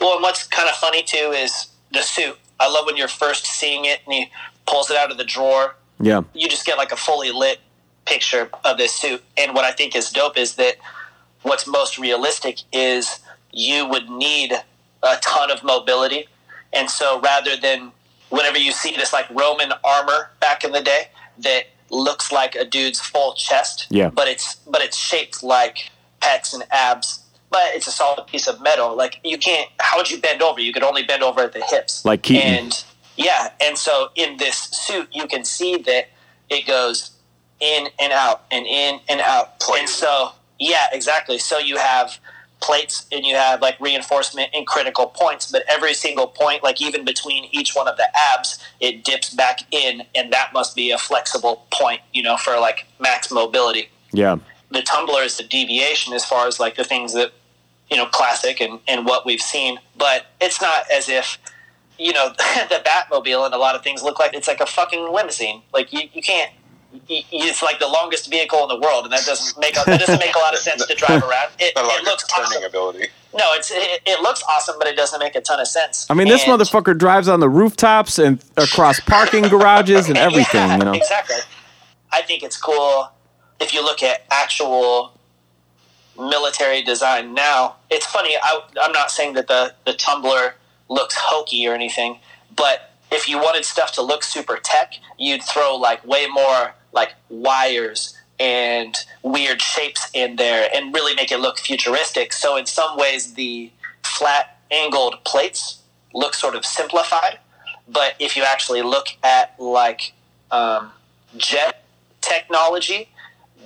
Well, and what's kind of funny too is the suit. I love when you're first seeing it and he pulls it out of the drawer. Yeah, you just get like a fully lit picture of this suit. And what I think is dope is that. What's most realistic is you would need a ton of mobility. And so rather than whenever you see this like Roman armor back in the day that looks like a dude's full chest, but it's shaped like pecs and abs, but it's a solid piece of metal. Like how would you bend over? You could only bend over at the hips. Like Keaton. And so in this suit, you can see that it goes in and out and in and out. And so... Yeah, exactly. So you have plates and you have like reinforcement and critical points, but every single point, like even between each one of the abs, it dips back in, and that must be a flexible point, you know, for like max mobility. Yeah. The Tumbler is the deviation as far as like the things that, you know, classic and what we've seen, but it's not as if, you know, the Batmobile and a lot of things look like it's like a fucking limousine. Like you can't. It's like the longest vehicle in the world, and that doesn't make a lot of sense to drive around. It looks awesome. Ability. No, it looks awesome, but it doesn't make a ton of sense. I mean, this motherfucker drives on the rooftops and across parking garages and everything. Yeah, you know, exactly. I think it's cool if you look at actual military design now. It's funny. I'm not saying that the Tumbler looks hokey or anything, but if you wanted stuff to look super tech, you'd throw like way more like wires and weird shapes in there and really make it look futuristic. So in some ways the flat angled plates look sort of simplified, but if you actually look at like jet technology,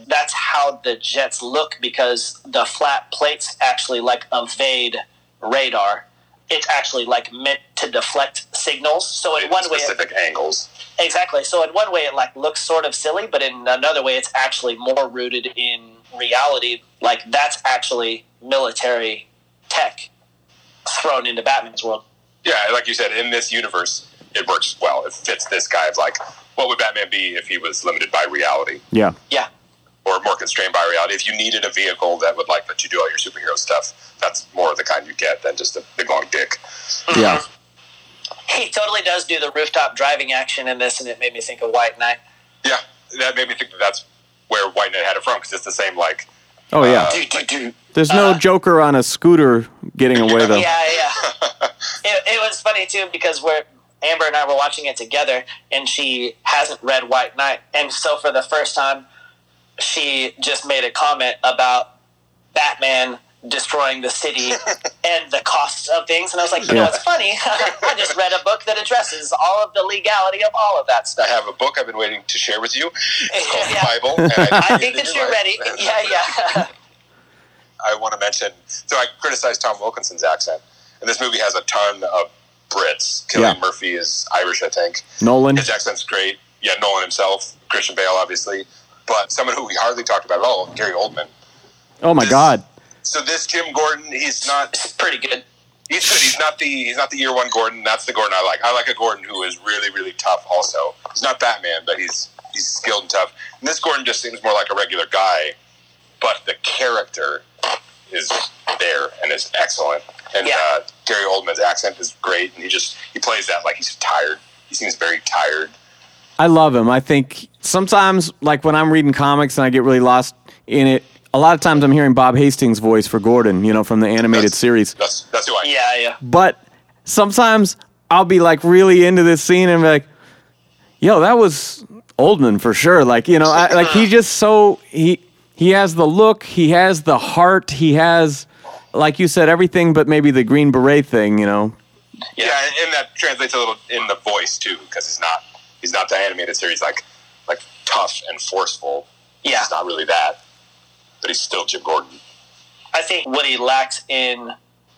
that's how the jets look, because the flat plates actually like evade radar. It's actually like meant to deflect signals. So in one way, specific angles. Exactly. So in one way, it like looks sort of silly, but in another way, it's actually more rooted in reality. Like that's actually military tech thrown into Batman's world. Yeah, like you said, in this universe, it works well. It fits this guy of like, what would Batman be if he was limited by reality? Yeah. Yeah. Or more constrained by reality. If you needed a vehicle that would like let you do all your superhero stuff, that's more of the kind you get than just a big long dick. Yeah. He totally does do the rooftop driving action in this, and it made me think of White Knight. Yeah, that made me think that's where White Knight had it from, because it's the same like... Oh, yeah. There's no Joker on a scooter getting away, though. Yeah. It was funny, too, because Amber and I were watching it together, and she hasn't read White Knight, and so for the first time, she just made a comment about Batman destroying the city and the costs of things. And I was like, you know, it's funny. I just read a book that addresses all of the legality of all of that stuff. I have a book I've been waiting to share with you. It's called the Bible. And I think that you're ready. Yeah. I want to mention, so I criticized Tom Wilkinson's accent. And this movie has a ton of Brits. Cillian Murphy is Irish, I think. Nolan. His accent's great. Yeah, Nolan himself. Christian Bale, obviously, but someone who we hardly talked about at all, Gary Oldman. Oh my God! So this Jim Gordon, he's pretty good. He's good. He's not the Year One Gordon. That's the Gordon I like. I like a Gordon who is really, really tough. Also, he's not Batman, but he's skilled and tough. And this Gordon just seems more like a regular guy, but the character is there and is excellent. And Gary Oldman's accent is great, and he plays that like he's tired. He seems very tired. I love him. I think sometimes, like when I'm reading comics and I get really lost in it, a lot of times I'm hearing Bob Hastings' voice for Gordon, from the animated series. That's who I am. Yeah. But sometimes I'll be like really into this scene and be like, yo, that was Oldman for sure. Like, he just he has the look, he has the heart, he has, like you said, everything but maybe the Green Beret thing, Yeah, and that translates a little in the voice too, because he's not the animated series like tough and forceful. Yeah. He's not really that. But he's still Jim Gordon. I think what he lacks in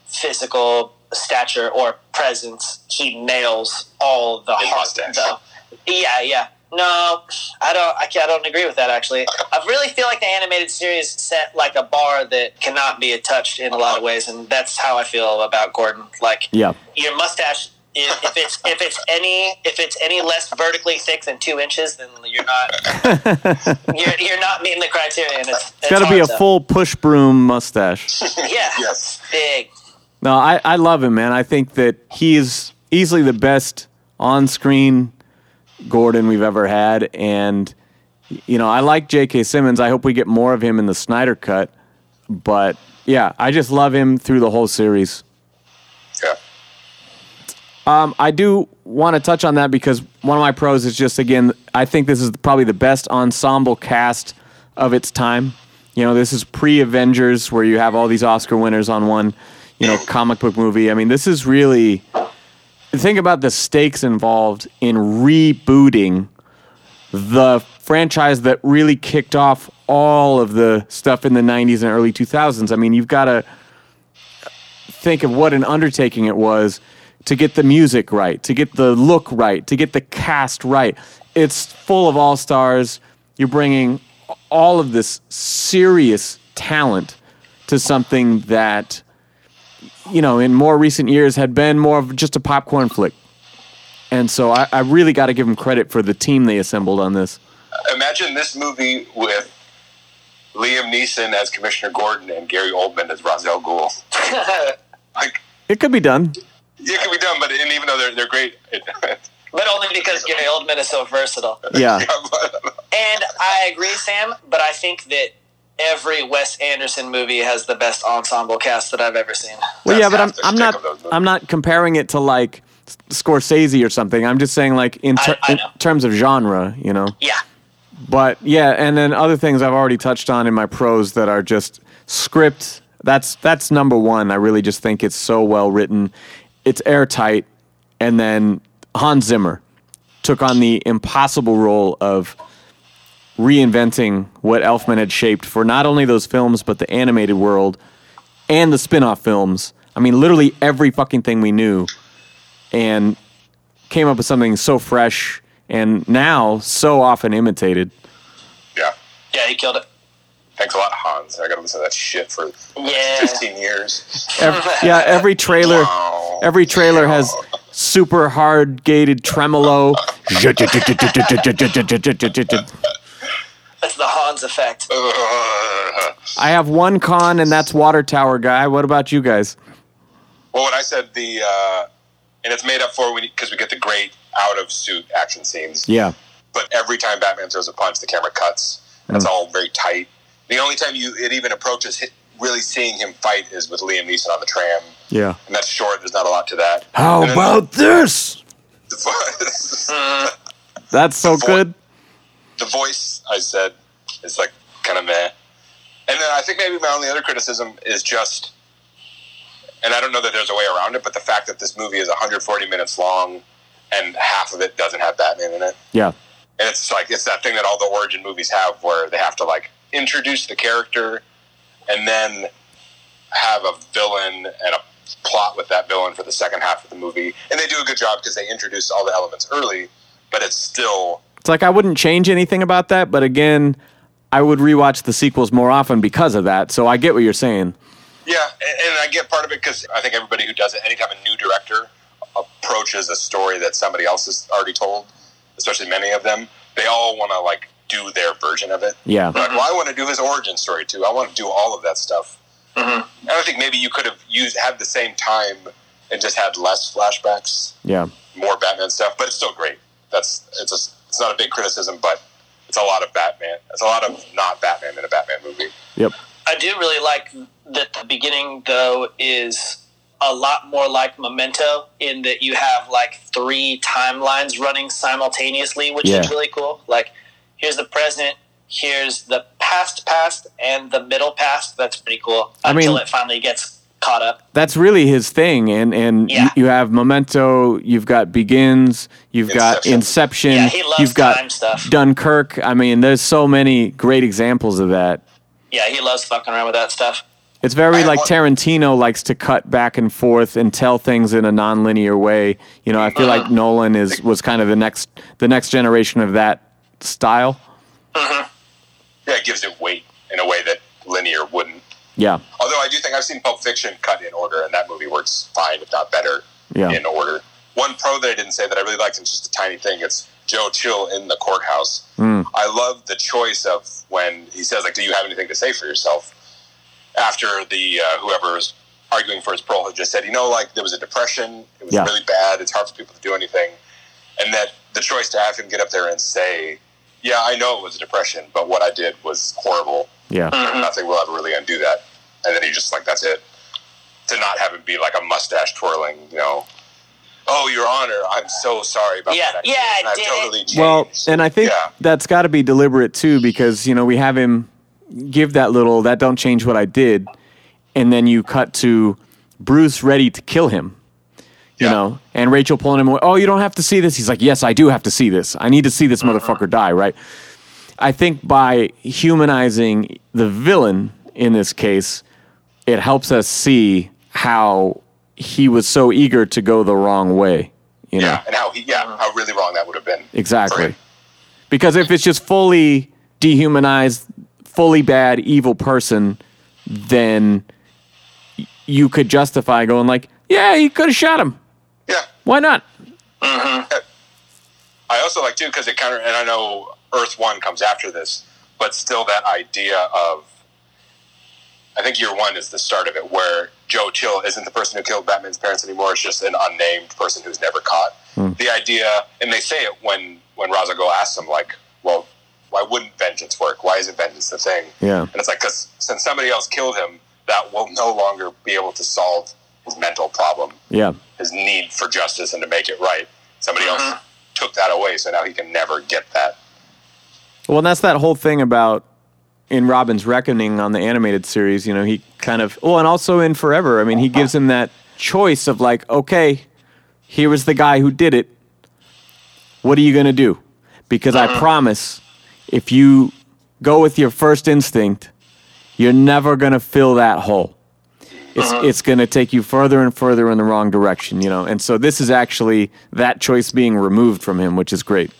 physical stature or presence, he nails all the heart. Yeah. No, I don't agree with that, actually. I really feel like the animated series set like a bar that cannot be touched in a lot of ways, and that's how I feel about Gordon. Like, your mustache, if it's any less vertically thick than 2 inches, then you're not meeting the criteria. And it's got to be a full push broom mustache. Yeah, yes, big. No, I love him, man. I think that he is easily the best on-screen Gordon we've ever had, and I like J.K. Simmons. I hope we get more of him in the Snyder Cut, but yeah, I just love him through the whole series. Yeah. I do want to touch on that because one of my pros is just, again, I think this is probably the best ensemble cast of its time. This is pre-Avengers where you have all these Oscar winners on one, comic book movie. I mean, this is really... Think about the stakes involved in rebooting the franchise that really kicked off all of the stuff in the 90s and early 2000s. I mean, you've got to think of what an undertaking it was to get the music right, to get the look right, to get the cast right. It's full of all-stars. You're bringing all of this serious talent to something that, in more recent years had been more of just a popcorn flick. And so I really got to give them credit for the team they assembled on this. Imagine this movie with Liam Neeson as Commissioner Gordon and Gary Oldman as Ra's al Ghul. It could be done. It could be done, but even though they're great. But only because Gary Oldman is so versatile. Yeah. And I agree, Sam, but I think that every Wes Anderson movie has the best ensemble cast that I've ever seen. Well, yeah, but I'm not comparing it to like Scorsese or something. I'm just saying like in terms of genre, Yeah. But yeah, and then other things I've already touched on in my pros that are just script. That's number one. I really just think it's so well written. It's airtight. And then Hans Zimmer took on the impossible role of reinventing what Elfman had shaped for not only those films, but the animated world and the spin-off films. I mean, literally every fucking thing we knew, and came up with something so fresh and now so often imitated. Yeah, he killed it. Thanks a lot, Hans. I got to listen to that shit for 15 years. Every trailer has super hard gated tremolo. That's the Hans effect. I have one con, and that's Water Tower Guy. What about you guys? Well, when I said and it's made up for because we get the great out-of-suit action scenes. Yeah. But every time Batman throws a punch, the camera cuts. That's all very tight. The only time it even approaches really seeing him fight is with Liam Neeson on the tram. Yeah. And that's short. There's not a lot to that. How about this? That's so good. The voice, I said, is like kind of meh. And then I think maybe my only other criticism is just, and I don't know that there's a way around it, but the fact that this movie is 140 minutes long and half of it doesn't have Batman in it. Yeah. And it's like, it's that thing that all the origin movies have where they have to like introduce the character and then have a villain and a plot with that villain for the second half of the movie. And they do a good job because they introduce all the elements early, but it's still It's like I wouldn't change anything about that, but again, I would rewatch the sequels more often because of that. So I get what you're saying. Yeah, and I get part of it because I think everybody who does it, anytime a new director approaches a story that somebody else has already told, especially many of them, they all want to like do their version of it. Yeah. Like, well, I want to do his origin story too. I want to do all of that stuff. Mm-hmm. And I think maybe you could have had the same time and just had less flashbacks. Yeah. More Batman stuff, but it's still great. It's not a big criticism, but it's a lot of Batman. It's a lot of not Batman in a Batman movie. Yep. I do really like that the beginning, though, is a lot more like Memento in that you have, like, three timelines running simultaneously, which is really cool. Like, here's the present, here's the past, and the middle past. That's pretty cool. Until it finally gets caught up. That's really his thing. And you have Memento, you've got Begins, you've got Inception. Yeah, he loves time stuff. Dunkirk. I mean, there's so many great examples of that. Yeah, he loves fucking around with that stuff. It's very like Tarantino likes to cut back and forth and tell things in a non-linear way. You know, I feel like Nolan was kind of the next generation of that style. Mm-hmm. Yeah, it gives it weight in a way that linear wouldn't. Yeah. Although I do think I've seen Pulp Fiction cut in order, and that movie works fine, if not better, in order. One pro that I didn't say that I really liked, and it's just a tiny thing, it's Joe Chill in the courthouse. Mm. I love the choice of when he says, like, do you have anything to say for yourself? After the whoever is arguing for his parole had just said, you know, like, there was a depression, it was really bad, it's hard for people to do anything. And that the choice to have him get up there and say, yeah, I know it was a depression, but what I did was horrible. Yeah. Mm-hmm. Nothing will ever really undo that. And then he just, like, that's it. To not have him be, like, a mustache twirling, you know, oh, Your Honor, I'm so sorry about that. Yeah, I did. I've totally changed. Well, and I think that's got to be deliberate, too, because, you know, we have him give that don't change what I did, and then you cut to Bruce ready to kill him, you know, and Rachel pulling him away, oh, you don't have to see this. He's like, yes, I do have to see this. I need to see this motherfucker die, right? I think by humanizing the villain in this case, it helps us see how he was so eager to go the wrong way, you know? And how really wrong that would have been. Exactly. Because if it's just fully dehumanized, fully bad, evil person, then you could justify going like, yeah, he could have shot him. Yeah. Why not? Mm-hmm. I also like, too, because it counter, and I know Earth One comes after this, but still that idea of, I think Year One is the start of it, where Joe Chill isn't the person who killed Batman's parents anymore. It's just an unnamed person who's never caught. Mm. The idea, and they say it when Ra's al Ghul asks him, like, well, why wouldn't vengeance work? Why isn't vengeance the thing? Yeah. And it's like, because since somebody else killed him, that will no longer be able to solve his mental problem. Yeah. His need for justice and to make it right. Somebody else took that away, so now he can never get that. Well, and that's that whole thing about, in Robin's Reckoning on the animated series, you know, he kind of... Well, and also in Forever, I mean, he gives him that choice of like, okay, here was the guy who did it. What are you going to do? Because I promise, if you go with your first instinct, you're never going to fill that hole. It's going to take you further and further in the wrong direction, you know. And so this is actually that choice being removed from him, which is great.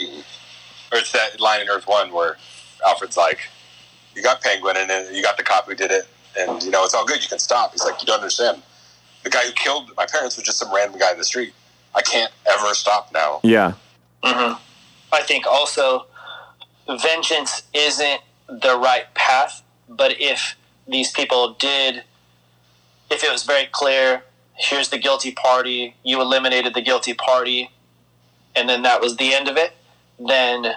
Or it's that line in Earth One where Alfred's like, you got Penguin, and then you got the cop who did it, and, you know, it's all good. You can stop. He's like, you don't understand. The guy who killed my parents was just some random guy in the street. I can't ever stop now. Yeah. Mm-hmm. I think also vengeance isn't the right path, but if these people did, if it was very clear, here's the guilty party, you eliminated the guilty party, and then that was the end of it, then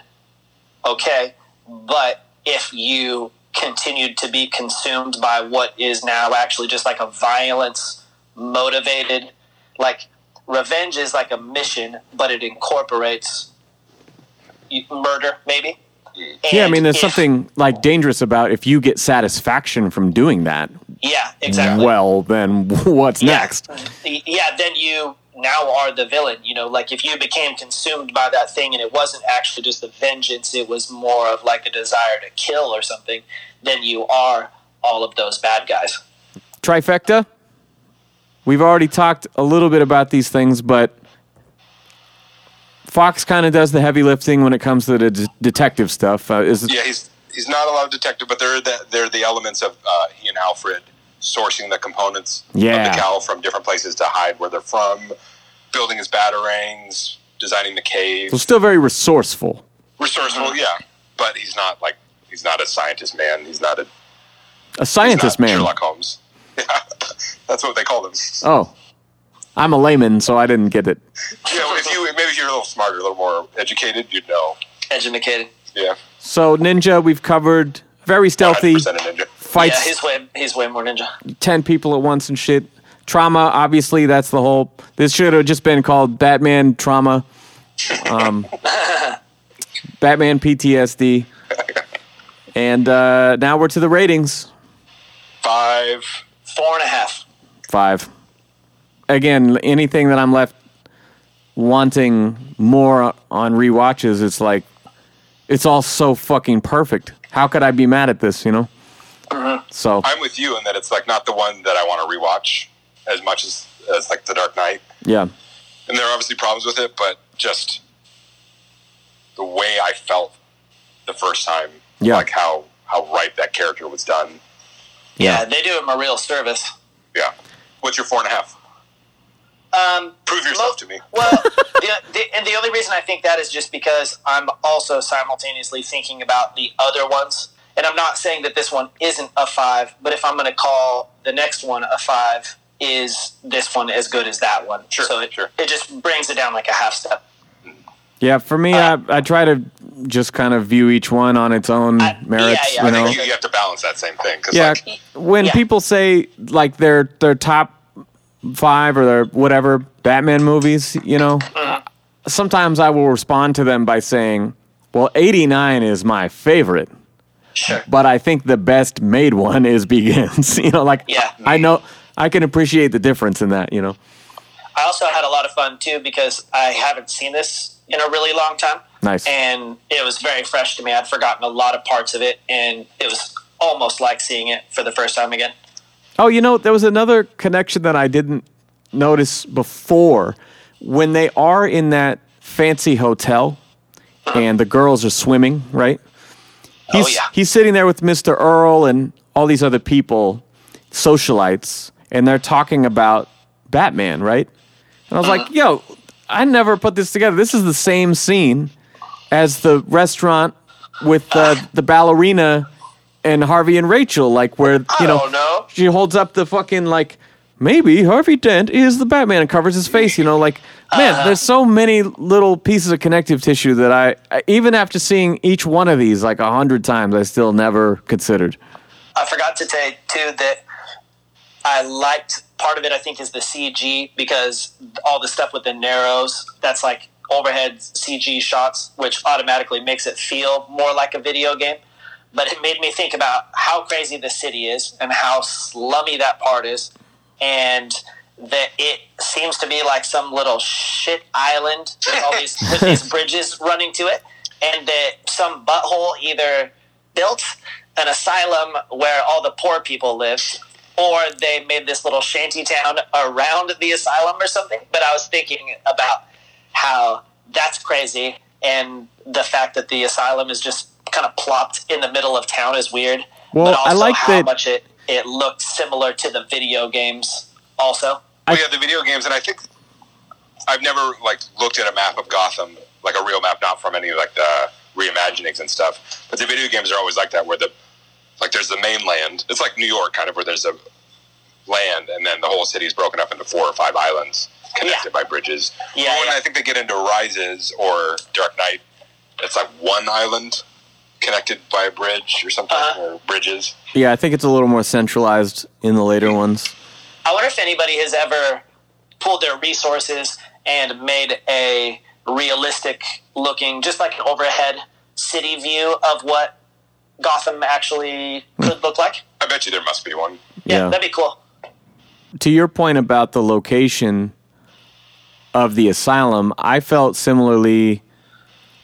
okay. But if you continued to be consumed by what is now actually just like a violence-motivated, like revenge is like a mission, but it incorporates murder, maybe. And yeah, I mean, there's something like dangerous about if you get satisfaction from doing that. Yeah, exactly. Well, then what's next? Yeah, then you now are the villain, you know, like if you became consumed by that thing and it wasn't actually just the vengeance, it was more of like a desire to kill or something, then you are all of those bad guys. Trifecta? We've already talked a little bit about these things, but Fox kind of does the heavy lifting when it comes to the detective stuff. He's not a lot of detective, but they're the elements of he and Alfred sourcing the components of the cowl from different places to hide where they're from, building his batarangs, designing the cave. So still very resourceful. Resourceful, yeah. But he's not a scientist man. He's not a scientist man. Sherlock Holmes. Yeah, that's what they call him. Oh, I'm a layman, so I didn't get it. Yeah, well, if you're a little smarter, a little more educated, you'd know. Educated. Yeah. So ninja, we've covered. Very stealthy. 100% a ninja. Fights. Yeah, he's way more ninja. 10 people at once and shit. Trauma, obviously, that's the whole. This should have just been called Batman Trauma. Batman PTSD. And now we're to the ratings. 5.5 5. Again, anything that I'm left wanting more on rewatches, it's like, it's all so fucking perfect. How could I be mad at this, you know? Mm-hmm. So I'm with you in that it's like not the one that I want to rewatch as much as like The Dark Knight. Yeah. And there are obviously problems with it, but just the way I felt the first time, like how right that character was done. Yeah, they do him a real service. Yeah. What's your 4.5? Prove yourself to me. Well, and the only reason I think that is just because I'm also simultaneously thinking about the other ones. And I'm not saying that this one isn't a 5, but if I'm going to call the next one a 5, is this one as good as that one? Sure. So it just brings it down like a half step. Yeah, for me, I try to just kind of view each one on its own merits. Yeah, yeah. You know? I think you have to balance that same thing. When people say like their top 5 or their whatever Batman movies, you know, sometimes I will respond to them by saying, well, 89 is my favorite. Sure. But I think the best made one is Begins. You know, like, I know I can appreciate the difference in that, you know. I also had a lot of fun, too, because I haven't seen this in a really long time. Nice. And it was very fresh to me. I'd forgotten a lot of parts of it, and it was almost like seeing it for the first time again. Oh, you know, there was another connection that I didn't notice before. When they are in that fancy hotel and the girls are swimming, right? He's sitting there with Mr. Earl and all these other people, socialites, and they're talking about Batman, right? And I was like, yo, I never put this together. This is the same scene as the restaurant with the ballerina and Harvey and Rachel, like where, you know, she holds up the fucking, like, maybe Harvey Dent is the Batman and covers his face, you know, like, man, there's so many little pieces of connective tissue that I even after seeing each one of these like 100 times, I still never considered. I forgot to say, too, that I liked part of it, I think, is the CG, because all the stuff with the Narrows, that's like overhead CG shots, which automatically makes it feel more like a video game. But it made me think about how crazy the city is and how slummy that part is, and that it seems to be like some little shit island with all these, with these bridges running to it, and that some butthole either built an asylum where all the poor people live, or they made this little shanty town around the asylum or something. But I was thinking about how that's crazy, and the fact that the asylum is just kind of plopped in the middle of town is weird. Well, but also I like how much it looked similar to the video games also. Well, yeah, the video games, and I think I've never, like, looked at a map of Gotham, like a real map, not from any, like, the reimaginings and stuff. But the video games are always like that, where there's the mainland. It's like New York, kind of, where there's a land, and then the whole city is broken up into 4 or 5 islands connected by bridges. Yeah, but when I think they get into Rises or Dark Knight, it's like one island connected by a bridge or something, or bridges. Yeah, I think it's a little more centralized in the later ones. I wonder if anybody has ever pulled their resources and made a realistic looking, just like an overhead city view of what Gotham actually could look like. I bet you there must be one. Yeah, that'd be cool. To your point about the location of the asylum, I felt similarly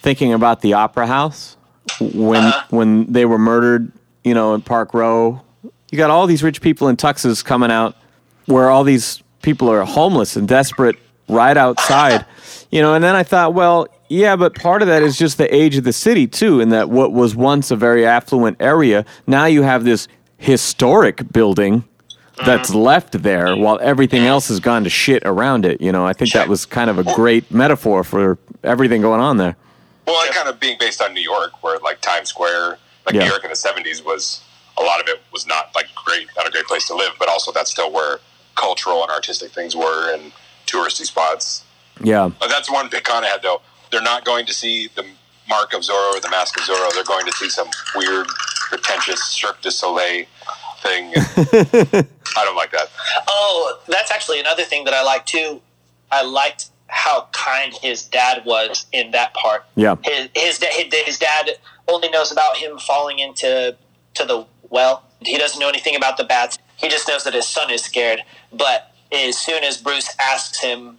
thinking about the Opera House when they were murdered, you know, in Park Row. You got all these rich people in tuxes coming out, where all these people are homeless and desperate right outside, you know. And then I thought, well, Yeah, but part of that is just the age of the city, too, in that what was once a very affluent area, now you have this historic building that's left there while everything else has gone to shit around it. You know, I think that was kind of a great metaphor for everything going on there. Well, and kind of being based on New York, where, like, Times Square, like, New York in the 70s was, a lot of it was not, like, great, not a great place to live, but also that's still where cultural and artistic things were and touristy spots. Yeah. But that's one pick on had, though. They're not going to see the Mark of Zorro or the Mask of Zorro. They're going to see some weird, pretentious Cirque du Soleil thing. I don't like that. Oh, that's actually another thing that I like, too. I liked how kind his dad was in that part. Yeah. His dad only knows about him falling into the well. He doesn't know anything about the bats. He just knows that his son is scared. But as soon as Bruce asks him,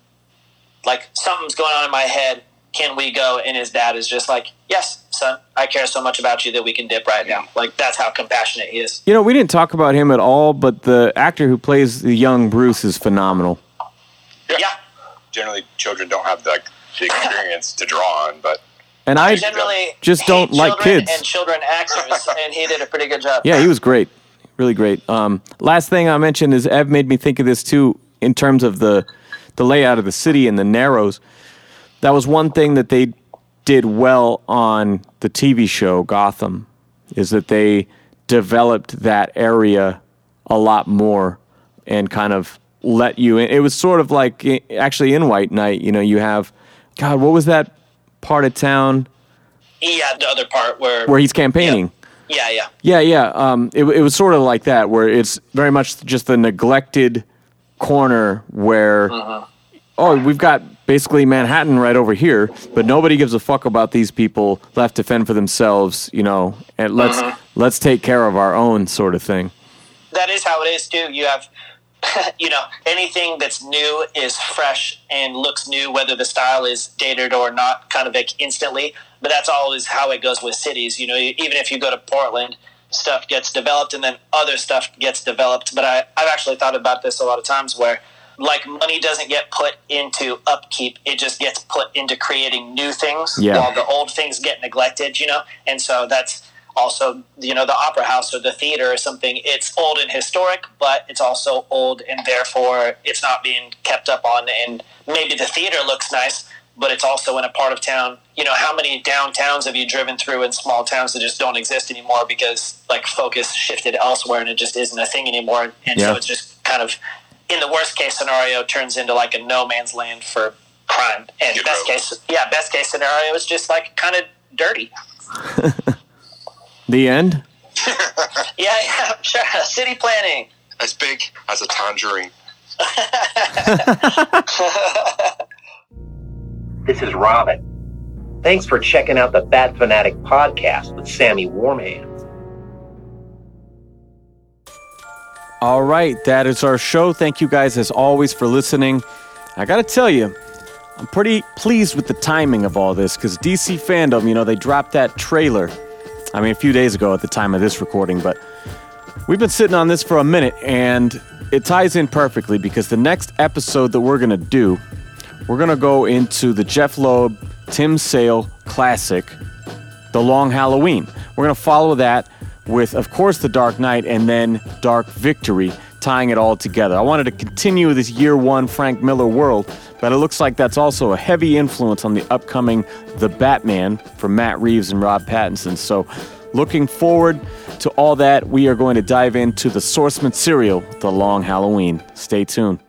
like, something's going on in my head, can we go? And his dad is just like, yes, son, I care so much about you that we can dip right now. Like, that's how compassionate he is. You know, we didn't talk about him at all, but the actor who plays the young Bruce is phenomenal. Yeah. Generally, children don't have the experience to draw on, but... And I generally just don't like kids. And children actors, and he did a pretty good job. Yeah, he was great. Really great. Last thing I mentioned is Ev made me think of this, too, in terms of the layout of the city and the Narrows. That was one thing that they did well on the TV show Gotham, is that they developed that area a lot more and kind of let you in. It was sort of like, actually, in White Knight, you know, you have, God, what was that part of town? Yeah, the other part where he's campaigning. Yeah. It was sort of like that, where it's very much just the neglected corner where... Uh-huh. Oh, we've got basically Manhattan right over here, but nobody gives a fuck about these people left to fend for themselves, you know, and let's take care of our own sort of thing. That is how it is, too. You have, you know, anything that's new is fresh and looks new, whether the style is dated or not, kind of like instantly. But that's always how it goes with cities. You know, even if you go to Portland, stuff gets developed and then other stuff gets developed. But I've actually thought about this a lot of times where, like, money doesn't get put into upkeep. It just gets put into creating new things while the old things get neglected, you know? And so that's also, you know, the opera house or the theater or something. It's old and historic, but it's also old and therefore it's not being kept up on. And maybe the theater looks nice, but it's also in a part of town. You know, how many downtowns have you driven through in small towns that just don't exist anymore because, like, focus shifted elsewhere and it just isn't a thing anymore? And so it's just kind of... in the worst case scenario, turns into like a no man's land for crime. And best case scenario is just like kind of dirty. The end? Yeah, sure. City planning. As big as a tangerine. This is Robin. Thanks for checking out the Bat Fanatic podcast with Sammy Warm Hands. All right, that is our show. Thank you guys, as always, for listening. I got to tell you, I'm pretty pleased with the timing of all this because DC fandom, you know, they dropped that trailer, I mean, a few days ago at the time of this recording, but we've been sitting on this for a minute, and it ties in perfectly because the next episode that we're going to do, we're going to go into the Jeff Loeb, Tim Sale classic, The Long Halloween. We're going to follow that with, of course, The Dark Knight and then Dark Victory, tying it all together. I wanted to continue this Year One Frank Miller world, but it looks like that's also a heavy influence on the upcoming The Batman from Matt Reeves and Rob Pattinson. So looking forward to all that. We are going to dive into the source material, The Long Halloween. Stay tuned.